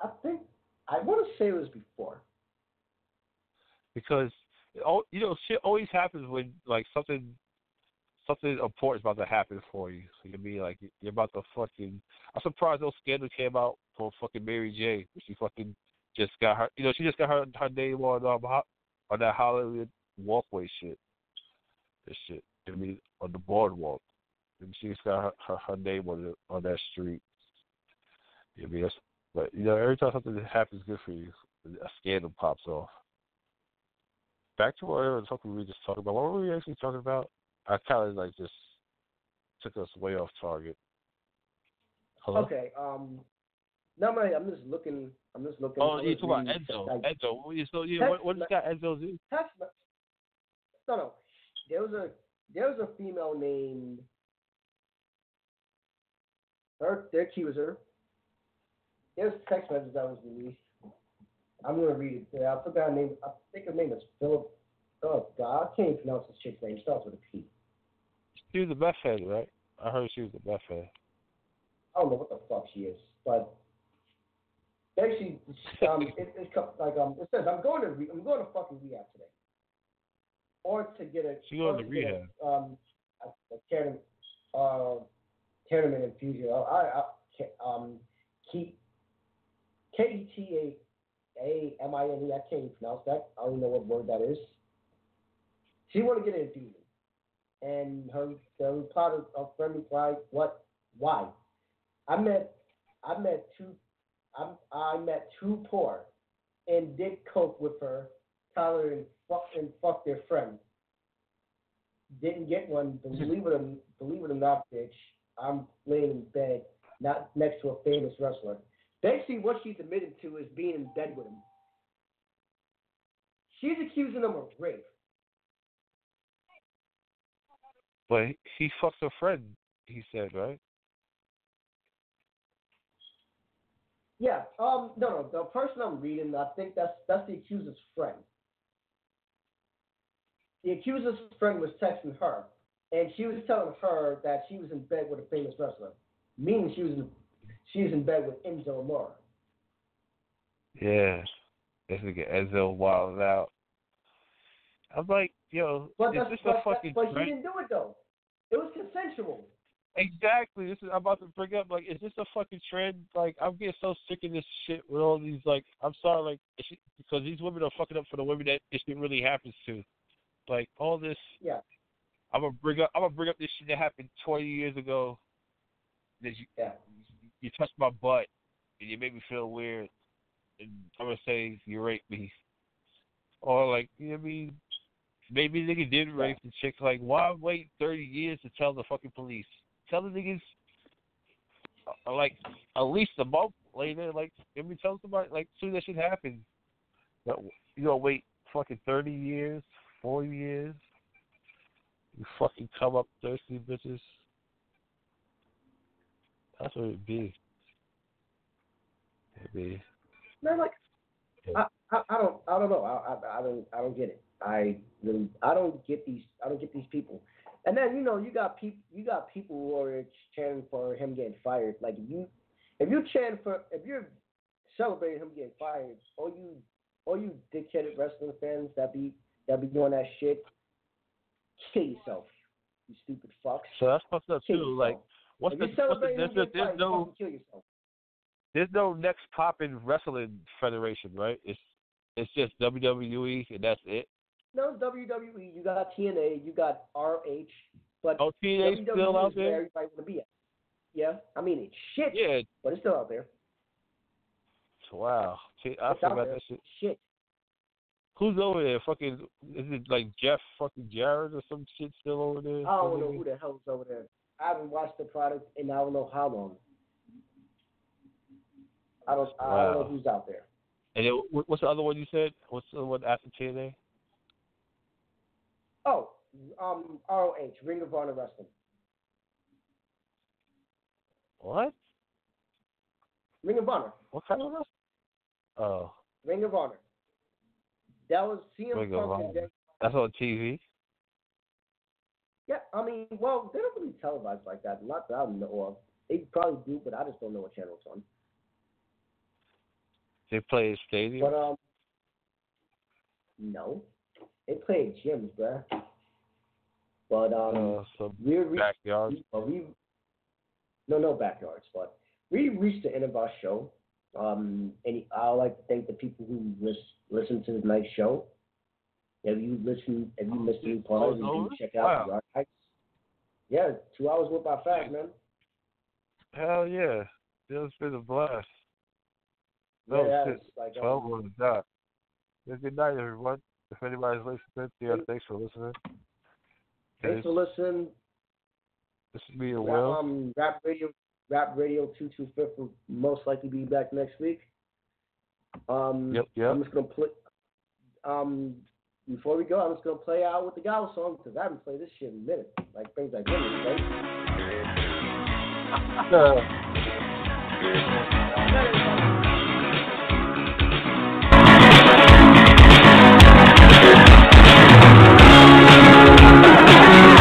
I think I want to say it was before. Because you know, shit always happens when like something, something important is about to happen for you. So you mean like you're about to fucking. I'm surprised no scandal came out for fucking Mary J. She fucking just got her. You know, she just got her her name on um, on that Hollywood walkway shit. This shit. I mean, on the boardwalk. And she's got her, her, her name on, the, on that street. You know, but, you know, every time something happens good for you, a scandal pops off. Back to what we were talking, we were just talking about. What were we actually talking about? I kind of, like, just took us way off target. Hello? Okay. Um, no, man, I'm just looking. I'm just looking. Oh, you're talking about Enzo. Like, Enzo. So, yeah, what, what does that Enzo do? Text, no, no. There was a, there was a female named... Her, the accuser. There's a text message that was released. I'm gonna read it. I forgot her name. I think her name is Philip. Oh God, I can't even pronounce this chick's name. It starts with a P. She was a Beth head, right? I heard she was a Beth head. I don't know what the fuck she is, but basically, um, it, it like um, it says I'm going to re- I'm going to fucking rehab today, or to get a. She going to rehab. A, um, I, I can't. Uh, Tournament infusion. I, I, I um keep K E T A A M I N E. I can't even pronounce that. I don't know what word that is. She wanted to get an infusion, and her the reply of friend replied, "What? Why? I met I met two I I met two poor, and did coke with her, Tyler and fuck and fuck their friend. Didn't get one. Believe it or believe it or not, bitch." I'm laying in bed, not next to a famous wrestler. Basically, what she's admitted to is being in bed with him. She's accusing him of rape. But he fucked her friend, he said, right? Yeah. Um. No, no. The person I'm reading, I think that's that's the accuser's friend. The accuser's friend was texting her, and she was telling her that she was in bed with a famous wrestler, meaning she was in, she was in bed with Enzo Amore. Yeah. That's to get Enzo wild out. I'm like, yo, but is this but, a fucking But she didn't do it, though. It was consensual. Exactly. This is I'm about to bring up. Like, is this a fucking trend? Like, I'm getting so sick of this shit with all these, like, I'm sorry, like, she, because these women are fucking up for the women that this shit really happens to. Like, all this. Yeah. I'm gonna bring up. I'm gonna bring up this shit that happened twenty years ago. That you, yeah. you, you touched my butt and you made me feel weird, and I'm gonna say you raped me, or like, you know what I mean. Maybe nigga did rape the chick. Like, why wait thirty years to tell the fucking police? Tell the niggas, like, at least a month later. Like, let me tell somebody, like, soon that shit happened. But you gonna wait fucking thirty years, forty years? You fucking come up thirsty bitches. That's what it'd be. It'd be. Man, like, I, I, I don't, I don't know. I, I, I don't, I don't get it. I really, I don't get these, I don't get these people. And then, you know, you got people, you got people who are chanting for him getting fired. Like, if you, if you chant for, if you're celebrating him getting fired, all you, all you dickheaded wrestling fans that be, that be doing that shit, kill yourself, you stupid fucks. So that's fucked up kill too. Yourself. Like, what's if the, what's the there's, there's, there's no, kill yourself. There's no next poppin' wrestling federation, right? It's, it's just W W E and that's it. No, W W E, you got T N A, you got R H, but oh, T N A's W W E still out there? Everybody want to be at. Yeah, I mean, it's shit, yeah. But it's still out there. Wow. T- I it's forgot that shit. shit. Who's over there? Fucking, is it like Jeff fucking Jarrett or some shit still over there? I don't know who the hell's over there. I haven't watched the product in I don't know how long. I don't, I wow. don't know who's out there. And it, what's the other one you said? What's the one after T N A? Oh, um, R O H, Ring of Honor Wrestling. What? Ring of Honor. What kind of wrestling? Oh. Ring of Honor. That was C M Punk. That's on T V? Yeah, I mean, well, they don't really televise like that. Not that I know of. They probably do, but I just don't know what channel it's on. They play a stadium? But, um, no. They play at gyms, bruh. But, um, uh, so we're re- backyards. We, well, we, no, no backyards, but we reached the end of our show. Um, and I would like to thank the people who lis- listened to tonight's show. If you listen, if you missed any part, you can check out wow. the archives. Yeah, two hours went by fast, man. Hell yeah. It's been a blast. No, yeah, shit. Like, twelve um, on the dot. Yeah, good night, everyone. If anybody's listening, yeah, thanks for listening. Thanks for listening. This is me and Will. Um, Rap Radio, Rap Radio two twenty-five will most likely be back next week. Um, yep, yep. I'm just gonna play. Um, before we go, I'm just gonna play out with the Gallo song because I haven't played this shit in a minute. Like things like this, right? We'll be right back.